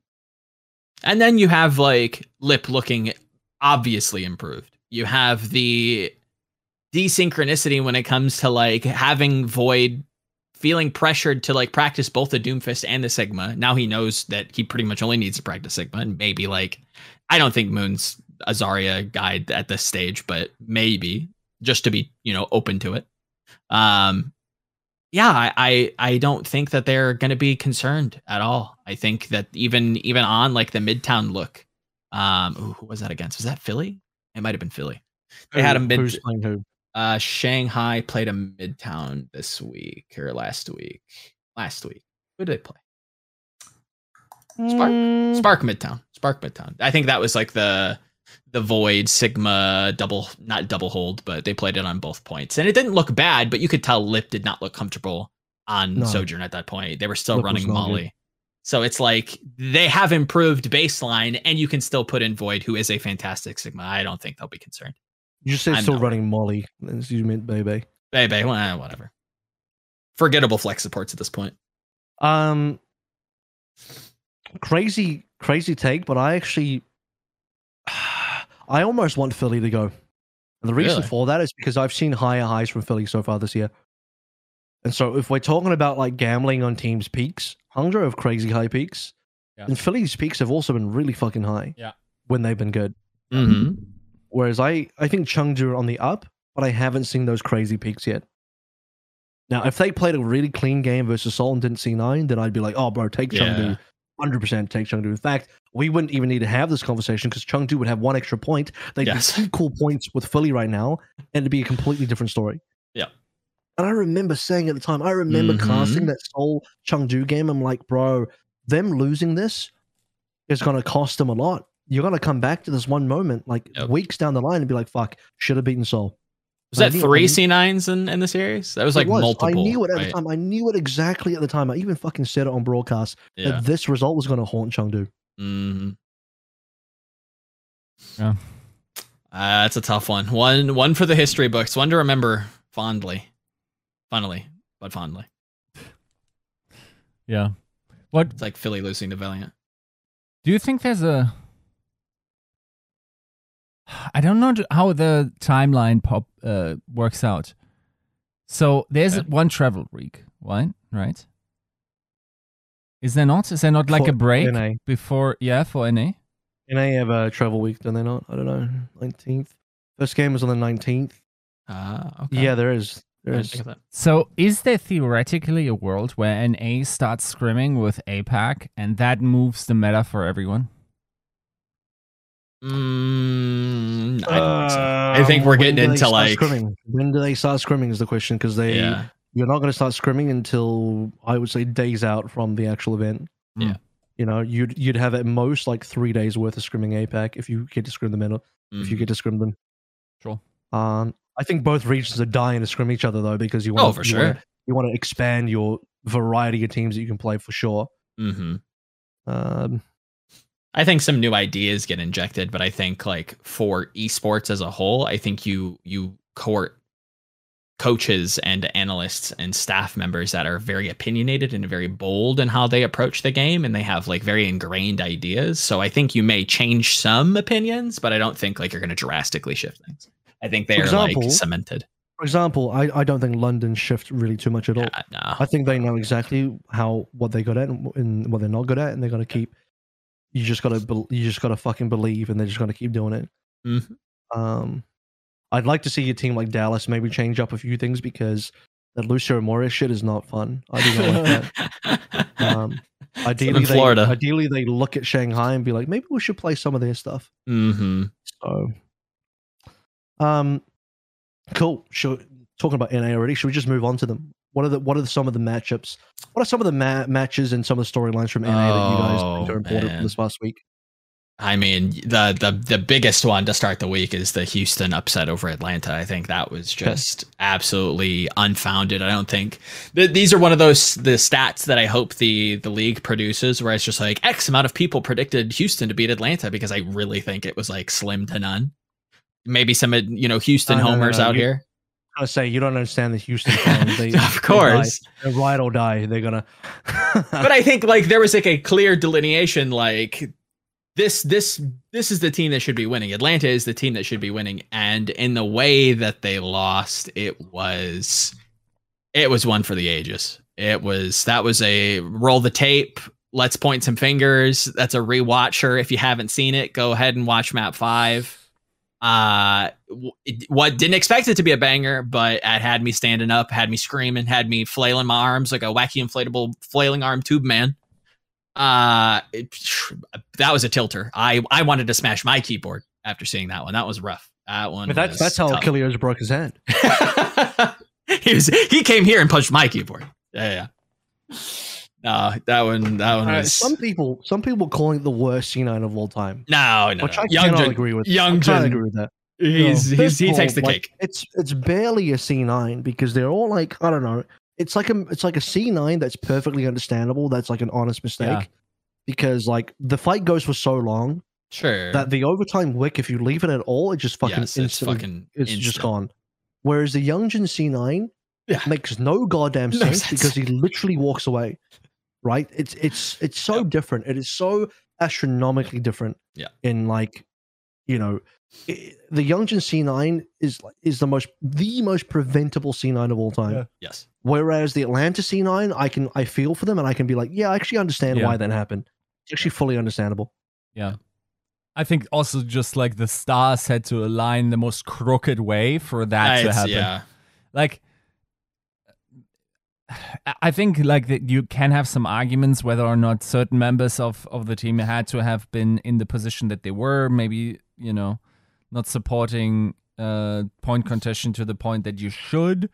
And then you have, like, Lip looking... obviously improved. You have the desynchronicity when it comes to like having Void feeling pressured to like practice both the Doomfist and the Sigma. Now he knows that he pretty much only needs to practice Sigma, and maybe like, I don't think Moon's Azaria guide at this stage, but maybe just to be, you know, open to it. Um, yeah, I, I, I don't think that they're going to be concerned at all. I think that even, even on like the Midtown look, Um, ooh, who was that against? Was that Philly? It might have been Philly. They had a mid. Who's playing who? Uh, Shanghai played a Midtown this week or last week. Last week, who did they play? Spark. Mm. Spark Midtown. Spark Midtown. I think that was like the the Void Sigma double, not double hold, but they played it on both points, and it didn't look bad. But you could tell Lip did not look comfortable on no. Sojourn at that point. They were still Lip running Molly. Good. So it's like they have improved baseline, and you can still put in Void, who is a fantastic Sigma. I don't think they'll be concerned. You just said still running Molly. You meant Bebe. Bebe, well, whatever. Forgettable flex supports at this point. Um, crazy, crazy take, but I actually, I almost want Philly to go. And the reason really? for that is because I've seen higher highs from Philly so far this year. And so if we're talking about like gambling on teams' peaks, Hangzhou have crazy high peaks, yeah. and Philly's peaks have also been really fucking high yeah. when they've been good. Mm-hmm. Whereas I, I think Chengdu are on the up, but I haven't seen those crazy peaks yet. Now, if they played a really clean game versus Seoul and didn't see nine, then I'd be like, oh, bro, take yeah. Chengdu. one hundred percent take Chengdu. In fact, we wouldn't even need to have this conversation because Chengdu would have one extra point. They'd yes. be equal points with Philly right now, and it'd be a completely different story. Yeah. And I remember saying at the time, I remember mm-hmm. casting that Seoul Chengdu game. I'm like, bro, them losing this is going to cost them a lot. You're going to come back to this one moment, like yep. weeks down the line, and be like, fuck, should have beaten Seoul. Was and that three I, C nines in, in the series? That was like was. multiple. I knew it at right? the time. I knew it exactly at the time. I even fucking said it on broadcast yeah. that this result was going to haunt Chengdu. Mm-hmm. Yeah. Uh, that's a tough one. One, one for the history books. One to remember fondly. Funnily, but fondly. Yeah. What? It's like Philly losing to Valiant. Do you think there's a... I don't know how the timeline pop uh, works out. So there's okay. one travel week, right? Right? Is there not? Is there not like for a break N A. before? Yeah, for N A? N A have a travel week, don't they not? I don't know. nineteenth. First game was on the nineteenth. Ah, uh, okay. Yeah, there is. Is. So is there theoretically a world where N A starts scrimming with A PAC and that moves the meta for everyone? Mm, I, don't think so. I think we're getting into like... Scrimming? When do they start scrimming is the question, because they yeah. you're not going to start scrimming until, I would say, days out from the actual event. Yeah. You know, you'd, you'd have at most like three days worth of scrimming A PAC if you get to scrim the meta, mm. if you get to scrim them. Sure. Um... I think both regions are dying to scrim each other though, because you want oh, for you sure want to, you want to expand your variety of teams that you can play for sure. Mm-hmm. Um, I think some new ideas get injected, but I think like for esports as a whole, I think you you court coaches and analysts and staff members that are very opinionated and very bold in how they approach the game, and they have like very ingrained ideas. So I think you may change some opinions, but I don't think like you're going to drastically shift things. I think they are example, like cemented. For example, I, I don't think London shift really too much at all. Yeah, no. I think they know exactly how what they're good at and, and what they're not good at, and they're gonna keep. You just gotta you just gotta fucking believe, and they're just gonna keep doing it. Mm-hmm. Um, I'd like to see a team like Dallas maybe change up a few things, because that Lucio Morris shit is not fun. I do not like that. Um, ideally, they, ideally they look at Shanghai and be like, maybe we should play some of their stuff. Mm-hmm. So. Um, cool. Should, talking about N A already, should we just move on to them? What are the What are the, some of the matchups? What are some of the ma matches and some of the storylines from N A oh, that you guys think are important man. from this last week? I mean, the, the the biggest one to start the week is the Houston upset over Atlanta. I think that was just okay. absolutely unfounded. I don't think th- these are one of those the stats that I hope the the league produces, where it's just like X amount of people predicted Houston to beat Atlanta, because I really think it was like slim to none. Maybe some, you know, Houston no, homers no, no, no. out you, here. I was saying, you don't understand the Houston fans. They, of course. They die. Ride or die. They're going to. But I think like there was like a clear delineation, like this, this, this is the team that should be winning. Atlanta is the team that should be winning. And in the way that they lost, it was, it was one for the ages. It was, that was a roll the tape. Let's point some fingers. That's a rewatcher. If you haven't seen it, go ahead and watch map five. Uh, what didn't expect it to be a banger, but it had me standing up, had me screaming, had me flailing my arms like a wacky inflatable flailing arm tube man. Uh, it, that was a tilter. I, I wanted to smash my keyboard after seeing that one. That was rough. That one. But that's that's how Achilles broke his hand. he was he came here and punched my keyboard. Yeah, yeah. No, that one. That one. Was... Some people, some people calling it the worst C nine of all time. No, no, which I Young cannot Jin, agree with. Young Jin, I agree with that. He's, you know, he's he takes all, the like, cake. It's it's barely a C nine because they're all like, I don't know. It's like a it's like a C nine that's perfectly understandable. That's like an honest mistake, yeah. because like the fight goes for so long. Sure. That the overtime wick, if you leave it at all, it just fucking yes, instantly, it's fucking it's instant. Just gone. Whereas the Young Jin C nine yeah. makes no goddamn no sense, sense because he literally walks away. Right, it's it's it's so yep. different. It is so astronomically different. Yeah. In like, you know, it, the Youngjin C nine is is the most the most preventable C nine of all time. Yeah. Yes. Whereas the Atlanta C nine, I can I feel for them and I can be like, yeah, I actually understand yeah. why that happened. It's actually fully understandable. Yeah. I think also just like the stars had to align the most crooked way for that it's, to happen. Yeah. Like. I think like that you can have some arguments whether or not certain members of, of the team had to have been in the position that they were, maybe, you know, not supporting uh, point contention to the point that you should.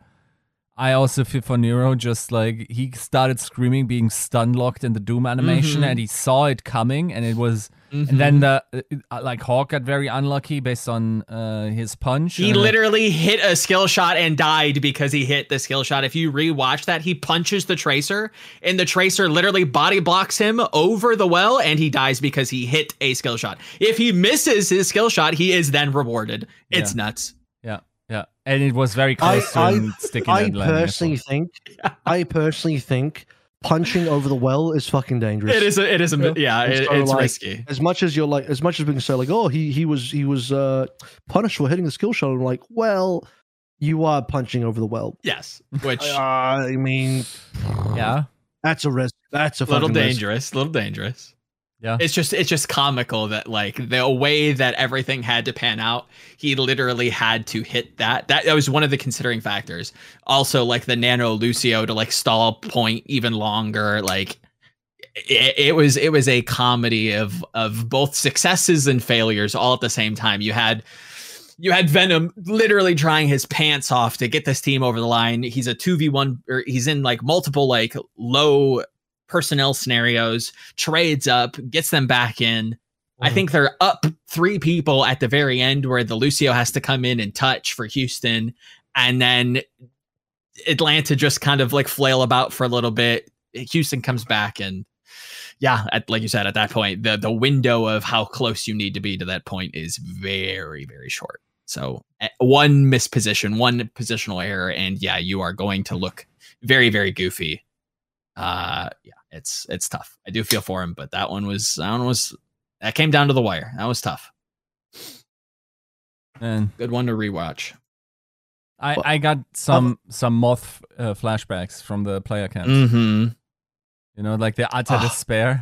I also feel for Nero, just like he started screaming, being stun locked in the Doom animation, mm-hmm. and he saw it coming, and it was, mm-hmm. and then the like Hawk got very unlucky based on uh, his punch. He uh, literally hit a skill shot and died because he hit the skill shot. If you rewatch that, he punches the Tracer, and the Tracer literally body blocks him over the well, and he dies because he hit a skill shot. If he misses his skill shot, he is then rewarded. It's yeah. nuts. Yeah. Yeah, and it was very close I, to I, sticking I and landing. I personally think, I personally think punching over the well is fucking dangerous. It is, a, it is, a, yeah, yeah it, so it's like, risky. As much as you're like, as much as we can say like, oh, he he was he was uh, punished for hitting the skill shot. I'm like, well, you are punching over the well. Yes, which uh, I mean, yeah, that's a risk. That's a little dangerous. Risk. Little dangerous. Yeah. It's just it's just comical that like the way that everything had to pan out, he literally had to hit that. That that was one of the considering factors. Also, like the Nano Lucio to like stall point even longer. Like it, it was it was a comedy of of both successes and failures all at the same time. You had you had Venom literally trying his pants off to get this team over the line. He's a two v one or he's in like multiple like low personnel scenarios, trades up, gets them back in. Mm. I think they're up three people at the very end where the Lucio has to come in and touch for Houston. And then Atlanta just kind of like flail about for a little bit. Houston comes back and yeah, at, like you said, at that point, the, the window of how close you need to be to that point is very, very short. So one misposition, one positional error. And yeah, you are going to look very, very goofy. Uh, yeah, it's it's tough. I do feel for him, but that one was that one was that came down to the wire. That was tough. And good one to rewatch. I, but, I got some uh, some moth uh, flashbacks from the player camps. Mm-hmm. You know, like the utter oh, despair.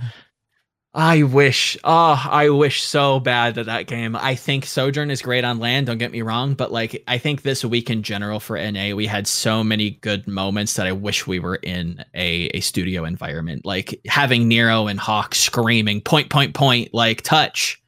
I wish, oh, I wish so bad that that game. I think Sojourn is great on land. Don't get me wrong, but like I think this week in general for N A, we had so many good moments that I wish we were in a a studio environment. Like having Nero and Hawk screaming point, point, point, like touch,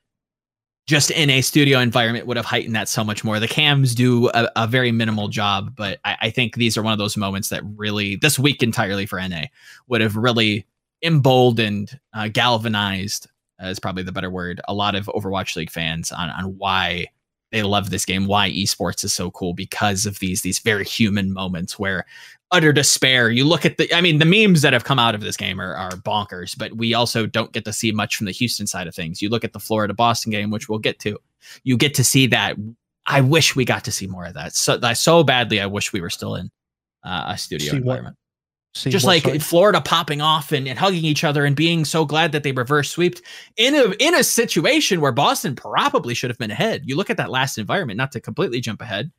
just in a studio environment would have heightened that so much more. The cams do a, a very minimal job, but I, I think these are one of those moments that really this week entirely for N A would have really emboldened, uh, galvanized uh, is probably the better word, a lot of Overwatch League fans on, on why they love this game, why esports is so cool, because of these these very human moments where utter despair. You look at the, I mean, the memes that have come out of this game are, are bonkers, but we also don't get to see much from the Houston side of things. You look at the Florida Boston game, which we'll get to, you get to see that. I wish we got to see more of that. So, so badly, I wish we were still in uh, a studio see environment. What, see Just like side? Florida popping off and, and hugging each other and being so glad that they reverse sweeped in a, in a situation where Boston probably should have been ahead. You look at that last environment, not to completely jump ahead,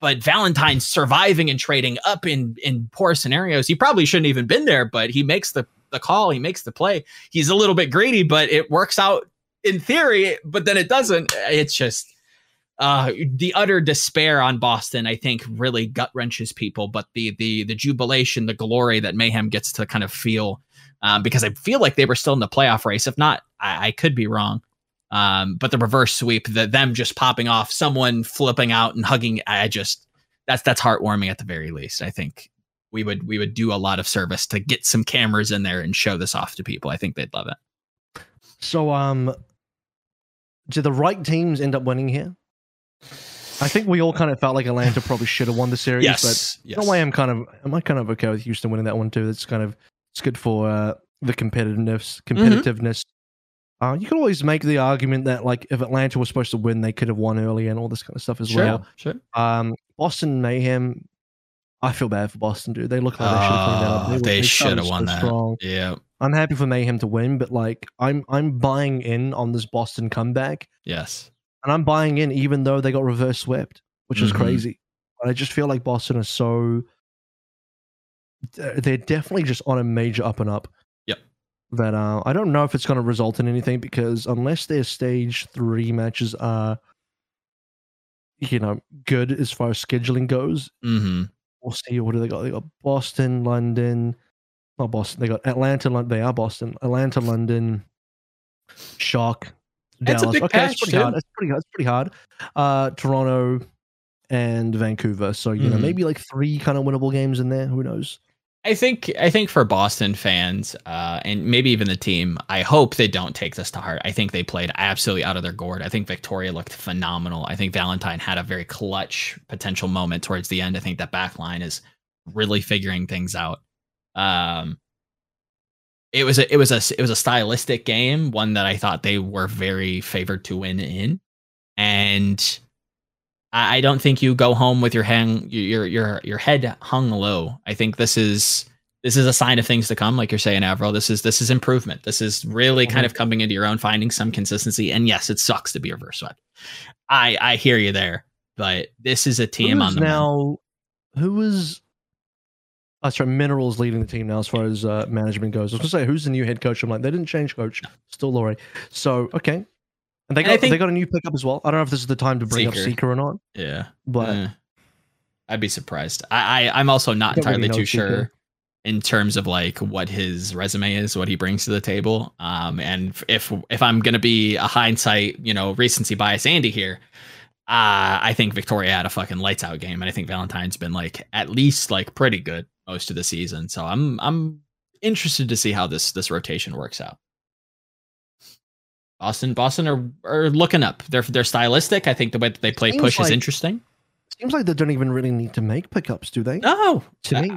but Valentine surviving and trading up in, in poor scenarios. He probably shouldn't even been there, but he makes the, the call. He makes the play. He's a little bit greedy, but it works out in theory, but then it doesn't. It's just... Uh, the utter despair on Boston, I think, really gut wrenches people. But the the the jubilation, the glory that Mayhem gets to kind of feel, um, because I feel like they were still in the playoff race. If not, I, I could be wrong. Um, but the reverse sweep, the, them just popping off, someone flipping out and hugging. I just that's that's heartwarming at the very least. I think we would we would do a lot of service to get some cameras in there and show this off to people. I think they'd love it. So, um, do the right teams end up winning here? I think we all kind of felt like Atlanta probably should have won the series, yes, but yes. No way. I'm kind of, am I kind of okay with Houston winning that one too? That's kind of, it's good for uh, the competitiveness. Competitiveness. Mm-hmm. Uh, you could always make the argument that like if Atlanta was supposed to win, they could have won early and all this kind of stuff as sure, well. Sure. Um, Boston Mayhem. I feel bad for Boston, dude. They look like they should have cleaned that up. They, they, they should have won so that. Strong. Yeah. I'm happy for Mayhem to win, but like I'm, I'm buying in on this Boston comeback. Yes. And I'm buying in, even though they got reverse swept, which is mm-hmm. crazy. But I just feel like Boston is so... They're definitely just on a major up and up. Yep. That uh, I don't know if it's going to result in anything, because unless their stage three matches are, you know, good as far as scheduling goes, mm-hmm. we'll see. What do they got? They got Boston, London. Not Boston. They got Atlanta, London. They are Boston. Atlanta, London. Shock. Dallas. That's a big okay, patch, that's pretty too. hard. That's pretty hard. That's pretty hard. Uh, Toronto and Vancouver. So you mm-hmm. know, maybe like three kind of winnable games in there. Who knows? I think. I think for Boston fans, uh, and maybe even the team, I hope they don't take this to heart. I think they played absolutely out of their gourd. I think Victoria looked phenomenal. I think Valentine had a very clutch potential moment towards the end. I think that back line is really figuring things out. Um, It was a it was a it was a stylistic game, one that I thought they were very favored to win in, and I, I don't think you go home with your hang your your your head hung low. I think this is this is a sign of things to come, like you're saying, Avril. This is this is improvement. This is really kind of coming into your own, finding some consistency. And yes, it sucks to be reverse swept. I I hear you there, but this is a team on the now. Who was? Oh, sorry, Mineral's leading the team now as far as uh, management goes. I was going to say, who's the new head coach? I'm like, they didn't change coach. No. Still Laurie. So, okay. And they got, and they got a new pickup as well. I don't know if this is the time to bring Seeker. up Seeker or not. Yeah. But yeah. I'd be surprised. I, I, I'm also not entirely really too Seeker. sure in terms of like what his resume is, what he brings to the table. Um, and if, if I'm going to be a hindsight, you know, recency bias Andy here, uh, I think Victoria had a fucking lights out game. And I think Valentine's been like at least like pretty good most of the season. So I'm I'm interested to see how this this rotation works out. Boston Boston are, are looking up. They're they're stylistic. I think the way that they play seems push like, is interesting. Seems like they don't even really need to make pickups, do they? No. To I, me.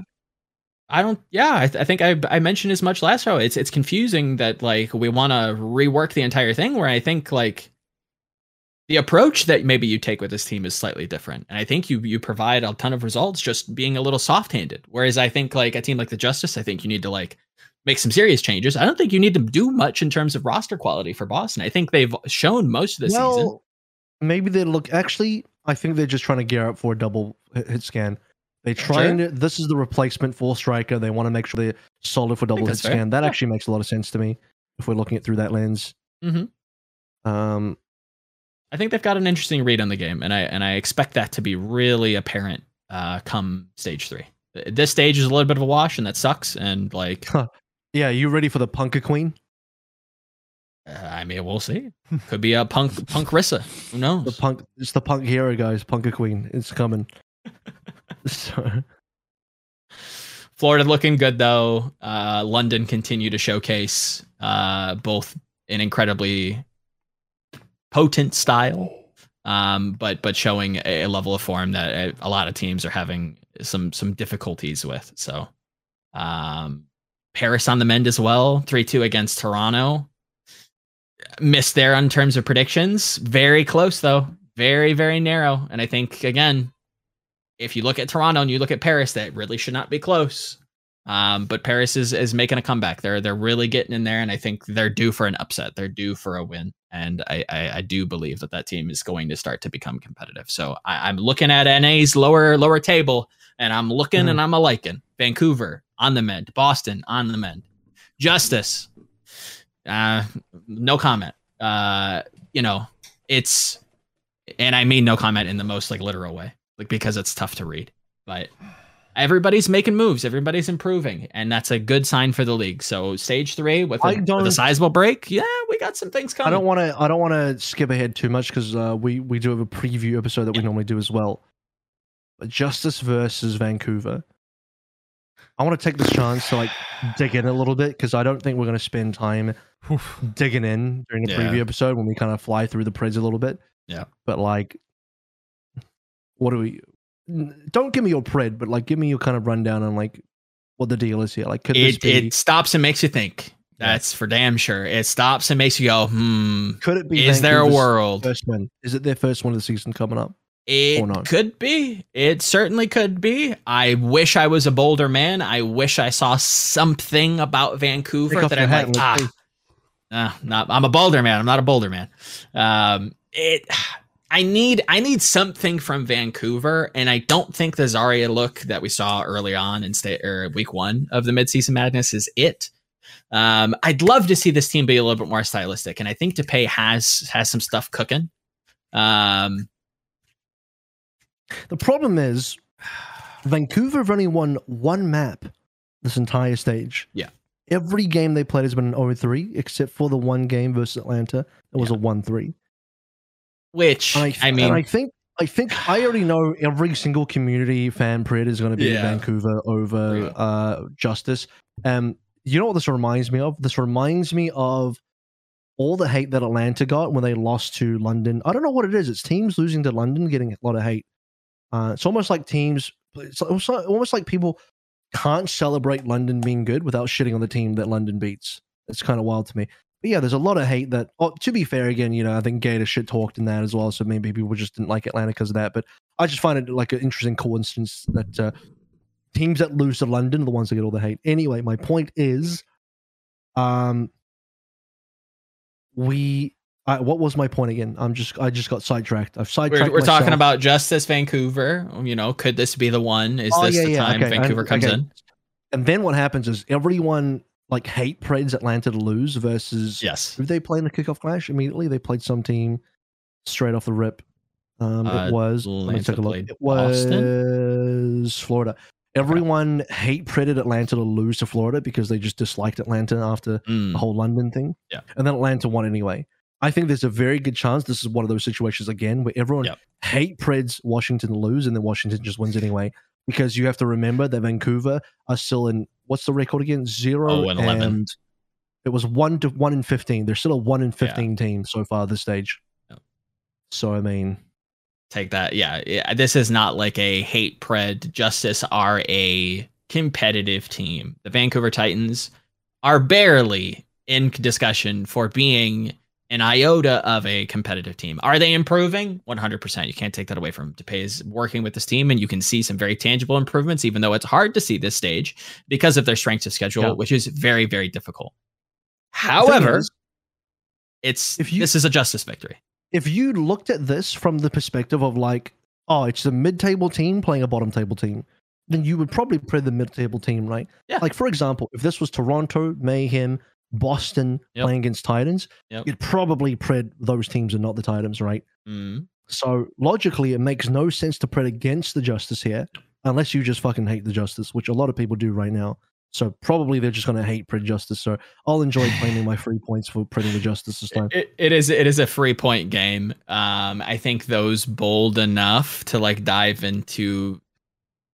I don't yeah, I, th- I think I I mentioned as much last show. It's it's confusing that like we want to rework the entire thing, where I think like the approach that maybe you take with this team is slightly different. And I think you you provide a ton of results just being a little soft-handed. Whereas I think like a team like the Justice, I think you need to like make some serious changes. I don't think you need to do much in terms of roster quality for Boston. I think they've shown most of the well, season. Maybe they look... Actually, I think they're just trying to gear up for a double hit scan. They try sure. and... This is the replacement for Striker. They want to make sure they're solid for double hit scan. Fair. That yeah. actually makes a lot of sense to me if we're looking at through that lens. Mm-hmm. Um... I think they've got an interesting read on the game, and I and I expect that to be really apparent uh, come stage three. This stage is a little bit of a wash, and that sucks. And like, huh. yeah, you ready for the Punka Queen? Uh, I mean, we'll see. Could be a Punk Punk Rissa. Who knows? The punk, it's the Punk Hero, guys. Punka Queen, it's coming. So. Florida looking good though. Uh, London continue to showcase uh, both an incredibly potent style, um, but but showing a, a level of form that a lot of teams are having some some difficulties with. So um, Paris on the mend as well, three two against Toronto. Missed there in terms of predictions. Very close, though. Very, very narrow. And I think, again, if you look at Toronto and you look at Paris, that really should not be close. Um, but Paris is is making a comeback. They're they're really getting in there, and I think they're due for an upset. They're due for a win, and I I, I do believe that that team is going to start to become competitive. So I, I'm looking at N A's lower lower table, and I'm looking mm. and I'm a liking. Vancouver on the mend, Boston on the mend, Justice. Uh, no comment. Uh, you know, it's, and I mean no comment in the most like literal way, like because it's tough to read, but. Everybody's making moves. Everybody's improving. And that's a good sign for the league. So stage three with a, with a sizable break. Yeah, we got some things coming. I don't want to I don't want to skip ahead too much because uh, we, we do have a preview episode that we normally do as well. But Justice versus Vancouver. I want to take this chance to like dig in a little bit because I don't think we're going to spend time digging in during the yeah. preview episode when we kind of fly through the Preds a little bit. Yeah. But like, what do we... Don't give me your pred, but like give me your kind of rundown on like what the deal is here. Like could it, this be... it stops and makes you think. That's yeah. for damn sure. It stops and makes you go, hmm. Could it be? Is there a world? First win? Is it their first one of the season coming up? It or no? could be. It certainly could be. I wish I was a bolder man. I wish I saw something about Vancouver that I'm like, ah, nah, not, I'm a bolder man. I'm not a bolder man. Um, it. I need I need something from Vancouver, and I don't think the Zarya look that we saw early on in state or week one of the midseason madness is it. Um, I'd love to see this team be a little bit more stylistic, and I think Decay has has some stuff cooking. Um, the problem is Vancouver have only won one map this entire stage. Yeah, every game they played has been an oh three, except for the one game versus Atlanta. It was yeah. a one three. Which I, I mean, and I think I think I already know every single community fan pred is going to be yeah. Vancouver over yeah. uh, Justice. Um, you know what this reminds me of? This reminds me of all the hate that Atlanta got when they lost to London. I don't know what it is. It's teams losing to London getting a lot of hate. Uh, it's almost like teams. It's almost like people can't celebrate London being good without shitting on the team that London beats. It's kind of wild to me. But yeah, there's a lot of hate that, oh, to be fair, again, you know, I think Gator shit talked in that as well. So maybe people just didn't like Atlanta because of that. But I just find it like an interesting coincidence that uh, teams that lose to London are the ones that get all the hate. Anyway, my point is, um, we, I, what was my point again? I'm just, I just got sidetracked. I've sidetracked. We're, we're talking about Justice Vancouver. You know, could this be the one? Is oh, this yeah, the yeah, time okay. Vancouver comes okay. in? And then what happens is everyone. Like hate preds Atlanta to lose versus yes. Did they play in the Kickoff Clash immediately? They played some team straight off the rip. Um, uh, it was let me take a look. It was Boston? Florida. Everyone okay. hate preded Atlanta to lose to Florida because they just disliked Atlanta after mm. the whole London thing. Yeah, and then Atlanta won anyway. I think there's a very good chance this is one of those situations again where everyone yep. hate preds Washington to lose and then Washington just wins anyway. Because you have to remember that Vancouver are still in, what's the record again? Zero oh, and, and it was one to one in fifteen. They're still a one in fifteen yeah. team so far at this stage. Yeah. So I mean, take that. Yeah, yeah, this is not like a hate pred. Justice are a competitive team. The Vancouver Titans are barely in discussion for being an iota of a competitive team. Are they improving? one hundred percent. You can't take that away from them. Decay is working with this team, and you can see some very tangible improvements, even though it's hard to see this stage because of their strength of schedule, yeah. which is very, very difficult. However, is, it's if you, this is a Justice victory. If you looked at this from the perspective of like, oh, it's a mid-table team playing a bottom-table team, then you would probably play the mid-table team, right? Yeah. Like, for example, if this was Toronto, Mayhem, Boston yep. playing against Titans, yep. you'd probably pred those teams and not the Titans, right? Mm. So logically, it makes no sense to pred against the Justice here unless you just fucking hate the Justice, which a lot of people do right now. So probably they're just going to hate pred Justice. So I'll enjoy claiming my free points for preding the Justice this time. It, it is it is a free point game. Um, I think those bold enough to like dive into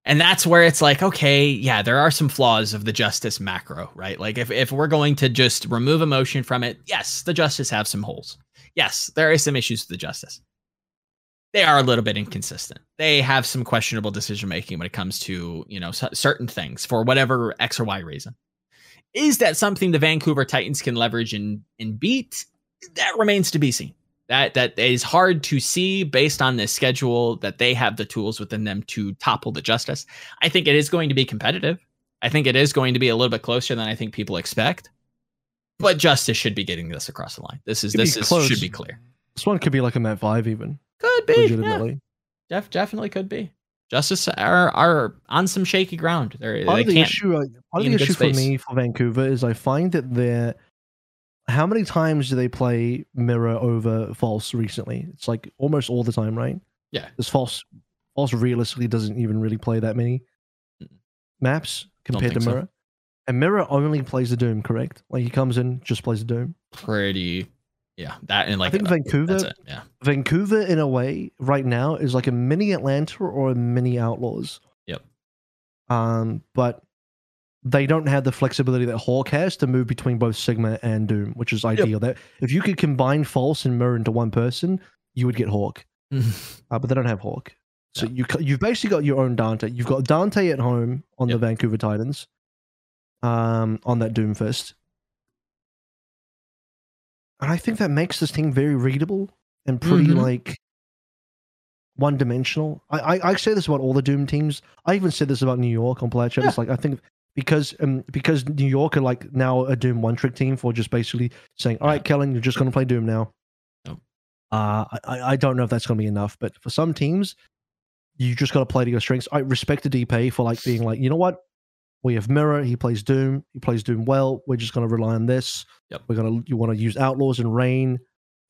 And that's where it's like, okay, yeah, there are some flaws of the Justice macro, right? Like if, if we're going to just remove emotion from it, yes, the Justice have some holes. Yes, there is some issues with the Justice. They are a little bit inconsistent. They have some questionable decision-making when it comes to, you know, certain things for whatever X or Y reason. Is that something the Vancouver Titans can leverage and, and beat? That remains to be seen. That that is hard to see based on this schedule that they have the tools within them to topple the Justice. I think it is going to be competitive. I think it is going to be a little bit closer than I think people expect. But Justice should be getting this across the line. This is It'd this is, should be clear. This one could be like a Matt Vive even. Could be, legitimately. Yeah. Def definitely could be. Justice are are on some shaky ground. They're, part they of the can't issue, part of the issue for me for Vancouver is I find that they're. How many times do they play mirror over false recently? It's like almost all the time, right? Yeah. Because false, false realistically doesn't even really play that many maps compared to mirror. So. And mirror only plays the Doom, correct? Like he comes in, just plays the Doom. Pretty, yeah. That and like I think uh, Vancouver, that's it, yeah. Vancouver in a way right now is like a mini Atlanta or a mini Outlaws. Yep. Um, but. They don't have the flexibility that Hawk has to move between both Sigma and Doom, which is ideal. Yep. That if you could combine False and Mirror into one person, you would get Hawk. uh, but they don't have Hawk. So yeah. you, you've basically got your own Dante. You've got Dante at home on yep. the Vancouver Titans um, on that Doomfist. And I think that makes this team very readable and pretty, mm-hmm. like, one-dimensional. I, I, I say this about all the Doom teams. I even said this about New York on Plaid Chat. Yeah. It's like, I think... Because um, because New York are like now a Doom one trick team for just basically saying, all right, Kellen, you're just going to play Doom now. Nope. Uh, I, I don't know if that's going to be enough, but for some teams, you just got to play to your strengths. I respect the D P for like being like, you know what? We have Mirror. He plays Doom. He plays Doom well. We're just going to rely on this. Yep. We're going to, you want to use Outlaws and Reign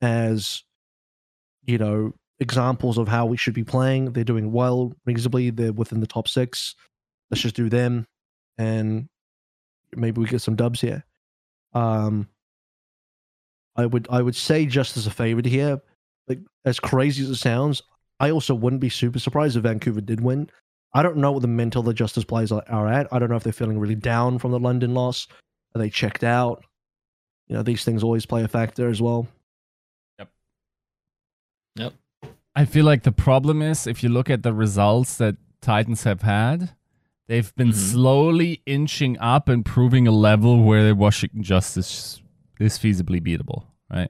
as, you know, examples of how we should be playing. They're doing well, reasonably. They're within the top six. Let's just do them. And maybe we get some dubs here. Um, I would I would say just as a favorite here, like as crazy as it sounds, I also wouldn't be super surprised if Vancouver did win. I don't know what the mental the Justice players are, are at. I don't know if they're feeling really down from the London loss. Are they checked out? You know, these things always play a factor as well. Yep. Yep. I feel like the problem is if you look at the results that Titans have had. They've been mm-hmm. slowly inching up and proving a level where the Washington Justice is feasibly beatable, right?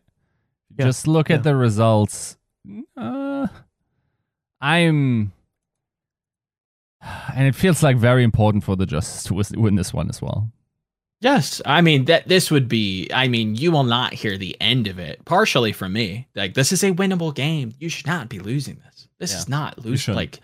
Yeah. Just look yeah. at the results. Uh, I'm... And it feels like very important for the Justice to win this one as well. Yes, I mean, that this would be... I mean, you will not hear the end of it, partially from me. Like, this is a winnable game. You should not be losing this. This yeah. is not losing. Like...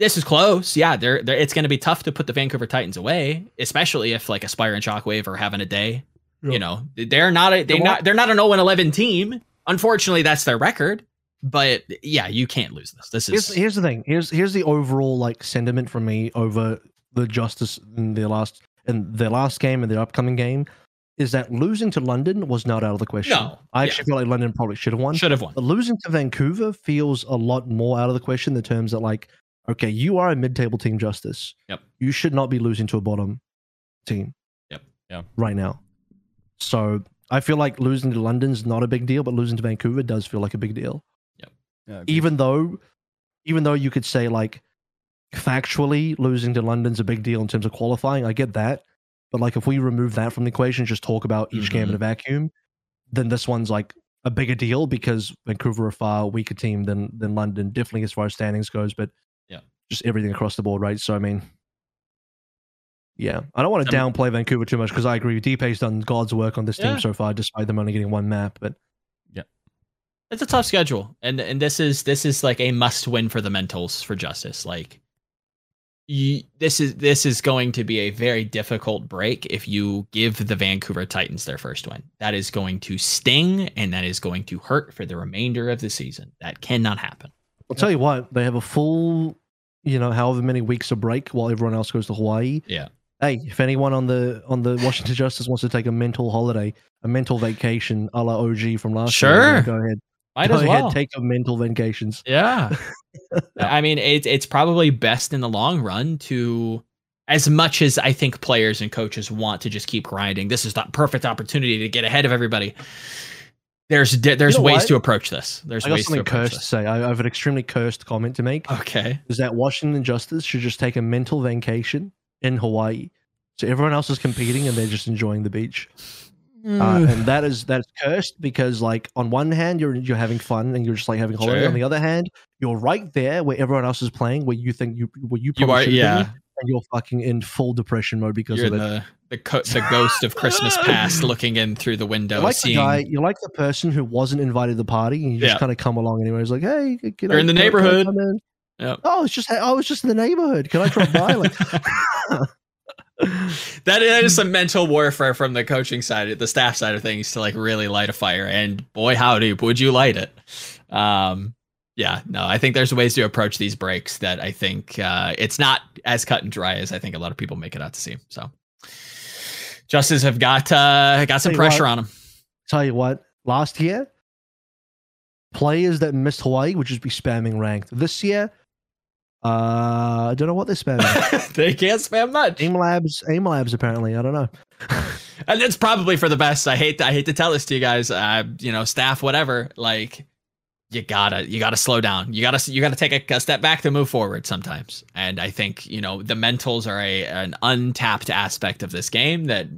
This is close. Yeah, they're, they're, it's going to be tough to put the Vancouver Titans away, especially if like Aspire and Shockwave are having a day. Yep. You know, they're not a, they not they're not an oh and eleven team. Unfortunately, that's their record. But yeah, you can't lose this. This is here's, here's the thing. Here's here's the overall like sentiment from me over the Justice in their last in their last game and their upcoming game is that losing to London was not out of the question. No, I actually yeah. feel like London probably should have won. Should have won. But losing to Vancouver feels a lot more out of the question in terms that like. Okay, you are a mid-table team, Justice. Yep. You should not be losing to a bottom team. Yep. Yeah. Right now. So I feel like losing to London's not a big deal, but losing to Vancouver does feel like a big deal. Yep. Yeah, even though, even though you could say like factually losing to London's a big deal in terms of qualifying, I get that. But like if we remove that from the equation, just talk about each mm-hmm. game in a vacuum, then this one's like a bigger deal because Vancouver are a far weaker team than than London, definitely as far as standings goes, but. Yeah, just everything across the board, right? So I mean, yeah, I don't want to I mean, downplay Vancouver too much because I agree. D P's done God's work on this yeah. team so far, despite them only getting one map. But yeah, it's a tough schedule, and and this is this is like a must win for the mentals for Justice. Like, you, this is this is going to be a very difficult break if you give the Vancouver Titans their first win. That is going to sting, and that is going to hurt for the remainder of the season. That cannot happen. I'll tell you what, they have a full, you know, however many weeks of break while everyone else goes to Hawaii. Yeah. Hey, if anyone on the on the Washington Justice wants to take a mental holiday, a mental vacation a la O G from last sure. year, go ahead. Might as well take some mental vacations. Yeah. I mean, it's it's probably best in the long run to, as much as I think players and coaches want to just keep grinding, this is the perfect opportunity to get ahead of everybody. There's there's you know ways what? to approach this. There's I got ways something to approach cursed this. to say. I, I have an extremely cursed comment to make. Okay. Is that Washington Justice should just take a mental vacation in Hawaii, so everyone else is competing and they're just enjoying the beach. Uh, and that is that's cursed because, like, on one hand you're you're having fun and you're just like having holiday. Sure. On the other hand, you're right there where everyone else is playing, where you think you where you probably you are, should yeah. be, and you're fucking in full depression mode because you're of it. The the, co the ghost of Christmas past, looking in through the window, like seeing the guy, you're like the person who wasn't invited to the party and you just yeah. kind of come along anyway. It's like, hey, you're know, in the neighborhood. In? Yep. Oh, it's just I was just in the neighborhood. Can I drop by? Like. That is some mental warfare from the coaching side, the staff side of things, to like really light a fire. And boy, howdy, would you light it? Um, yeah, no, I think there's ways to approach these breaks that I think uh, it's not as cut and dry as I think a lot of people make it out to seem. So, Justice have got uh, got some pressure on them. Tell you what, last year, players that missed Hawaii would just be spamming ranked. This year, Uh, I don't know what they're spamming. They can't spam much. Aim Labs, Aim Labs, apparently. I don't know. And it's probably for the best. I hate, to, I hate to tell this to you guys. Uh, you know, staff, whatever. Like, you gotta, you gotta slow down. You gotta, you gotta take a, a step back to move forward sometimes. And I think you know the mentals are a an untapped aspect of this game that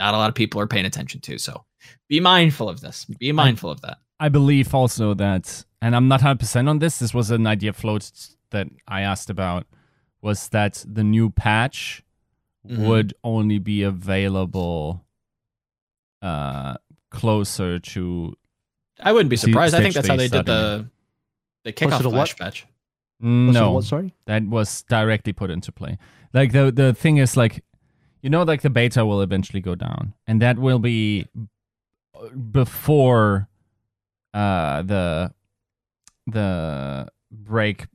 not a lot of people are paying attention to. So be mindful of this. Be mindful I, of that. I believe also that, and I'm not one hundred percent on this. This was an idea floated. That I asked about was that the new patch mm-hmm. would only be available uh, closer to. I wouldn't be surprised. I think that's how they did the the kickoff Clash patch. No, what, sorry, that was directly put into play. Like the the thing is, like you know, like the beta will eventually go down, and that will be before uh, the the break.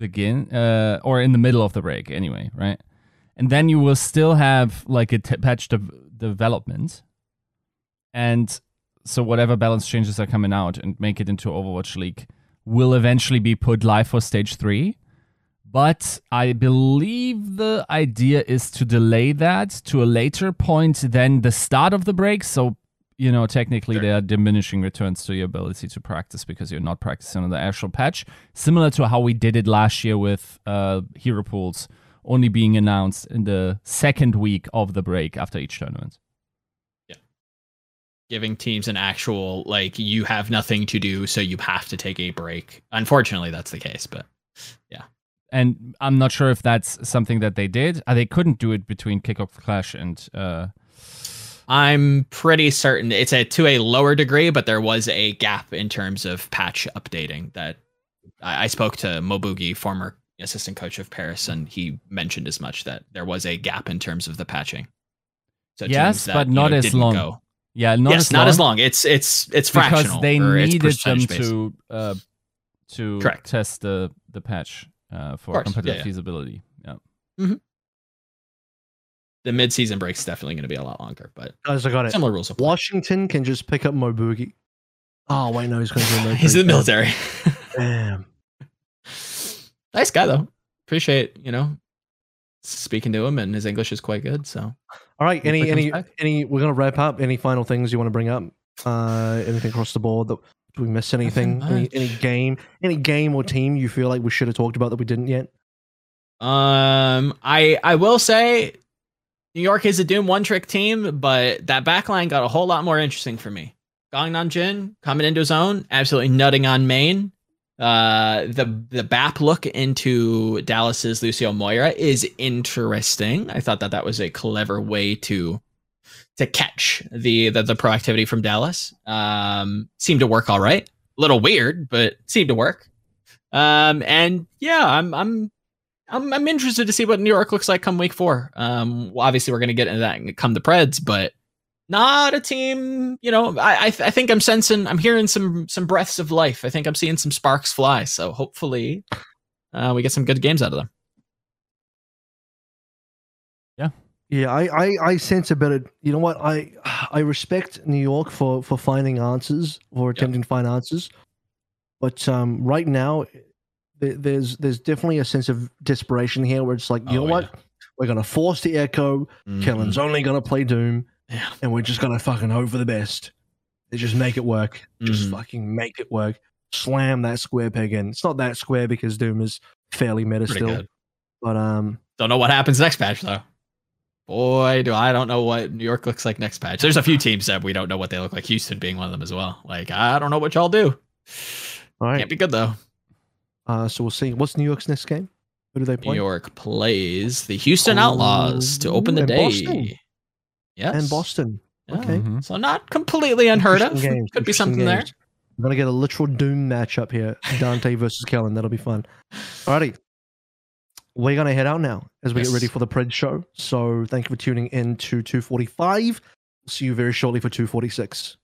Begin uh or in the middle of the break anyway, right? And then you will still have like a t patch de development, and so whatever balance changes are coming out and make it into Overwatch League will eventually be put live for stage three. But I believe the idea is to delay that to a later point than the start of the break, so you know, technically sure. they are diminishing returns to your ability to practice because you're not practicing on the actual patch. Similar to how we did it last year with uh, hero pools only being announced in the second week of the break after each tournament. Yeah. Giving teams an actual, like, you have nothing to do, so you have to take a break. Unfortunately, that's the case, but yeah. And I'm not sure if that's something that they did. Uh, they couldn't do it between Kickoff Clash and... Uh, I'm pretty certain it's a to a lower degree, but there was a gap in terms of patch updating that I, I spoke to Mobugi, former assistant coach of Paris, and he mentioned as much that there was a gap in terms of the patching. So yes, that, but not you know, as long. Go. Yeah, not yes, as not long. as long. It's it's it's fractional because they needed them based. to uh, to Correct. test the the patch uh, for competitive yeah, yeah. feasibility. Yeah. Mm-hmm. The mid-season break's definitely going to be a lot longer, but guys, I got it. Similar rules. Apply. Washington can just pick up Mobugi. Oh wait, no, he's going to be in the he's in the military. Damn. Nice guy though. Appreciate you know speaking to him, and his English is quite good. So, all right, any any back. any we're going to wrap up. Any final things you want to bring up? Uh, anything across the board? That, do we miss anything? Any, any game? Any game or team you feel like we should have talked about that we didn't yet? Um, I I will say. New York is a Doom one-trick team, but that backline got a whole lot more interesting for me. Gangnam Jin coming into his own, absolutely nutting on main. Uh, the the B A P look into Dallas's Lucio Moira is interesting. I thought that that was a clever way to to catch the the, the proactivity from Dallas. Um, seemed to work all right. A little weird, but seemed to work. Um, and yeah, I'm I'm. I'm, I'm interested to see what New York looks like come week four. Um, well, obviously, we're going to get into that and come the Preds, but not a team. You know, I I, th I think I'm sensing, I'm hearing some some breaths of life. I think I'm seeing some sparks fly. So hopefully, uh, we get some good games out of them. Yeah, Yeah, I, I, I sense a better, you know what, I I respect New York for, for finding answers, or attempting yep. to find answers, but um, right now, th there's there's definitely a sense of desperation here where it's like, you oh, know yeah. what, we're going to force the Echo, mm-hmm. Kellen's only going to play Doom, yeah. and we're just going to fucking hope for the best. They just make it work, mm-hmm. just fucking make it work, slam that square peg in. It's not that square because Doom is fairly meta Pretty still, good. but um, don't know what happens next patch though. Boy, do I don't know what New York looks like next patch. There's a few teams that we don't know what they look like. Houston being one of them as well. Like, I don't know what y'all do. All right. Can't be good, though. Uh, so we'll see. What's New York's next game? Who do they play? New York plays the Houston oh, Outlaws to open the day. Boston. Yes. And Boston. Yeah. Okay. Mm-hmm. So not completely unheard of. Games. Could be something games. there. I'm going to get a literal Doom matchup here. Dante versus Kellen. That'll be fun. All righty. We're going to head out now as we yes. get ready for the Pred show. So thank you for tuning in to two forty-five. See you very shortly for two forty-six.